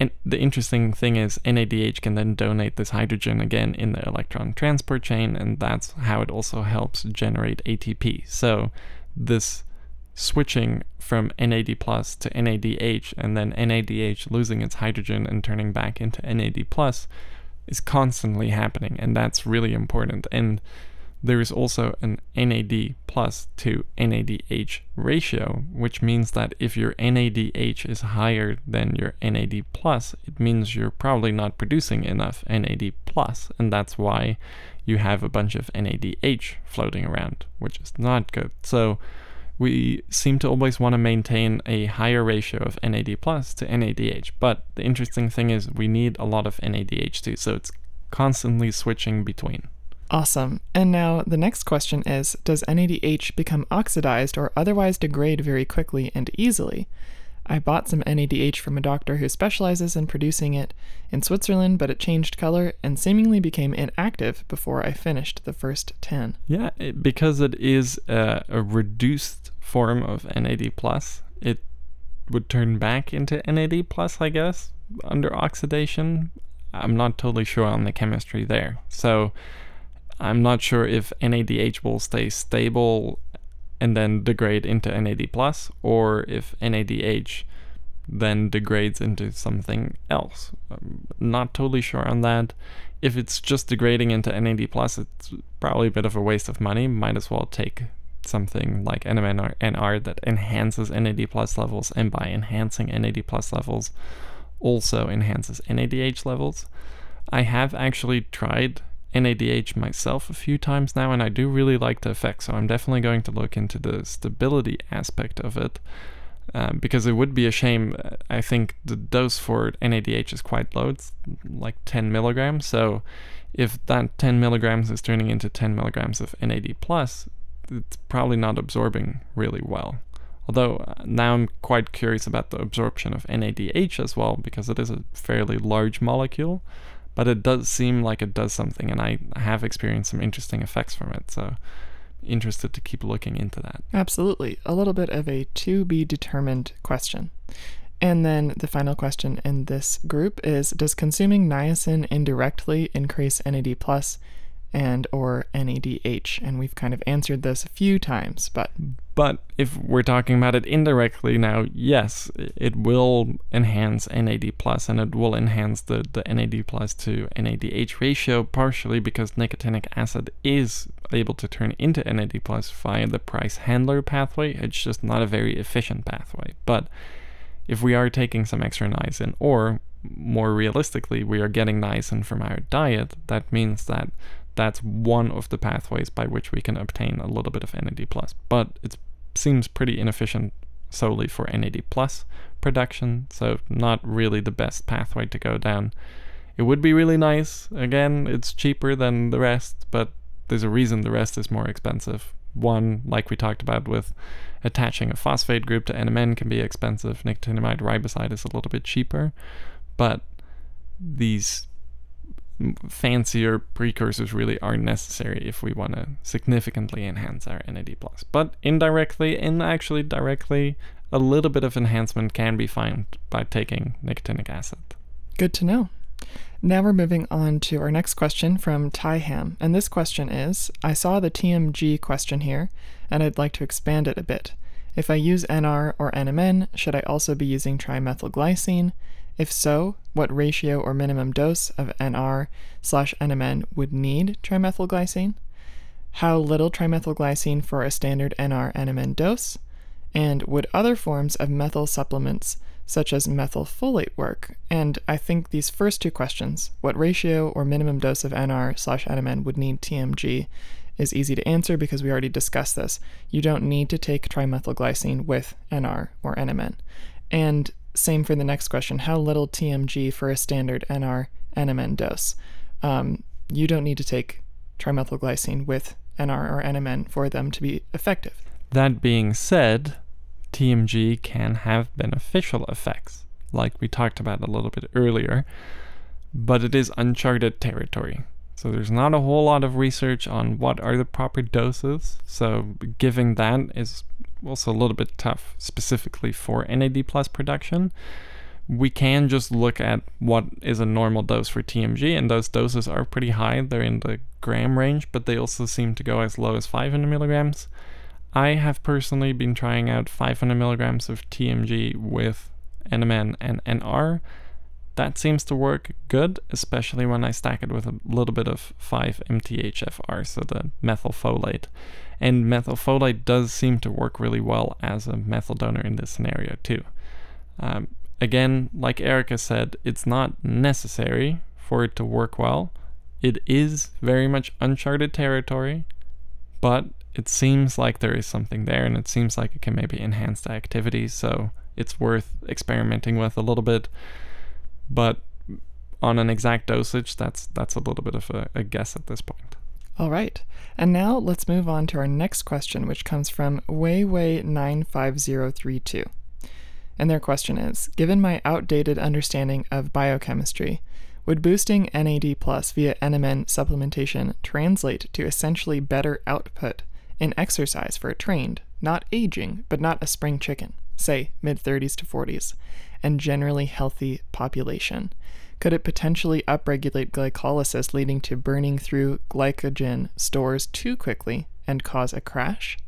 And the interesting thing is NADH can then donate this hydrogen again in the electron transport chain, and that's how it also helps generate ATP. So this switching from NAD plus to NADH, and then NADH losing its hydrogen and turning back into NAD plus, is constantly happening, and that's really important. And there is also an NAD plus to NADH ratio, which means that if your NADH is higher than your NAD plus, it means you're probably not producing enough NAD plus, and that's why you have a bunch of NADH floating around, which is not good. So we seem to always want to maintain a higher ratio of NAD plus to NADH, but the interesting thing is we need a lot of NADH too, so it's constantly switching between. Awesome. And now the next question is, does NADH become oxidized or otherwise degrade very quickly and easily? I bought some NADH from a doctor who specializes in producing it in Switzerland, but it changed color and seemingly became inactive before I finished the first 10. Yeah, because it is a reduced form of NAD+, it would turn back into NAD+, I guess, under oxidation. I'm not totally sure on the chemistry there. So I'm not sure if NADH will stay stable and then degrade into NAD+, or if NADH then degrades into something else. I'm not totally sure on that. If it's just degrading into NAD+, it's probably a bit of a waste of money. Might as well take something like NMN or NR that enhances NAD+ levels, and by enhancing NAD+ levels, also enhances NADH levels. I have actually tried NADH myself a few times now, and I do really like the effect, so I'm definitely going to look into the stability aspect of it, because it would be a shame. I think the dose for NADH is quite low. It's like 10 milligrams, so if that 10 milligrams is turning into 10 milligrams of NAD+, it's probably not absorbing really well. Although now I'm quite curious about the absorption of NADH as well, because it is a fairly large molecule. But it does seem like it does something, and I have experienced some interesting effects from it, so interested to keep looking into that. Absolutely. A little bit of a to-be-determined question. And then the final question in this group is, does consuming niacin indirectly increase NAD+ and or NADH? And we've kind of answered this a few times, But if we're talking about it indirectly now, yes, it will enhance NAD+, and it will enhance the NAD+ to NADH ratio, partially because nicotinic acid is able to turn into NAD+ via the Price-Handler pathway. It's just not a very efficient pathway. But if we are taking some extra niacin, or more realistically, we are getting niacin from our diet, that means that that's one of the pathways by which we can obtain a little bit of NAD+. But it's seems pretty inefficient solely for NAD+ production, so not really the best pathway to go down. It would be really nice. Again, it's cheaper than the rest, but there's a reason the rest is more expensive. one, like we talked about with attaching a phosphate group to NMN, can be expensive. Nicotinamide riboside is a little bit cheaper, but these fancier precursors really are necessary if we want to significantly enhance our NAD+. But indirectly and actually directly, a little bit of enhancement can be found by taking nicotinic acid. Good to know. Now we're moving on to our next question from Tyham, and this question is, I saw the TMG question here, and I'd like to expand it a bit. If I use NR or NMN, should I also be using trimethylglycine? If so, what ratio or minimum dose of NR/NMN would need trimethylglycine? How little trimethylglycine for a standard NR/NMN dose? And would other forms of methyl supplements such as methylfolate work? And I think these first two questions, what ratio or minimum dose of NR/NMN would need TMG, is easy to answer because we already discussed this. You don't need to take trimethylglycine with NR or NMN. And same for the next question, how little TMG for a standard NR/NMN dose? You don't need to take trimethylglycine with NR or NMN for them to be effective. That being said, TMG can have beneficial effects, like we talked about a little bit earlier, but it is uncharted territory. So there's not a whole lot of research on what are the proper doses, so giving that is also a little bit tough, specifically for NAD+ production. We can just look at what is a normal dose for TMG, and those doses are pretty high. They're in the gram range, but they also seem to go as low as 500 milligrams. I have personally been trying out 500 milligrams of TMG with NMN and NR. That seems to work good, especially when I stack it with a little bit of 5-MTHFR, so the methylfolate. And methylfolate does seem to work really well as a methyl donor in this scenario too. Again, like Erica said, it's not necessary for it to work well. It is very much uncharted territory, but it seems like there is something there, and it seems like it can maybe enhance the activity, so it's worth experimenting with a little bit. But on an exact dosage, that's a little bit of a guess at this point. All right. And now let's move on to our next question, which comes from Weiwei95032. And their question is, given my outdated understanding of biochemistry, would boosting NAD+ via NMN supplementation translate to essentially better output in exercise for a trained, not aging, but not a spring chicken, say mid-30s to 40s, and generally healthy population? Could it potentially upregulate glycolysis, leading to burning through glycogen stores too quickly and cause a crash?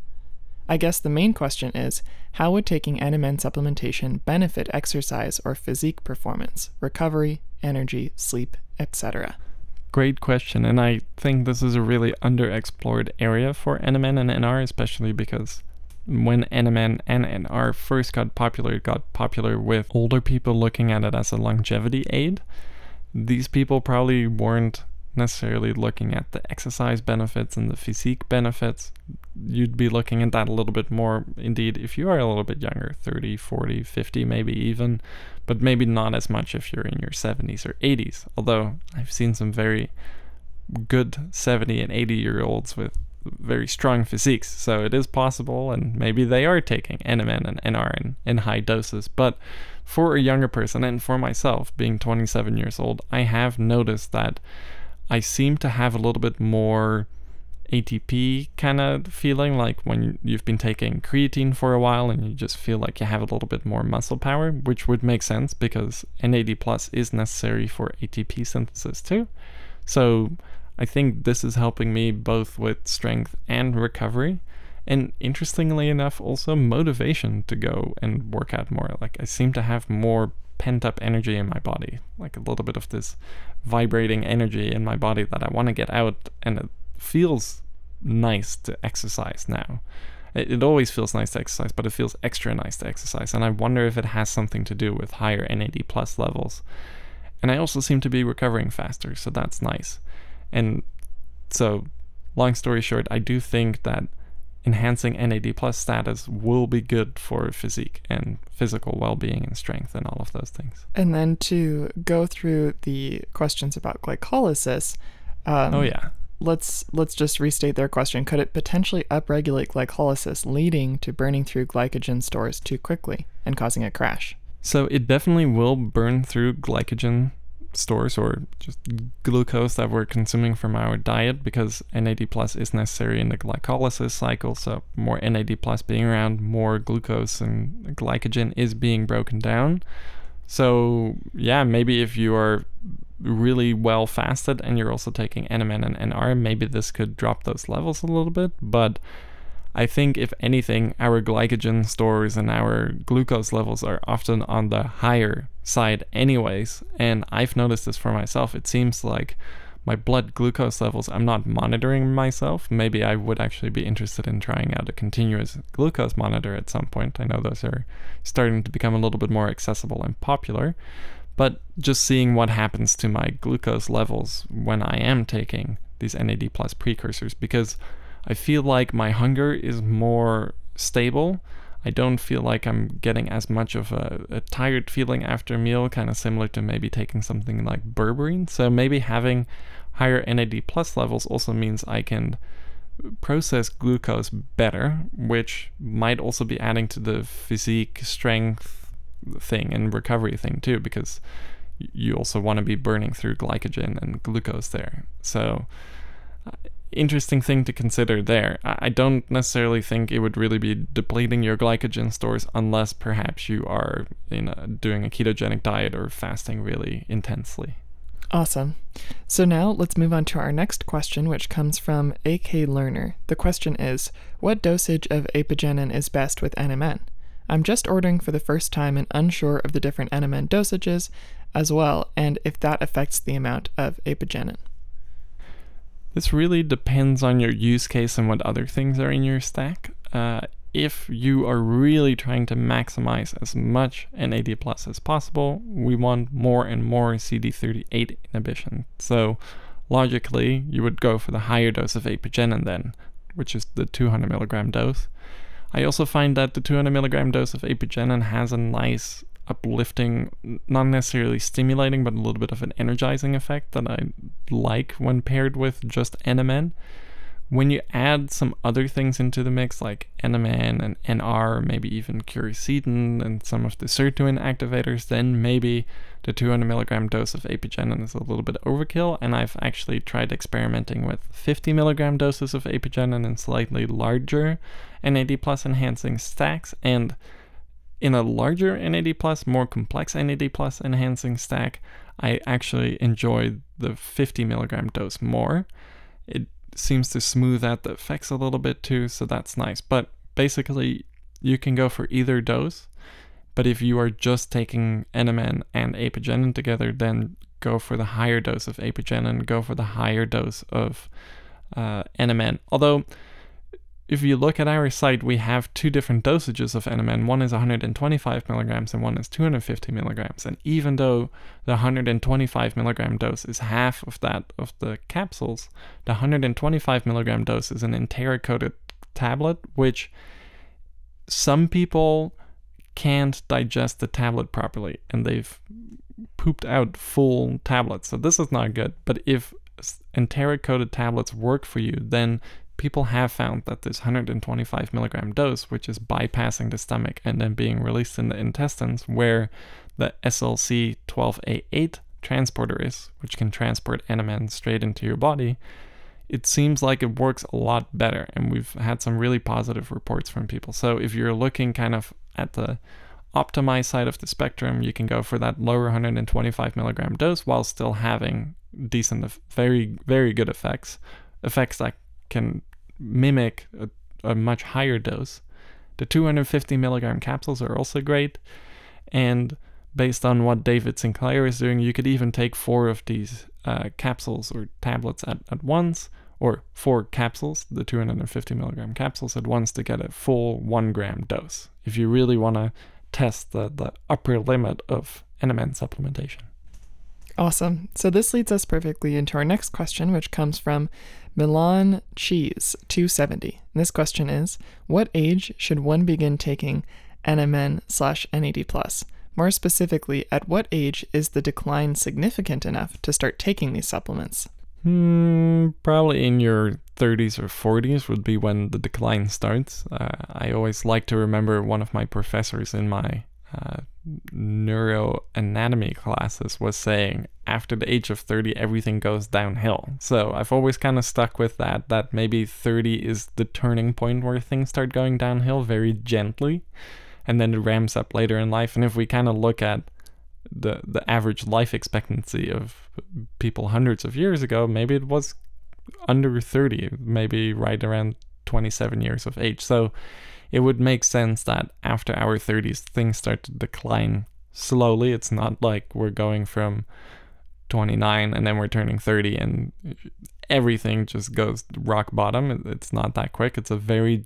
I guess the main question is, how would taking NMN supplementation benefit exercise or physique performance, recovery, energy, sleep, etc.? Great question, and I think this is a really underexplored area for NMN and NR, especially because when NMN and NR first got popular with older people looking at it as a longevity aid. These people probably weren't necessarily looking at the exercise benefits and the physique benefits. You'd be looking at that a little bit more, indeed, if you are a little bit younger, 30, 40, 50, maybe even, but maybe not as much if you're in your 70s or 80s, although I've seen some very good 70 and 80-year-olds with very strong physiques, so it is possible, and maybe they are taking NMN and NR in high doses. But for a younger person, and for myself, being 27 years old, I have noticed that I seem to have a little bit more ATP kind of feeling, like when you've been taking creatine for a while and you just feel like you have a little bit more muscle power, which would make sense because NAD+ is necessary for ATP synthesis too. So I think this is helping me both with strength and recovery, and interestingly enough, also motivation to go and work out more. Like, I seem to have more pent-up energy in my body, like a little bit of this vibrating energy in my body that I want to get out, and it feels nice to exercise now. It always feels nice to exercise, but it feels extra nice to exercise, and I wonder if it has something to do with higher NAD+ levels. And I also seem to be recovering faster, so that's nice. And so, long story short, I do think that enhancing NAD+ status will be good for physique and physical well-being and strength and all of those things. And then to go through the questions about glycolysis. let's just restate their question. Could it potentially upregulate glycolysis, leading to burning through glycogen stores too quickly and causing a crash? So it definitely will burn through glycogen stores, or just glucose that we're consuming from our diet, because NAD+ is necessary in the glycolysis cycle. So more NAD+ being around, more glucose and glycogen is being broken down. So yeah, maybe if you are really well fasted and you're also taking NMN and NR, maybe this could drop those levels a little bit. But I think if anything, our glycogen stores and our glucose levels are often on the higher side anyways. And I've noticed this for myself. It seems like my blood glucose levels, I'm not monitoring myself. Maybe I would actually be interested in trying out a continuous glucose monitor at some point. I know those are starting to become a little bit more accessible and popular. But just seeing what happens to my glucose levels when I am taking these NAD+ precursors, because I feel like my hunger is more stable. I don't feel like I'm getting as much of a tired feeling after a meal, kind of similar to maybe taking something like berberine. So maybe having higher NAD+ levels also means I can process glucose better, which might also be adding to the physique strength thing and recovery thing too, because you also want to be burning through glycogen and glucose there. So interesting thing to consider there. I don't necessarily think it would really be depleting your glycogen stores, unless perhaps you are doing a ketogenic diet or fasting really intensely. Awesome. So now let's move on to our next question, which comes from AK Learner. The question is, what dosage of apigenin is best with NMN? I'm just ordering for the first time and unsure of the different NMN dosages as well, and if that affects the amount of apigenin. This really depends on your use case and what other things are in your stack. If you are really trying to maximize as much NAD+ as possible, we want more and more CD38 inhibition. So logically, you would go for the higher dose of apigenin then, which is the 200 milligram dose. I also find that the 200 milligram dose of apigenin has a nice uplifting, not necessarily stimulating, but a little bit of an energizing effect that I like when paired with just NMN. When you add some other things into the mix, like NMN and NR, maybe even quercetin and some of the sirtuin activators, then maybe the 200 milligram dose of apigenin is a little bit overkill. And I've actually tried experimenting with 50 milligram doses of apigenin in slightly larger NAD+ enhancing stacks, and in a larger NAD+, more complex NAD+ enhancing stack, I actually enjoy the 50 milligram dose more. It seems to smooth out the effects a little bit too, so that's nice. But basically, you can go for either dose. But if you are just taking NMN and apigenin together, then go for the higher dose of apigenin, go for the higher dose of NMN. Although, if you look at our site, we have two different dosages of NMN. One is 125 milligrams and one is 250 milligrams. And even though the 125 milligram dose is half of that of the capsules, the 125 milligram dose is an enteric-coated tablet, which some people can't digest the tablet properly and they've pooped out full tablets. So this is not good. But if enteric-coated tablets work for you, then people have found that this 125 milligram dose, which is bypassing the stomach and then being released in the intestines where the SLC12A8 transporter is, which can transport NMN straight into your body, it seems like it works a lot better. And we've had some really positive reports from people. So if you're looking kind of at the optimized side of the spectrum, you can go for that lower 125 milligram dose while still having decent, very, very good effects that can mimic a much higher dose. The 250 milligram capsules are also great. And based on what David Sinclair is doing, you could even take four of these capsules or tablets at once, or four capsules, the 250 milligram capsules at once to get a full 1 gram dose, if you really want to test the upper limit of NMN supplementation. Awesome. So this leads us perfectly into our next question, which comes from Milan Cheese 270. And this question is, what age should one begin taking NMN/NAD+? More specifically, at what age is the decline significant enough to start taking these supplements? Probably in your 30s or 40s would be when the decline starts. I always like to remember one of my professors in my neuroanatomy classes was saying, after the age of 30, everything goes downhill. So I've always kind of stuck with that maybe 30 is the turning point where things start going downhill very gently, and then it ramps up later in life. And if we kind of look at the average life expectancy of people hundreds of years ago, maybe it was under 30, maybe right around 27 years of age. So it would make sense that after our 30s, things start to decline slowly. It's not like we're going from 29 and then we're turning 30 and everything just goes rock bottom. It's not that quick. It's a very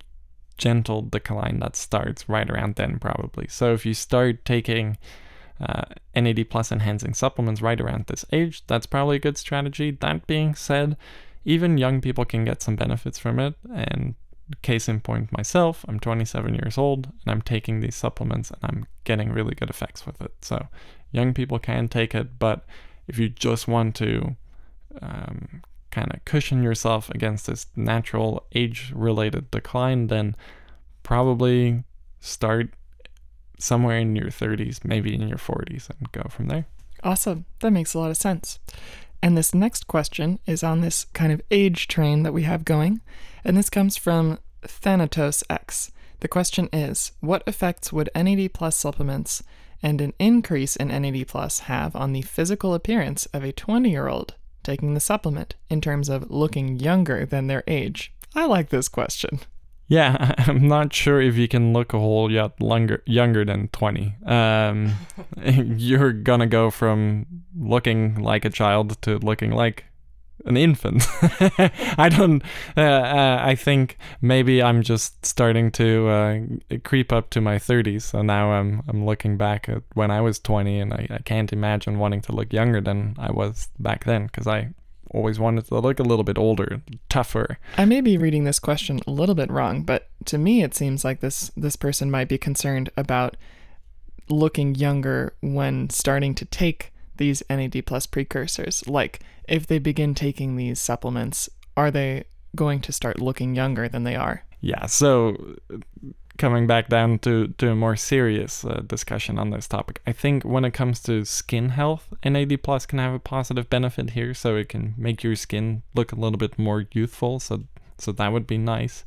gentle decline that starts right around then, probably. So if you start taking NAD+ enhancing supplements right around this age, that's probably a good strategy. That being said, even young people can get some benefits from it. And case in point, myself, I'm 27 years old and I'm taking these supplements and I'm getting really good effects with it. So young people can take it, but if you just want to kind of cushion yourself against this natural age-related decline, then probably start somewhere in your 30s, maybe in your 40s, and go from there. Awesome. That makes a lot of sense. And this next question is on this kind of age train that we have going. And this comes from Thanatos X. The question is, what effects would NAD+ supplements and an increase in NAD+ have on the physical appearance of a 20-year-old taking the supplement in terms of looking younger than their age? I like this question. Yeah, I'm not sure if you can look a whole lot younger than 20. You're gonna go from looking like a child to looking like an infant. I think maybe I'm just starting to creep up to my 30s. So now I'm looking back at when I was 20, and I can't imagine wanting to look younger than I was back then, because I always wanted to look a little bit older, tougher. I may be reading this question a little bit wrong, but to me it seems like this person might be concerned about looking younger when starting to take these NAD+ precursors. Like, if they begin taking these supplements, are they going to start looking younger than they are? Yeah, so coming back down to a more serious discussion on this topic, I think when it comes to skin health, NAD+ can have a positive benefit here. So it can make your skin look a little bit more youthful. So that would be nice.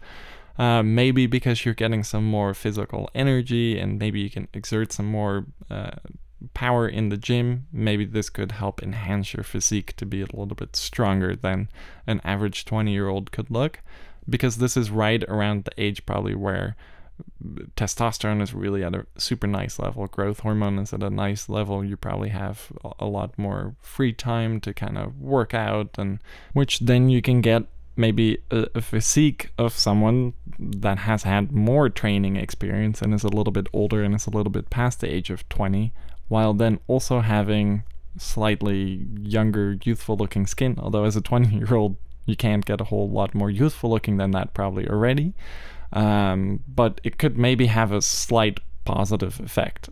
Maybe because you're getting some more physical energy and maybe you can exert some more power in the gym, maybe this could help enhance your physique to be a little bit stronger than an average 20-year-old could look, because this is right around the age probably where testosterone is really at a super nice level, growth hormone is at a nice level, you probably have a lot more free time to kind of work out, and which then you can get maybe a physique of someone that has had more training experience and is a little bit older and is a little bit past the age of 20, while then also having slightly younger, youthful-looking skin, although as a 20-year-old, you can't get a whole lot more youthful-looking than that probably already. But it could maybe have a slight positive effect,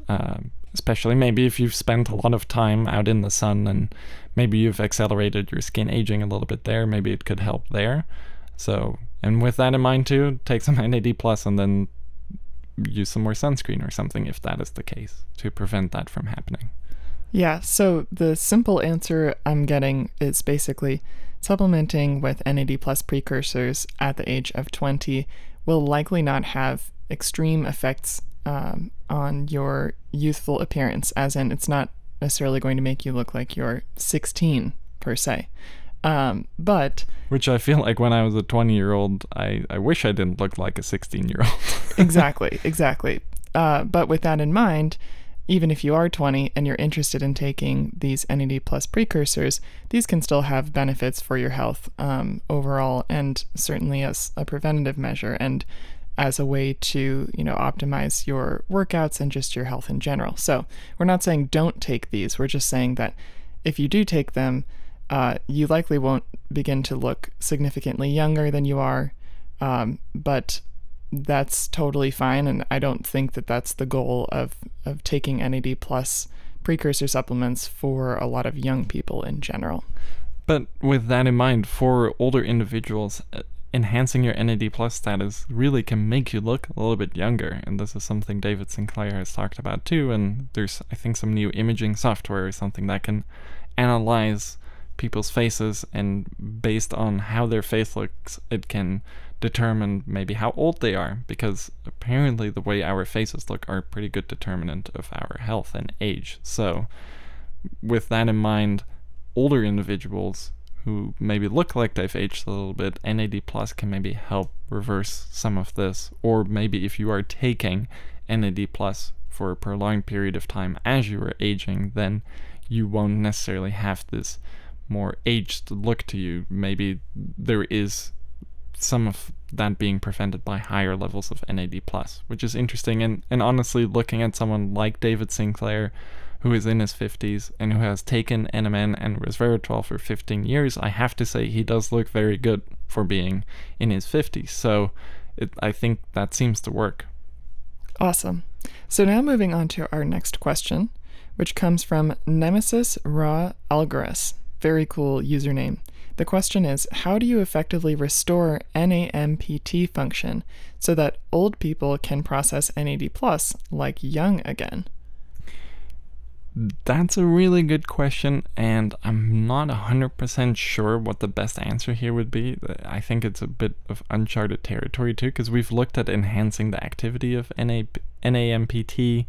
especially maybe if you've spent a lot of time out in the sun and maybe you've accelerated your skin aging a little bit there, maybe it could help there. So, and with that in mind too, take some NAD+ and then use some more sunscreen or something if that is the case to prevent that from happening. Yeah, so the simple answer I'm getting is basically supplementing with NAD+ precursors at the age of 20 will likely not have extreme effects on your youthful appearance, as in it's not necessarily going to make you look like you're 16 per se. But which I feel like when I was a 20-year-old, I wish I didn't look like a 16-year-old. Exactly. But with that in mind, even if you are 20 and you're interested in taking these NAD+ precursors, these can still have benefits for your health overall, and certainly as a preventative measure and as a way to, optimize your workouts and just your health in general. So we're not saying don't take these. We're just saying that if you do take them, you likely won't begin to look significantly younger than you are, but that's totally fine, and I don't think that that's the goal of taking NAD+ precursor supplements for a lot of young people in general. But with that in mind, for older individuals, enhancing your NAD+ status really can make you look a little bit younger, and this is something David Sinclair has talked about too, and there's, I think, some new imaging software or something that can analyze people's faces, and based on how their face looks, it can determine maybe how old they are, because apparently the way our faces look are a pretty good determinant of our health and age. So with that in mind, older individuals who maybe look like they've aged a little bit, NAD+ can maybe help reverse some of this. Or maybe if you are taking NAD+ for a prolonged period of time as you are aging, then you won't necessarily have this more aged look to you. Maybe there is some of that being prevented by higher levels of NAD+, which is interesting. And honestly, looking at someone like David Sinclair, who is in his 50s and who has taken NMN and resveratrol for 15 years, I have to say he does look very good for being in his 50s. So I think that seems to work. Awesome. So now moving on to our next question, which comes from Nemesis Raw Algaris. Very cool username. The question is, how do you effectively restore NAMPT function so that old people can process NAD+ like young again? That's a really good question, and I'm not 100% sure what the best answer here would be. I think it's a bit of uncharted territory too, because we've looked at enhancing the activity of NAMPT,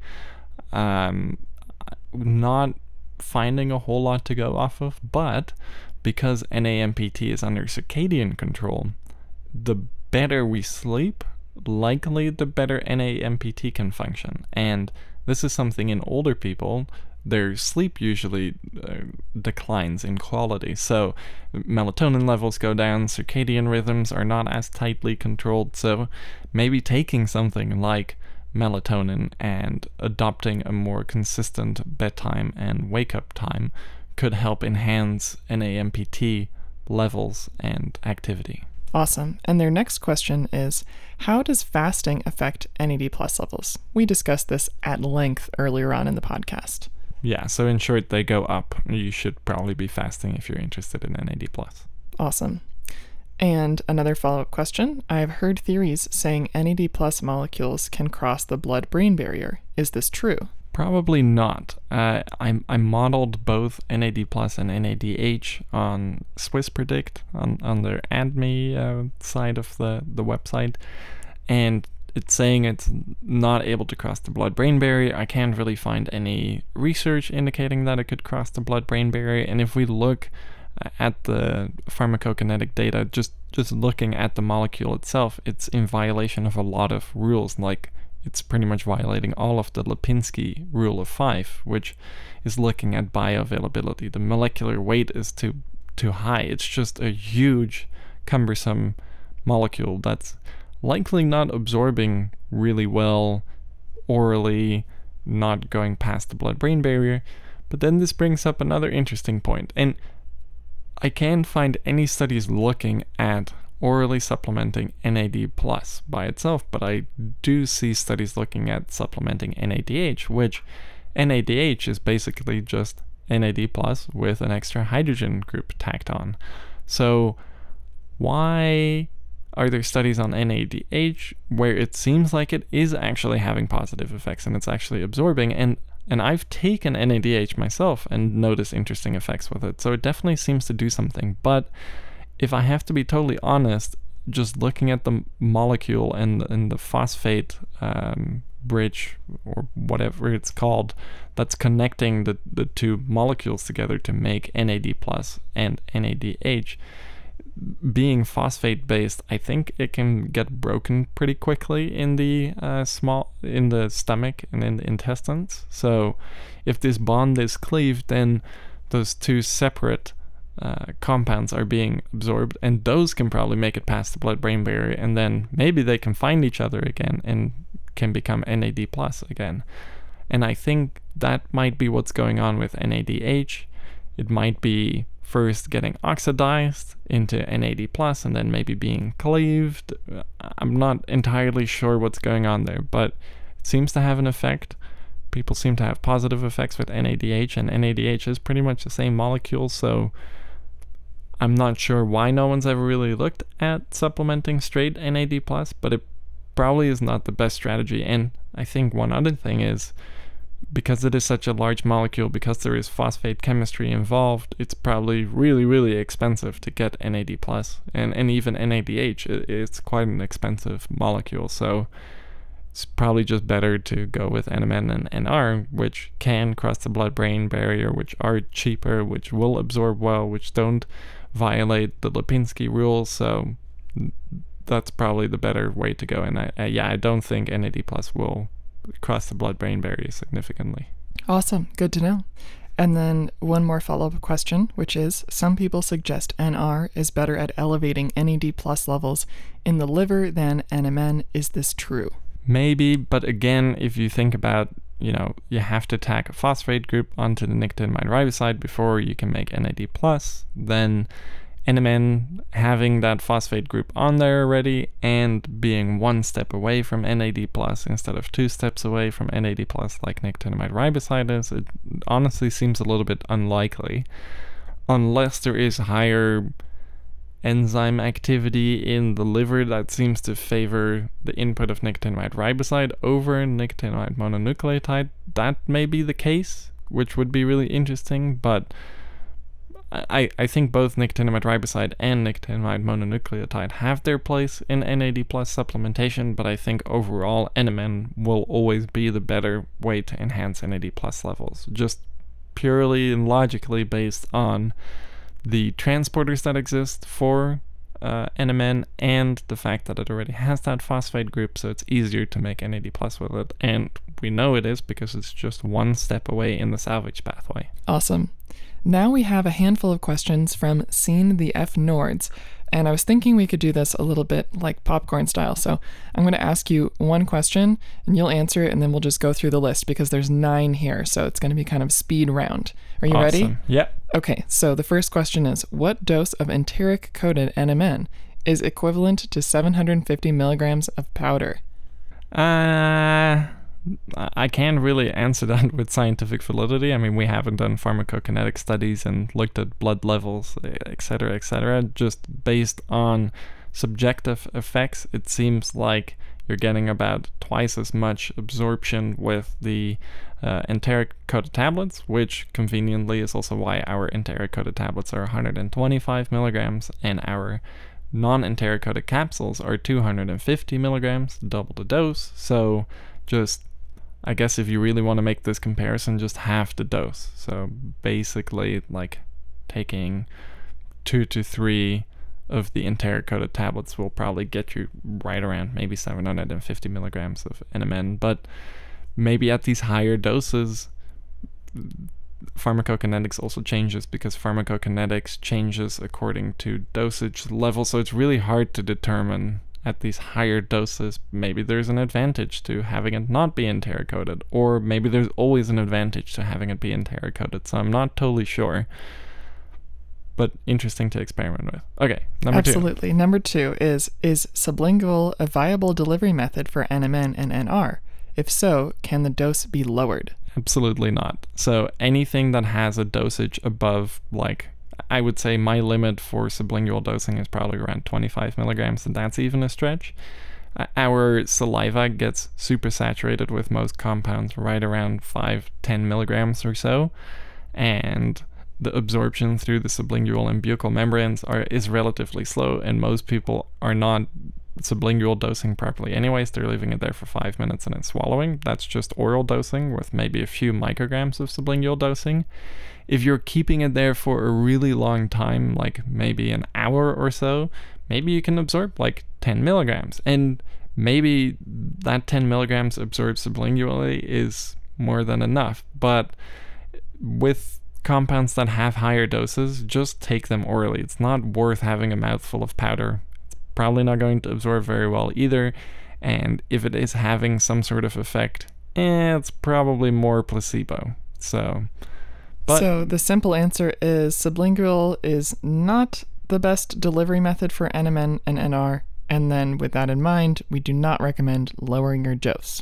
not finding a whole lot to go off of, but because NAMPT is under circadian control, the better we sleep, likely the better NAMPT can function. And this is something in older people, their sleep usually declines in quality. So melatonin levels go down, circadian rhythms are not as tightly controlled. So maybe taking something like melatonin and adopting a more consistent bedtime and wake-up time could help enhance NAMPT levels and activity. Awesome. And their next question is, how does fasting affect NAD+ levels? We discussed this at length earlier on in the podcast. Yeah, so in short, they go up. You should probably be fasting if you're interested in NAD+. Awesome. And another follow-up question. I've heard theories saying NAD+ molecules can cross the blood-brain barrier. Is this true? Probably not. I modeled both NAD+ and NADH on SwissPredict on their ADME side of the website, and it's saying it's not able to cross the blood-brain barrier. I can't really find any research indicating that it could cross the blood-brain barrier, and if we look at the pharmacokinetic data, just looking at the molecule itself, it's in violation of a lot of rules. Like, it's pretty much violating all of the Lipinski rule of 5, which is looking at bioavailability. The molecular weight is too high. It's just a huge, cumbersome molecule that's likely not absorbing really well orally, not going past the blood-brain barrier. But then this brings up another interesting point. And I can't find any studies looking at orally supplementing NAD+ by itself, but I do see studies looking at supplementing NADH, which NADH is basically just NAD+ with an extra hydrogen group tacked on. So why are there studies on NADH where it seems like it is actually having positive effects and it's actually absorbing? And I've taken NADH myself and noticed interesting effects with it. So it definitely seems to do something, but if I have to be totally honest, just looking at the molecule and the phosphate bridge, or whatever it's called, that's connecting the two molecules together to make NAD+ and NADH, being phosphate-based, I think it can get broken pretty quickly in the stomach and in the intestines. So if this bond is cleaved, then those two separate compounds are being absorbed, and those can probably make it past the blood-brain barrier, and then maybe they can find each other again and can become NAD+ again. And I think that might be what's going on with NADH. It might be first getting oxidized into NAD+, and then maybe being cleaved. I'm not entirely sure what's going on there, but it seems to have an effect. People seem to have positive effects with NADH, and NADH is pretty much the same molecule, so I'm not sure why no one's ever really looked at supplementing straight NAD+, but it probably is not the best strategy. And I think one other thing is, because it is such a large molecule, because there is phosphate chemistry involved, it's probably really, really expensive to get NAD+. And even NADH, it's quite an expensive molecule. So it's probably just better to go with NMN and NR, which can cross the blood-brain barrier, which are cheaper, which will absorb well, which don't violate the Lipinski rule. So that's probably the better way to go. And I don't think NAD+ will cross the blood-brain barrier significantly. Awesome. Good to know. And then one more follow-up question, which is, some people suggest NR is better at elevating NAD+ levels in the liver than NMN. Is this true? Maybe, but again, if you think about, you have to tack a phosphate group onto the nicotinamide riboside before you can make NAD+, then NMN having that phosphate group on there already and being one step away from NAD+ instead of 2 steps away from NAD+ like nicotinamide riboside is, it honestly seems a little bit unlikely, unless there is higher enzyme activity in the liver that seems to favor the input of nicotinamide riboside over nicotinamide mononucleotide. That may be the case, which would be really interesting, but I think both nicotinamide riboside and nicotinamide mononucleotide have their place in NAD+ supplementation, but I think overall NMN will always be the better way to enhance NAD+ levels, just purely and logically based on the transporters that exist for NMN and the fact that it already has that phosphate group, so it's easier to make NAD+ with it. And we know it is because it's just 1 step away in the salvage pathway. Awesome. Now we have a handful of questions from Seen the F Nords, and I was thinking we could do this a little bit like popcorn style. So I'm going to ask you one question, and you'll answer it, and then we'll just go through the list because there's 9 here, so it's going to be kind of speed round. Are you awesome. Ready? Yeah. Okay, so the first question is, what dose of enteric-coated NMN is equivalent to 750 milligrams of powder? I can't really answer that with scientific validity. I mean, we haven't done pharmacokinetic studies and looked at blood levels, et cetera, just based on subjective effects. It seems like you're getting about 2x as much absorption with the enteric-coated tablets, which conveniently is also why our enteric-coated tablets are 125 milligrams and our non-enteric-coated capsules are 250 milligrams, double the dose. So just, I guess if you really want to make this comparison, just half the dose. So basically like taking 2 to 3 of the enteric-coated tablets will probably get you right around maybe 750 milligrams of NMN, but maybe at these higher doses, pharmacokinetics also changes because pharmacokinetics changes according to dosage level. So it's really hard to determine at these higher doses. Maybe there's an advantage to having it not be enteric-coated, or maybe there's always an advantage to having it be enteric-coated. So I'm not totally sure, but interesting to experiment with. Okay, number two. Absolutely. Number two is sublingual a viable delivery method for NMN and NR? If so, can the dose be lowered? Absolutely not. So anything that has a dosage above, like, I would say my limit for sublingual dosing is probably around 25 milligrams, and that's even a stretch. Our saliva gets super saturated with most compounds right around 5, 10 milligrams or so, and the absorption through the sublingual and buccal membranes is relatively slow, and most people are not sublingual dosing properly anyways. They're leaving it there for 5 minutes and then swallowing. That's just oral dosing with maybe a few micrograms of sublingual dosing. If you're keeping it there for a really long time, like maybe an hour or so, maybe you can absorb like 10 milligrams. And maybe that 10 milligrams absorbed sublingually is more than enough. But with compounds that have higher doses, just take them orally. It's not worth having a mouthful of powder. It's probably not going to absorb very well either. And if it is having some sort of effect, it's probably more placebo. So the simple answer is sublingual is not the best delivery method for NMN and NR. And then with that in mind, we do not recommend lowering your dose.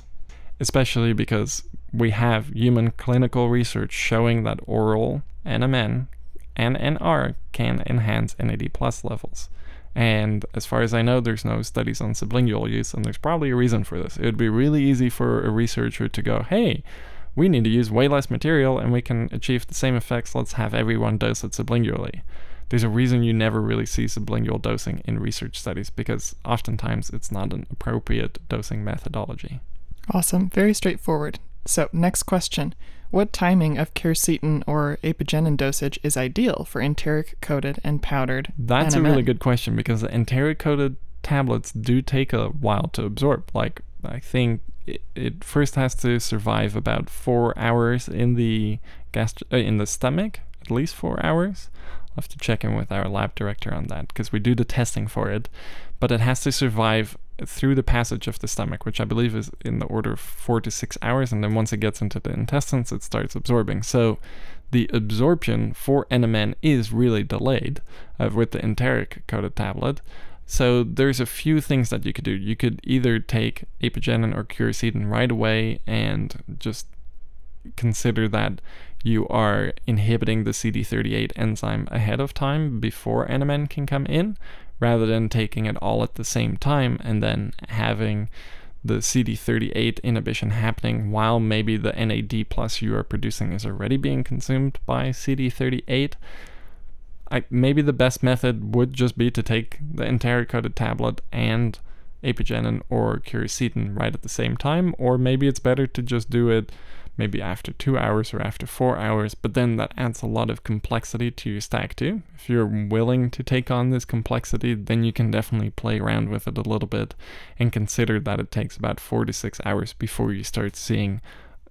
Especially because we have human clinical research showing that oral NMN and NR can enhance NAD+ levels. And as far as I know, there's no studies on sublingual use, and there's probably a reason for this. It would be really easy for a researcher to go, hey, we need to use way less material and we can achieve the same effects, let's have everyone dose it sublingually. There's a reason you never really see sublingual dosing in research studies, because oftentimes it's not an appropriate dosing methodology. Awesome, very straightforward. So next question, what timing of quercetin or apigenin dosage is ideal for enteric-coated and powdered NMN? That's a really good question, because the enteric-coated tablets do take a while to absorb. Like, I think it first has to survive about 4 hours in the stomach, at least 4 hours. I'll have to check in with our lab director on that, because we do the testing for it, but it has to survive through the passage of the stomach, which I believe is in the order of 4 to 6 hours, and then once it gets into the intestines, it starts absorbing. So the absorption for NMN is really delayed with the enteric-coated tablet. So there's a few things that you could do. You could either take apigenin or quercetin right away and just consider that you are inhibiting the CD38 enzyme ahead of time before NMN can come in, rather than taking it all at the same time and then having the CD38 inhibition happening while maybe the NAD plus you are producing is already being consumed by CD38. Maybe the best method would just be to take the enteric-coated tablet and apigenin or quercetin right at the same time, or maybe it's better to just do it maybe after 2 hours or after 4 hours, but then that adds a lot of complexity to your stack too. If you're willing to take on this complexity, then you can definitely play around with it a little bit and consider that it takes about 4 to 6 hours before you start seeing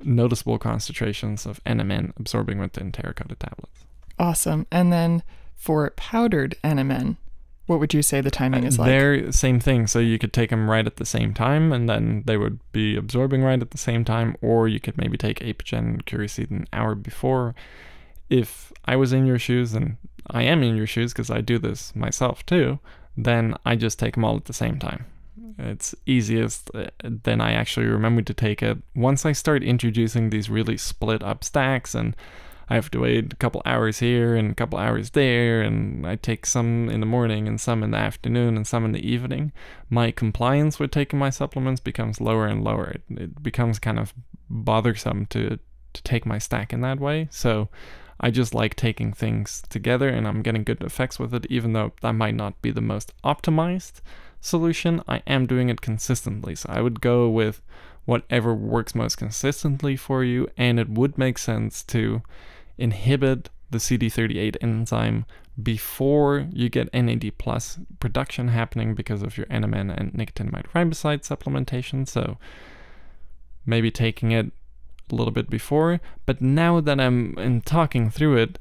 noticeable concentrations of NMN absorbing with the enteric-coated tablets. Awesome. And then for powdered NMN, what would you say the timing is like? They're same thing. So you could take them right at the same time, and then they would be absorbing right at the same time, or you could maybe take apigenin, quercetin an hour before. If I was in your shoes, and I am in your shoes because I do this myself too, then I just take them all at the same time. It's easiest. Then I actually remember to take it. Once I start introducing these really split up stacks, and I have to wait a couple hours here and a couple hours there, and I take some in the morning and some in the afternoon and some in the evening, my compliance with taking my supplements becomes lower and lower. It becomes kind of bothersome to take my stack in that way. So I just like taking things together, and I'm getting good effects with it, even though that might not be the most optimized solution. I am doing it consistently, so I would go with whatever works most consistently for you, and it would make sense to inhibit the CD38 enzyme before you get NAD+ production happening because of your NMN and nicotinamide riboside supplementation. So maybe taking it a little bit before, but now that I'm talking through it,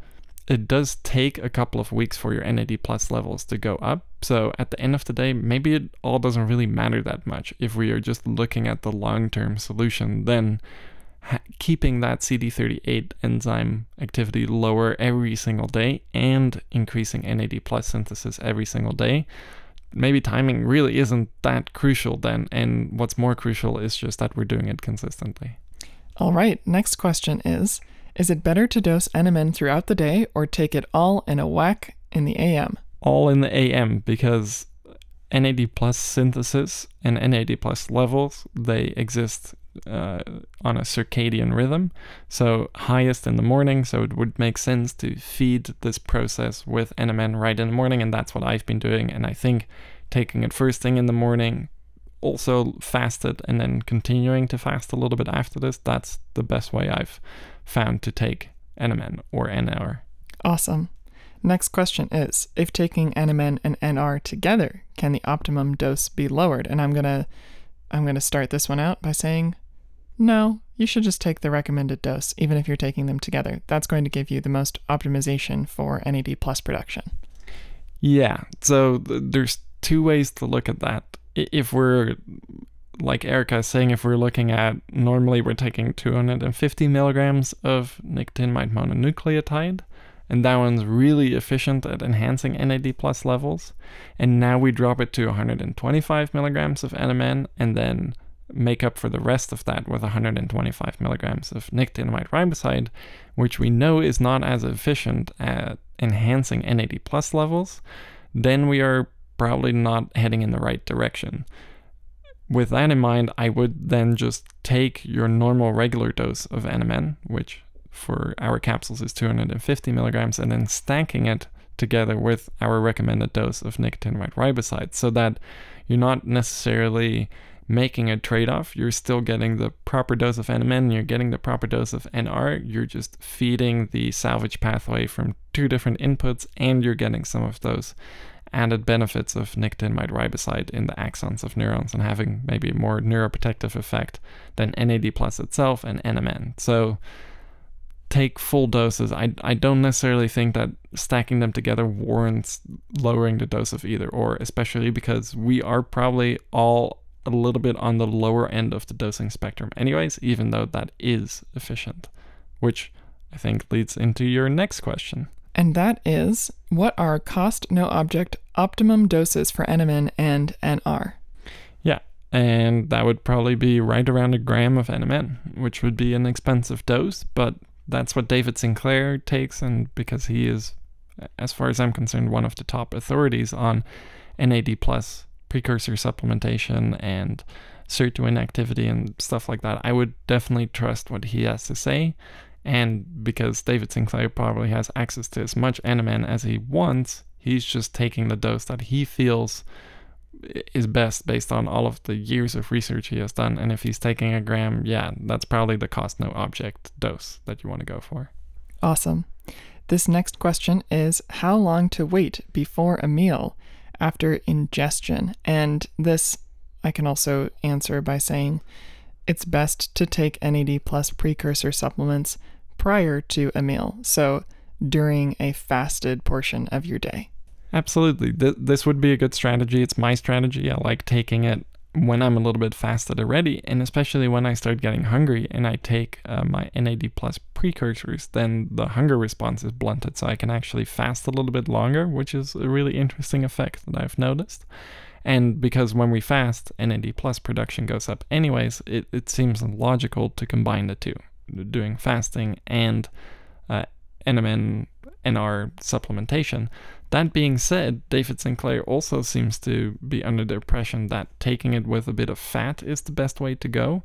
it does take a couple of weeks for your NAD+ levels to go up. So at the end of the day, maybe it all doesn't really matter that much. If we are just looking at the long-term solution, then keeping that CD38 enzyme activity lower every single day and increasing NAD+ synthesis every single day, maybe timing really isn't that crucial then. And what's more crucial is just that we're doing it consistently. All right, next question is it better to dose NMN throughout the day or take it all in a whack in the AM? All in the AM, because NAD+ synthesis and NAD+ levels, they exist on a circadian rhythm. So highest in the morning, so it would make sense to feed this process with NMN right in the morning, and that's what I've been doing. And I think taking it first thing in the morning, also fasted, and then continuing to fast a little bit after this, that's the best way I've found to take NMN or NR. Awesome. Next question is, if taking NMN and NR together, can the optimum dose be lowered? And I'm gonna start this one out by saying, no, you should just take the recommended dose, even if you're taking them together. That's going to give you the most optimization for NAD+ production. Yeah, so there's two ways to look at that. If we're, like Erica is saying, if we're looking at, normally we're taking 250 milligrams of nicotinamide mononucleotide, and that one's really efficient at enhancing NAD+ levels. And now we drop it to 125 milligrams of NMN, and then make up for the rest of that with 125 milligrams of nicotinamide riboside, which we know is not as efficient at enhancing NAD+ levels, then we are probably not heading in the right direction. With that in mind, I would then just take your normal regular dose of NMN, which for our capsules is 250 milligrams, and then stacking it together with our recommended dose of nicotinamide riboside so that you're not necessarily making a trade-off. You're still getting the proper dose of NMN, you're getting the proper dose of NR, you're just feeding the salvage pathway from two different inputs, and you're getting some of those added benefits of nicotinamide riboside in the axons of neurons and having maybe a more neuroprotective effect than NAD+ itself and NMN. So take full doses. I don't necessarily think that stacking them together warrants lowering the dose of either or, especially because we are probably all a little bit on the lower end of the dosing spectrum anyways, even though that is efficient, which I think leads into your next question. And that is, what are cost no object optimum doses for NMN and NR? Yeah, and that would probably be right around a gram of NMN, which would be an expensive dose, but that's what David Sinclair takes, and because he is, as far as I'm concerned, one of the top authorities on NAD+ precursor supplementation and sirtuin activity and stuff like that, I would definitely trust what he has to say. And because David Sinclair probably has access to as much NMN as he wants, he's just taking the dose that he feels is best based on all of the years of research he has done. And if he's taking a gram, yeah, that's probably the cost no object dose that you want to go for. Awesome. This next question is, how long to wait before a meal after ingestion? And this I can also answer by saying it's best to take NAD+ precursor supplements prior to a meal, so during a fasted portion of your day. Absolutely. This would be a good strategy. It's my strategy. I like taking it when I'm a little bit fasted already, and especially when I start getting hungry and I take my NAD+ precursors, then the hunger response is blunted, so I can actually fast a little bit longer, which is a really interesting effect that I've noticed. And because when we fast, NAD+ production goes up anyways, it seems logical to combine the two, doing fasting and NMN, NR supplementation. That being said, David Sinclair also seems to be under the impression that taking it with a bit of fat is the best way to go.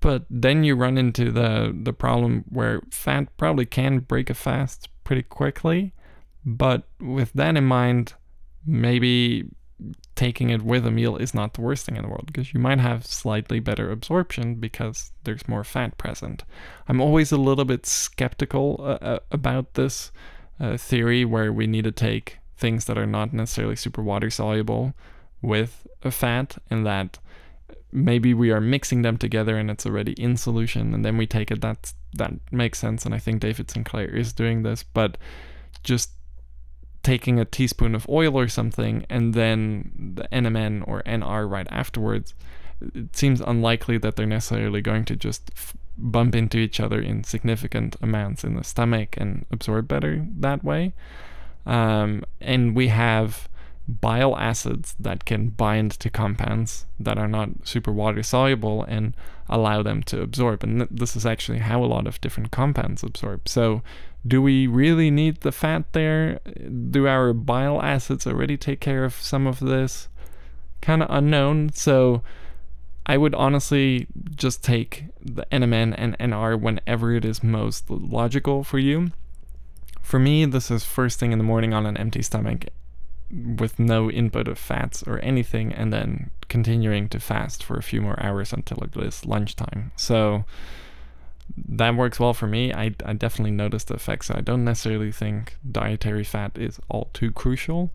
But then you run into the problem where fat probably can break a fast pretty quickly. But with that in mind, maybe taking it with a meal is not the worst thing in the world, because you might have slightly better absorption because there's more fat present. I'm always a little bit skeptical about this theory where we need to take things that are not necessarily super water soluble with a fat, and that maybe we are mixing them together and it's already in solution and then we take it. That makes sense, and I think David Sinclair is doing this, but just taking a teaspoon of oil or something and then the NMN or NR right afterwards, it seems unlikely that they're necessarily going to just bump into each other in significant amounts in the stomach and absorb better that way. And we have bile acids that can bind to compounds that are not super water soluble and allow them to absorb. And this is actually how a lot of different compounds absorb. So do we really need the fat there? Do our bile acids already take care of some of this? Kind of unknown. So I would honestly just take the NMN and NR whenever it is most logical for you. For me, this is first thing in the morning on an empty stomach with no input of fats or anything, and then continuing to fast for a few more hours until it is lunchtime. So that works well for me. I definitely noticed the effect, so I don't necessarily think dietary fat is all too crucial,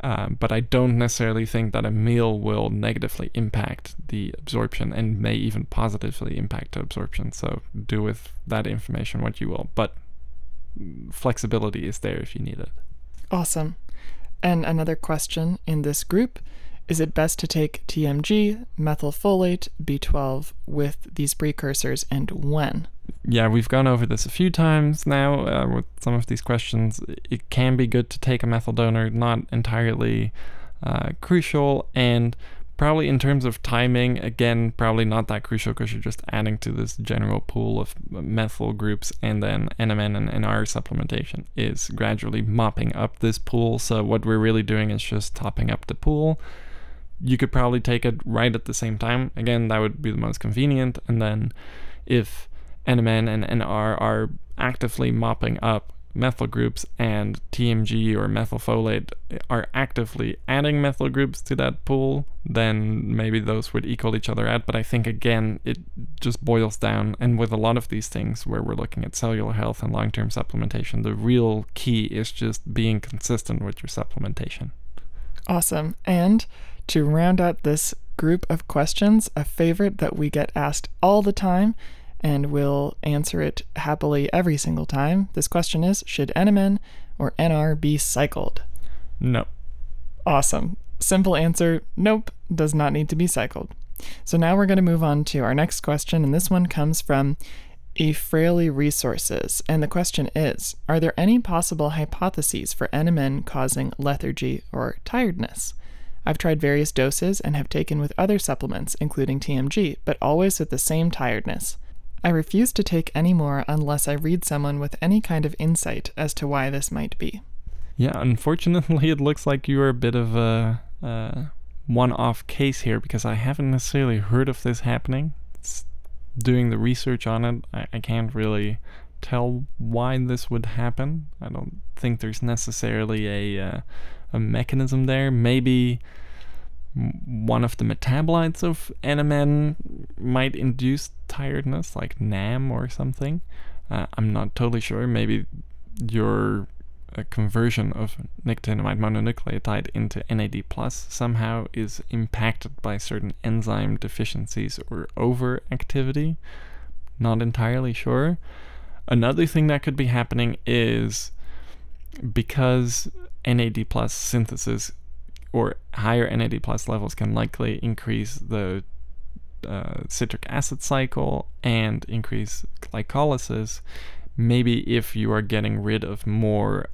but I don't necessarily think that a meal will negatively impact the absorption and may even positively impact the absorption. So do with that information what you will, but flexibility is there if you need it. Awesome. And another question in this group, is it best to take TMG, methylfolate, B12 with these precursors, and when? Yeah, we've gone over this a few times now with some of these questions. It can be good to take a methyl donor, not entirely crucial, and Probably in terms of timing, again, probably not that crucial because you're just adding to this general pool of methyl groups, and then NMN and NR supplementation is gradually mopping up this pool. So what we're really doing is just topping up the pool. You could probably take it right at the same time. Again, that would be the most convenient. And then if NMN and NR are actively mopping up methyl groups and TMG or methylfolate are actively adding methyl groups to that pool, then maybe those would equal each other out. But I think, again, it just boils down, and with a lot of these things where we're looking at cellular health and long-term supplementation, the real key is just being consistent with your supplementation. Awesome. And to round out this group of questions, a favorite that we get asked all the time, and we'll answer it happily every single time. This question is, should NMN or NR be cycled? No. Awesome. Simple answer, nope, does not need to be cycled. So now we're going to move on to our next question, and this one comes from Efraili Resources. And the question is, are there any possible hypotheses for NMN causing lethargy or tiredness? I've tried various doses and have taken with other supplements, including TMG, but always with the same tiredness. I refuse to take any more unless I read someone with any kind of insight as to why this might be. Yeah, unfortunately, it looks like you are a bit of a one-off case here, because I haven't necessarily heard of this happening. It's doing the research on it, I can't really tell why this would happen. I don't think there's necessarily a mechanism there. Maybe one of the metabolites of NMN might induce tiredness, like NAM or something. I'm not totally sure. Maybe your conversion of nicotinamide mononucleotide into NAD+ somehow is impacted by certain enzyme deficiencies or overactivity. Not entirely sure. Another thing that could be happening is because NAD+ synthesis or higher NAD+ levels can likely increase the citric acid cycle and increase glycolysis. Maybe if you are getting rid of more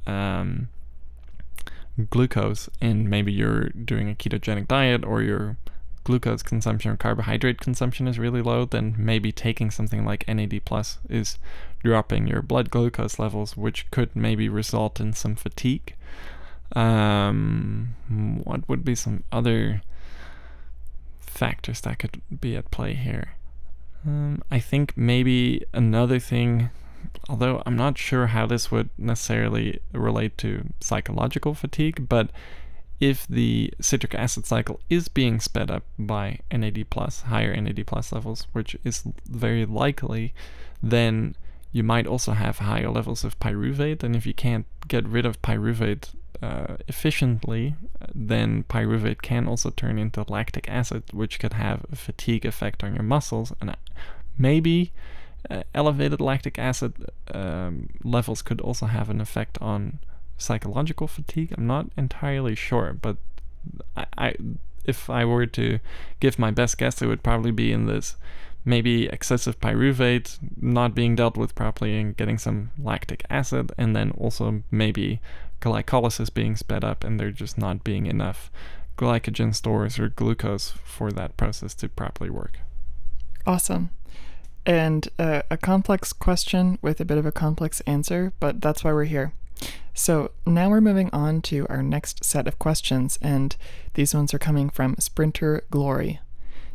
glucose, and maybe you're doing a ketogenic diet, or your glucose consumption or carbohydrate consumption is really low, then maybe taking something like NAD+ is dropping your blood glucose levels, which could maybe result in some fatigue. What would be some other factors that could be at play here? I think maybe another thing, although I'm not sure how this would necessarily relate to psychological fatigue, but if the citric acid cycle is being sped up by NAD+, higher NAD+ levels, which is very likely, then you might also have higher levels of pyruvate, and if you can't get rid of pyruvate efficiently, then pyruvate can also turn into lactic acid, which could have a fatigue effect on your muscles, and maybe elevated lactic acid levels could also have an effect on psychological fatigue. I'm not entirely sure, but if I were to give my best guess, it would probably be in this maybe excessive pyruvate not being dealt with properly and getting some lactic acid, and then also maybe glycolysis being sped up and there just not being enough glycogen stores or glucose for that process to properly work. Awesome. And a complex question with a bit of a complex answer, but that's why we're here. So now we're moving on to our next set of questions, and these ones are coming from Sprinter Glory.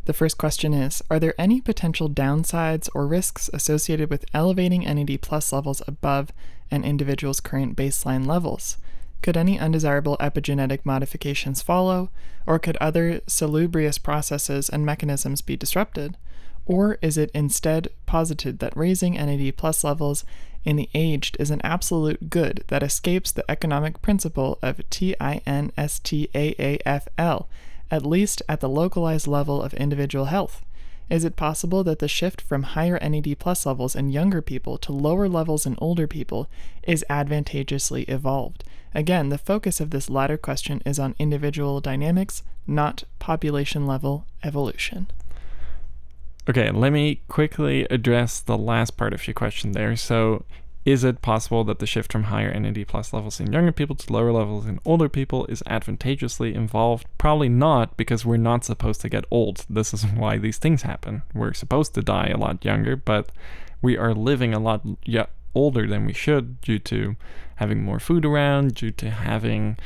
The first question is, are there any potential downsides or risks associated with elevating NAD+ levels above an individual's current baseline levels? Could any undesirable epigenetic modifications follow, or could other salubrious processes and mechanisms be disrupted? Or is it instead posited that raising NAD+ levels in the aged is an absolute good that escapes the economic principle of TINSTAAFL, at least at the localized level of individual health? Is it possible that the shift from higher NAD+ levels in younger people to lower levels in older people is advantageously evolved? Again, the focus of this latter question is on individual dynamics, not population level evolution. Okay, let me quickly address the last part of your question there. So Is it possible that the shift from higher NAD+ levels in younger people to lower levels in older people is advantageously involved? Probably not, because we're not supposed to get old. This is why these things happen. We're supposed to die a lot younger, but we are living a lot older than we should due to having more food around, due to having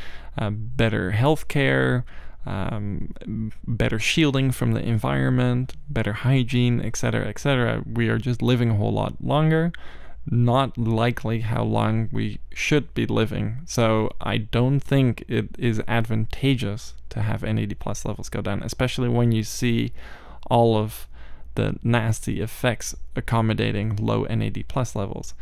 better health care, better shielding from the environment, better hygiene, etc., etc. We are just living a whole lot longer. Not likely how long we should be living. So I don't think it is advantageous to have NAD+ levels go down, especially when you see all of the nasty effects accommodating low NAD+ levels.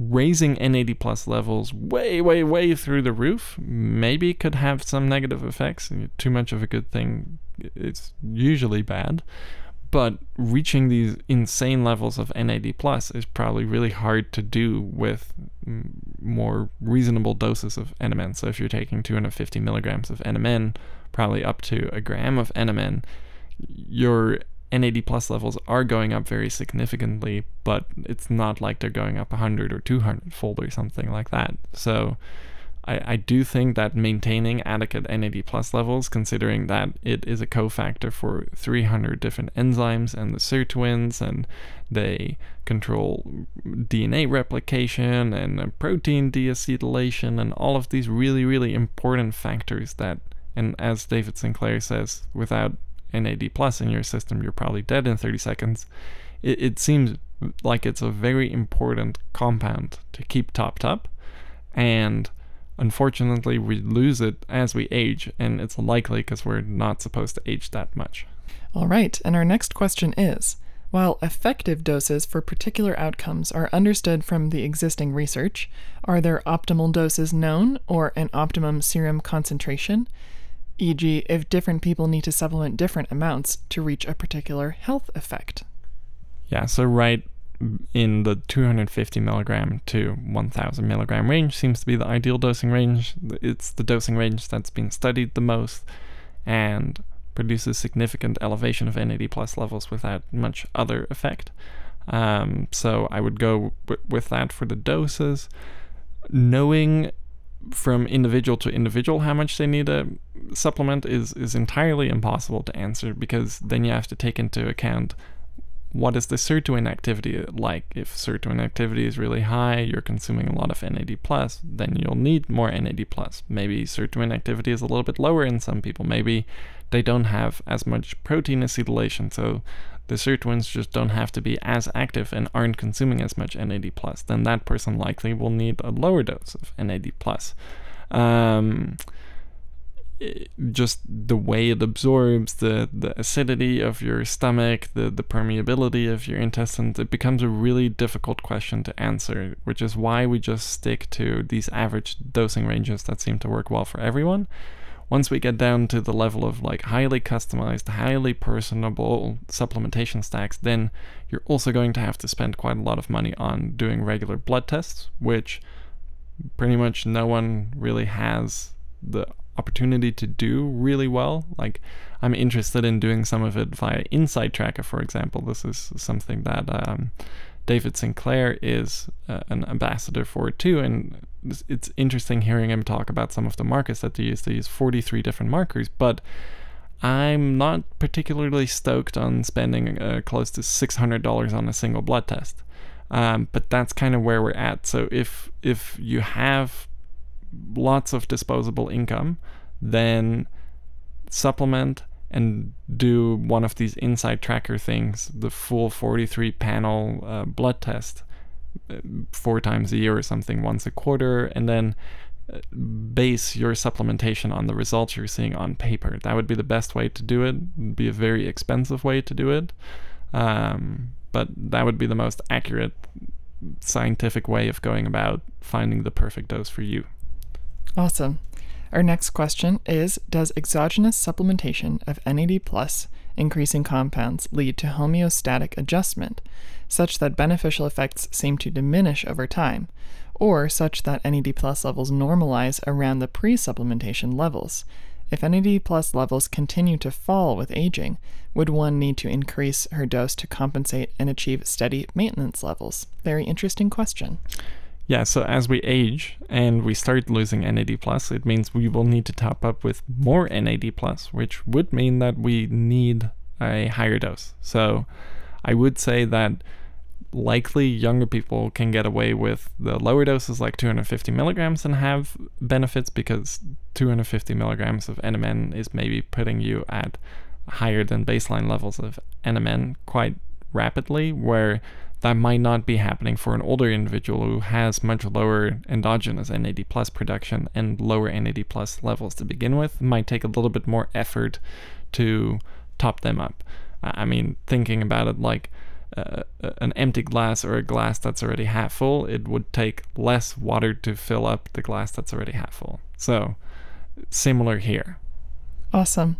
Raising NAD+ levels way, way, way through the roof maybe could have some negative effects. Too much of a good thing, it's usually bad. But reaching these insane levels of NAD+ is probably really hard to do with more reasonable doses of NMN. So if you're taking 250 milligrams of NMN, probably up to a gram of NMN, your NAD+ levels are going up very significantly, but it's not like they're going up 100 or 200 fold or something like that. So I do think that maintaining adequate NAD+ levels, considering that it is a cofactor for 300 different enzymes and the sirtuins, and they control DNA replication and protein deacetylation and all of these really, really important factors that, and as David Sinclair says, without NAD+ in your system, you're probably dead in 30 seconds. It seems like it's a very important compound to keep topped up, and unfortunately, we lose it as we age, and it's likely because we're not supposed to age that much. All right, and our next question is, while effective doses for particular outcomes are understood from the existing research, are there optimal doses known or an optimum serum concentration? E.g., if different people need to supplement different amounts to reach a particular health effect? Yeah, so right in the 250 milligram to 1000 milligram range seems to be the ideal dosing range. It's the dosing range that's been studied the most and produces significant elevation of NAD+ levels without much other effect. So I would go with that for the doses. Knowing from individual to individual how much they need a supplement is entirely impossible to answer, because then you have to take into account what is the sirtuin activity like. If sirtuin activity is really high, you're consuming a lot of NAD+, then you'll need more NAD+. Maybe sirtuin activity is a little bit lower in some people. Maybe they don't have as much protein acetylation, so the sirtuins just don't have to be as active and aren't consuming as much NAD+. Then that person likely will need a lower dose of NAD+. Just the way it absorbs, the acidity of your stomach, the permeability of your intestines, it becomes a really difficult question to answer, which is why we just stick to these average dosing ranges that seem to work well for everyone. Once we get down to the level of like highly customized, highly personable supplementation stacks, then you're also going to have to spend quite a lot of money on doing regular blood tests, which pretty much no one really has the opportunity to do really well. Like, I'm interested in doing some of it via Insight Tracker, for example. This is something that David Sinclair is an ambassador for too, and it's interesting hearing him talk about some of the markers that they use. They use 43 different markers, but I'm not particularly stoked on spending close to $600 on a single blood test, but that's kind of where we're at. So if you have lots of disposable income, then supplement and do one of these Insight Tracker things, the full 43 panel blood test 4 times a year or something, once a quarter, and then base your supplementation on the results you're seeing on paper. That would be the best way to do it. It'd be a very expensive way to do it, but that would be the most accurate scientific way of going about finding the perfect dose for you. Awesome. Our next question is, does exogenous supplementation of NAD+ increasing compounds lead to homeostatic adjustment, such that beneficial effects seem to diminish over time, or such that NAD+ levels normalize around the pre-supplementation levels? If NAD+ levels continue to fall with aging, would one need to increase her dose to compensate and achieve steady maintenance levels? Very interesting question. Yeah, so as we age and we start losing NAD+, it means we will need to top up with more NAD+, which would mean that we need a higher dose. So I would say that likely younger people can get away with the lower doses like 250 milligrams and have benefits, because 250 milligrams of NMN is maybe putting you at higher than baseline levels of NMN quite rapidly, where that might not be happening for an older individual who has much lower endogenous NAD+ production and lower NAD+ levels to begin with. It might take a little bit more effort to top them up. I mean, thinking about it like an empty glass or a glass that's already half full, it would take less water to fill up the glass that's already half full. So, similar here. Awesome.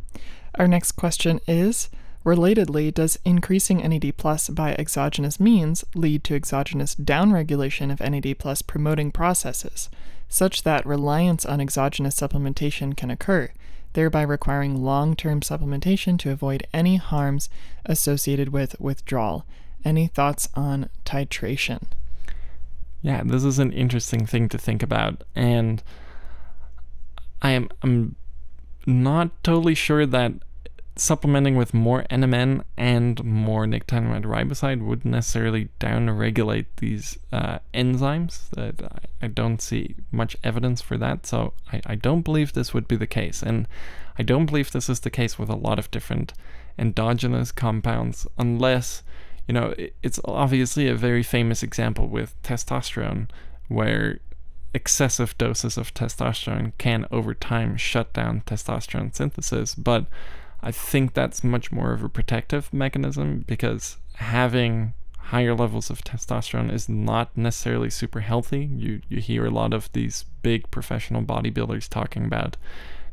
Our next question is, relatedly, does increasing NAD+ by exogenous means lead to exogenous downregulation of NAD+ promoting processes, such that reliance on exogenous supplementation can occur, thereby requiring long-term supplementation to avoid any harms associated with withdrawal? Any thoughts on titration? Yeah, this is an interesting thing to think about, and I'm not totally sure that supplementing with more NMN and more nicotinamide riboside would necessarily downregulate these enzymes. I don't see much evidence for that, so I don't believe this would be the case. And I don't believe this is the case with a lot of different endogenous compounds, unless, you know, it's obviously a very famous example with testosterone, where excessive doses of testosterone can over time shut down testosterone synthesis. But I think that's much more of a protective mechanism, because having higher levels of testosterone is not necessarily super healthy. You hear a lot of these big professional bodybuilders talking about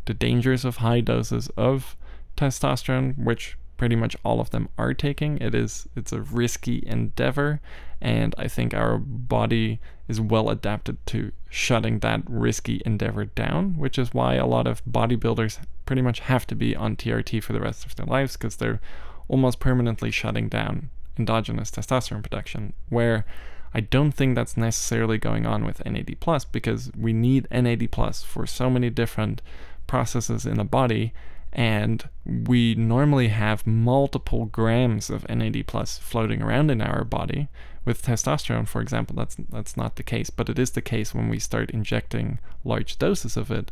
the dangers of high doses of testosterone, which pretty much all of them are taking. It's a risky endeavor, and I think our body is well adapted to shutting that risky endeavor down, which is why a lot of bodybuilders pretty much have to be on TRT for the rest of their lives, because they're almost permanently shutting down endogenous testosterone production, where I don't think that's necessarily going on with NAD+, because we need NAD+ for so many different processes in the body, and we normally have multiple grams of NAD+ floating around in our body. With testosterone, for example, that's not the case, but it is the case when we start injecting large doses of it.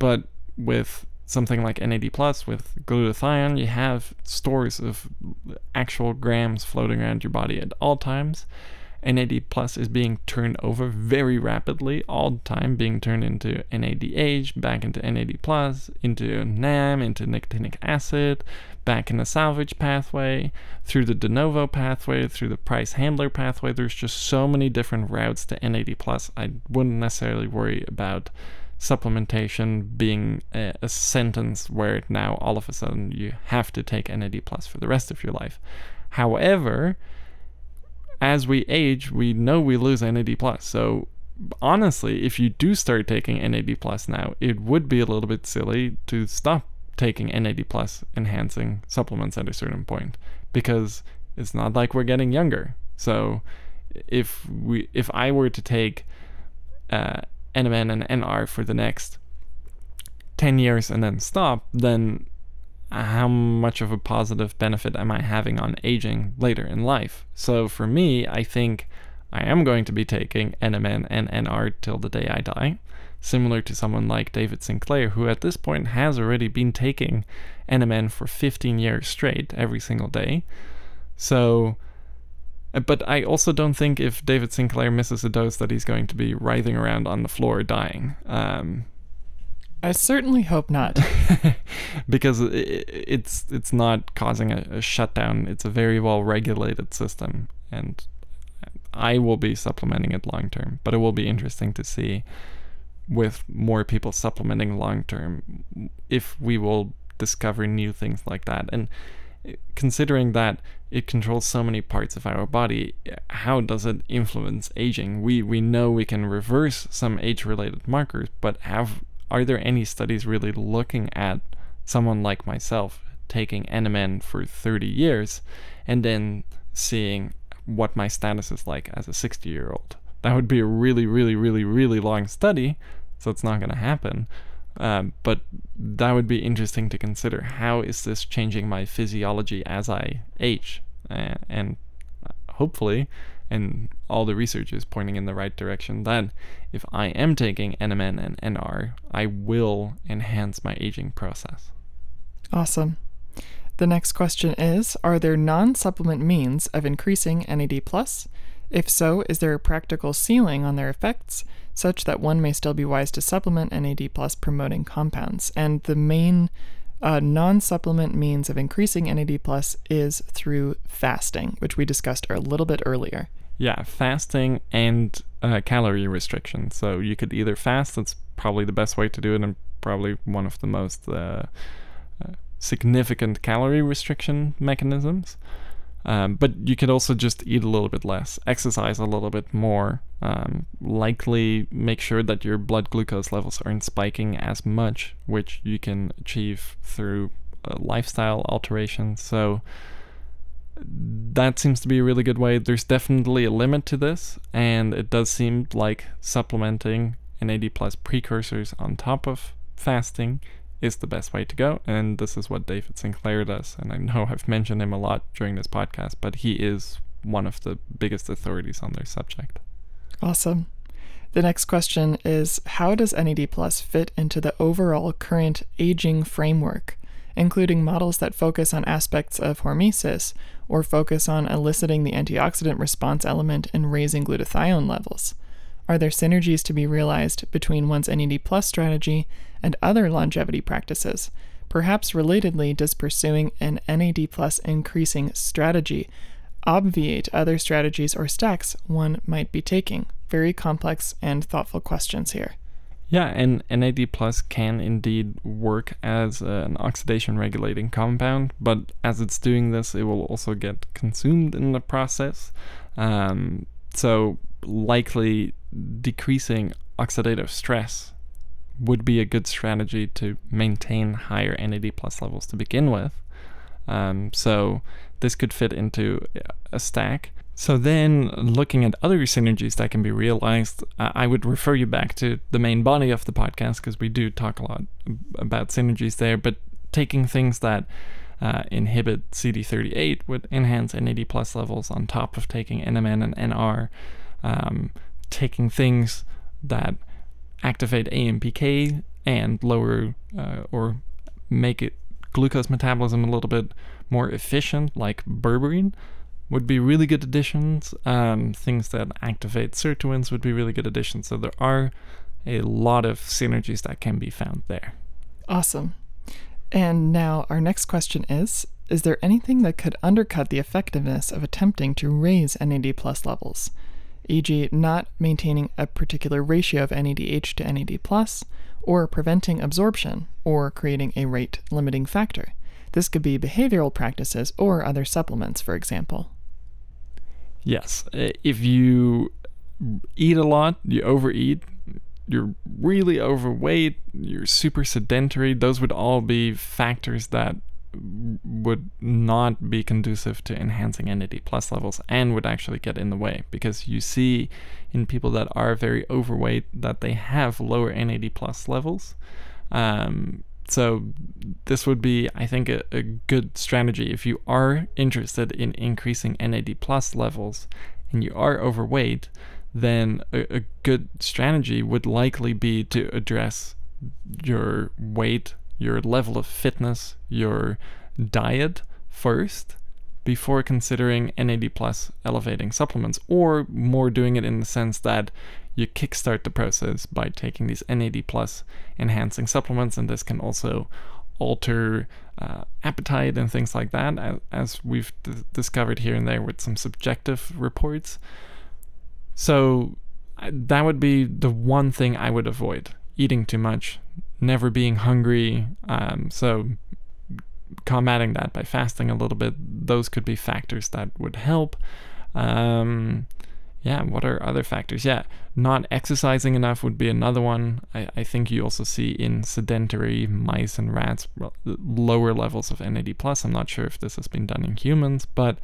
But with something like NAD+, with glutathione, you have stores of actual grams floating around your body at all times. NAD+ is being turned over very rapidly all the time, being turned into NADH, back into NAD+, into NAM, into nicotinic acid, back in the salvage pathway, through the de novo pathway, through the price handler pathway. There's just so many different routes to NAD+. I wouldn't necessarily worry about supplementation being a sentence where now all of a sudden you have to take NAD+ for the rest of your life. However, as we age, we know we lose NAD+. So honestly, if you do start taking NAD+ now, it would be a little bit silly to stop taking NAD+ enhancing supplements at a certain point, because it's not like we're getting younger. So if I were to take NMN and NR for the next 10 years and then stop, then how much of a positive benefit am I having on aging later in life? So for me, I think I am going to be taking NMN and NR till the day I die, similar to someone like David Sinclair, who at this point has already been taking NMN for 15 years straight every single day. So, but I also don't think if David Sinclair misses a dose that he's going to be writhing around on the floor dying. I certainly hope not. Because it's not causing a shutdown. It's a very well-regulated system, and I will be supplementing it long-term. But it will be interesting to see, with more people supplementing long-term, if we will discover new things like that. And considering that it controls so many parts of our body, how does it influence aging? We know we can reverse some age-related markers, but are there any studies really looking at someone like myself taking NMN for 30 years and then seeing what my status is like as a 60-year-old? That would be a really, really, really, really long study, so it's not going to happen. But that would be interesting to consider. How is this changing my physiology as I age? And hopefully, and all the research is pointing in the right direction, that if I am taking NMN and NR, I will enhance my aging process. Awesome. The next question is, are there non-supplement means of increasing NAD+? If so, is there a practical ceiling on their effects, such that one may still be wise to supplement NAD+ promoting compounds? And the main non-supplement means of increasing NAD+ is through fasting, which we discussed a little bit earlier. Yeah, fasting and calorie restriction. So you could either fast, that's probably the best way to do it, and probably one of the most significant calorie restriction mechanisms. But you could also just eat a little bit less, exercise a little bit more, likely make sure that your blood glucose levels aren't spiking as much, which you can achieve through lifestyle alterations. So that seems to be a really good way. There's definitely a limit to this, and it does seem like supplementing NAD+ precursors on top of fasting is the best way to go, and this is what David Sinclair does, and I know I've mentioned him a lot during this podcast, but he is one of the biggest authorities on this subject. Awesome. The next question is, how does NAD+ fit into the overall current aging framework, including models that focus on aspects of hormesis, or focus on eliciting the antioxidant response element and raising glutathione levels? Are there synergies to be realized between one's NAD+ strategy and other longevity practices? Perhaps relatedly, does pursuing an NAD+ increasing strategy obviate other strategies or stacks one might be taking? Very complex and thoughtful questions here. Yeah, and NAD+ can indeed work as an oxidation-regulating compound, but as it's doing this, it will also get consumed in the process. So likely decreasing oxidative stress would be a good strategy to maintain higher NAD+ levels to begin with. So this could fit into a stack. So then, looking at other synergies that can be realized, I would refer you back to the main body of the podcast, because we do talk a lot about synergies there, but taking things that inhibit CD38 would enhance NAD+ levels on top of taking NMN and NR. Taking things that activate AMPK and lower or make it glucose metabolism a little bit more efficient, like berberine, would be really good additions. Things that activate sirtuins would be really good additions. So there are a lot of synergies that can be found there. Awesome. And now our next question is there anything that could undercut the effectiveness of attempting to raise NAD+ levels? E.g., not maintaining a particular ratio of NADH to NAD+, or preventing absorption, or creating a rate-limiting factor. This could be behavioral practices or other supplements, for example. Yes, if you eat a lot, you overeat, you're really overweight, you're super sedentary, those would all be factors that would not be conducive to enhancing NAD+ levels and would actually get in the way, because you see in people that are very overweight that they have lower NAD+ levels. So this would be, I think, a good strategy. If you are interested in increasing NAD+ levels and you are overweight, then a good strategy would likely be to address your weight, your level of fitness, your diet first, before considering NAD+ elevating supplements, or more doing it in the sense that you kickstart the process by taking these NAD+ enhancing supplements, and this can also alter appetite and things like that, as we've discovered here and there with some subjective reports. So that would be the one thing I would avoid: eating too much, never being hungry. So combating that by fasting a little bit, those could be factors that would help. What are other factors? Not exercising enough would be another one. I think you also see in sedentary mice and rats lower levels of NAD+. I'm not sure if this has been done in humans, but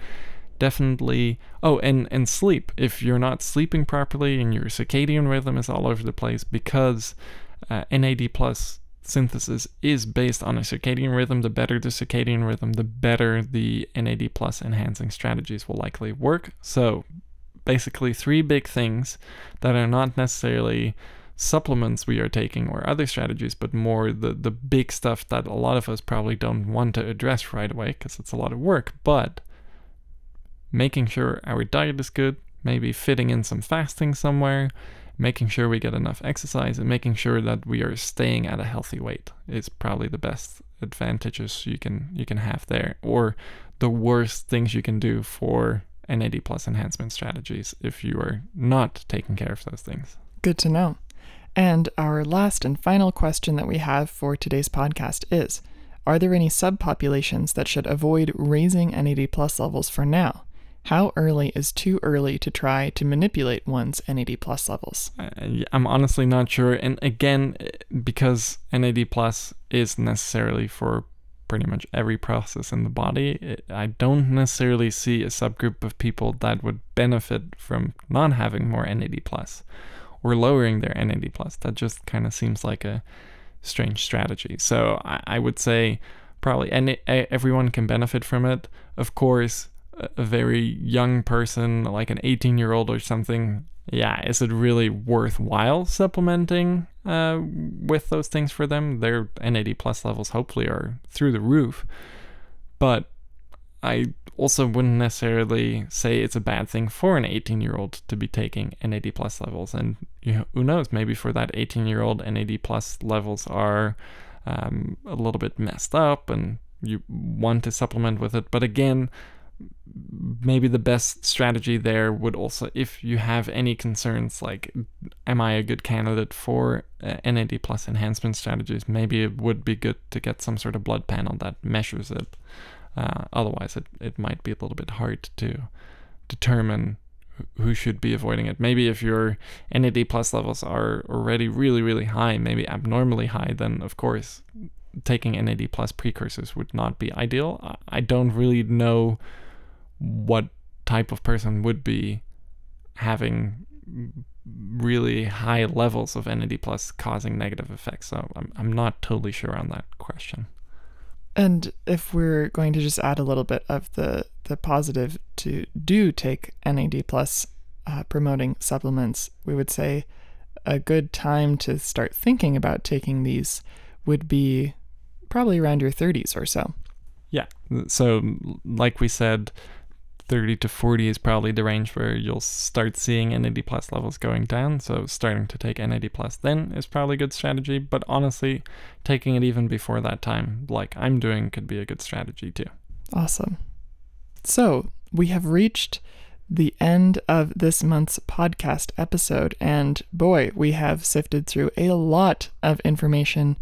definitely, and sleep. If you're not sleeping properly and your circadian rhythm is all over the place, because NAD+ synthesis is based on a circadian rhythm, the better the circadian rhythm, the better the NAD+ enhancing strategies will likely work. So basically three big things that are not necessarily supplements we are taking or other strategies, but more the big stuff that a lot of us probably don't want to address right away because it's a lot of work, but making sure our diet is good, maybe fitting in some fasting somewhere, making sure we get enough exercise, and making sure that we are staying at a healthy weight is probably the best advantages you can have there, or the worst things you can do for NAD+ enhancement strategies if you are not taking care of those things. Good to know. And our last and final question that we have for today's podcast is, are there any subpopulations that should avoid raising NAD+ levels for now? How early is too early to try to manipulate one's NAD+ levels? I'm honestly not sure. And again, because NAD+ is necessarily for pretty much every process in the body, I don't necessarily see a subgroup of people that would benefit from not having more NAD+ or lowering their NAD+. That just kind of seems like a strange strategy. So I would say probably everyone can benefit from it. Of course, a very young person, like an 18-year-old or something, yeah, is it really worthwhile supplementing with those things for them? Their NAD+ levels hopefully are through the roof. But I also wouldn't necessarily say it's a bad thing for an 18-year-old to be taking NAD+ levels. And who knows, maybe for that 18-year-old, NAD+ levels are a little bit messed up and you want to supplement with it. But again, maybe the best strategy there would also, if you have any concerns like, am I a good candidate for NAD+ enhancement strategies, maybe it would be good to get some sort of blood panel that measures it. Otherwise, it might be a little bit hard to determine who should be avoiding it. Maybe if your NAD+ levels are already really, really high, maybe abnormally high, then of course taking NAD+ precursors would not be ideal. I don't really know what type of person would be having really high levels of NAD+ causing negative effects. So I'm not totally sure on that question. And if we're going to just add a little bit of the positive to do take NAD+ promoting supplements, we would say a good time to start thinking about taking these would be probably around your 30s or so. Yeah. So like we said, 30 to 40 is probably the range where you'll start seeing NAD+ levels going down. So starting to take NAD+ then is probably a good strategy. But honestly, taking it even before that time, like I'm doing, could be a good strategy too. Awesome. So we have reached the end of this month's podcast episode. And boy, we have sifted through a lot of information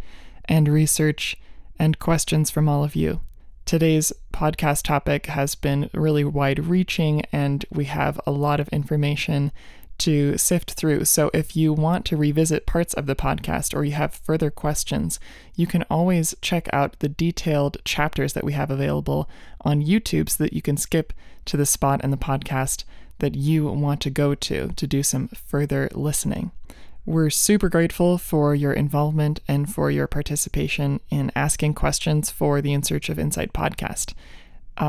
and research and questions from all of you. Today's podcast topic has been really wide-reaching, and we have a lot of information to sift through. So if you want to revisit parts of the podcast or you have further questions, you can always check out the detailed chapters that we have available on YouTube so that you can skip to the spot in the podcast that you want to go to do some further listening. We're super grateful for your involvement and for your participation in asking questions for the In Search of Insight podcast.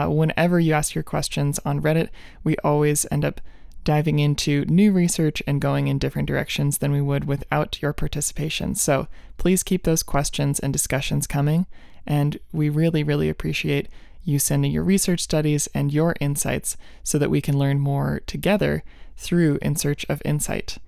Whenever you ask your questions on Reddit, we always end up diving into new research and going in different directions than we would without your participation. So please keep those questions and discussions coming. And we really, really appreciate you sending your research studies and your insights so that we can learn more together through In Search of Insight.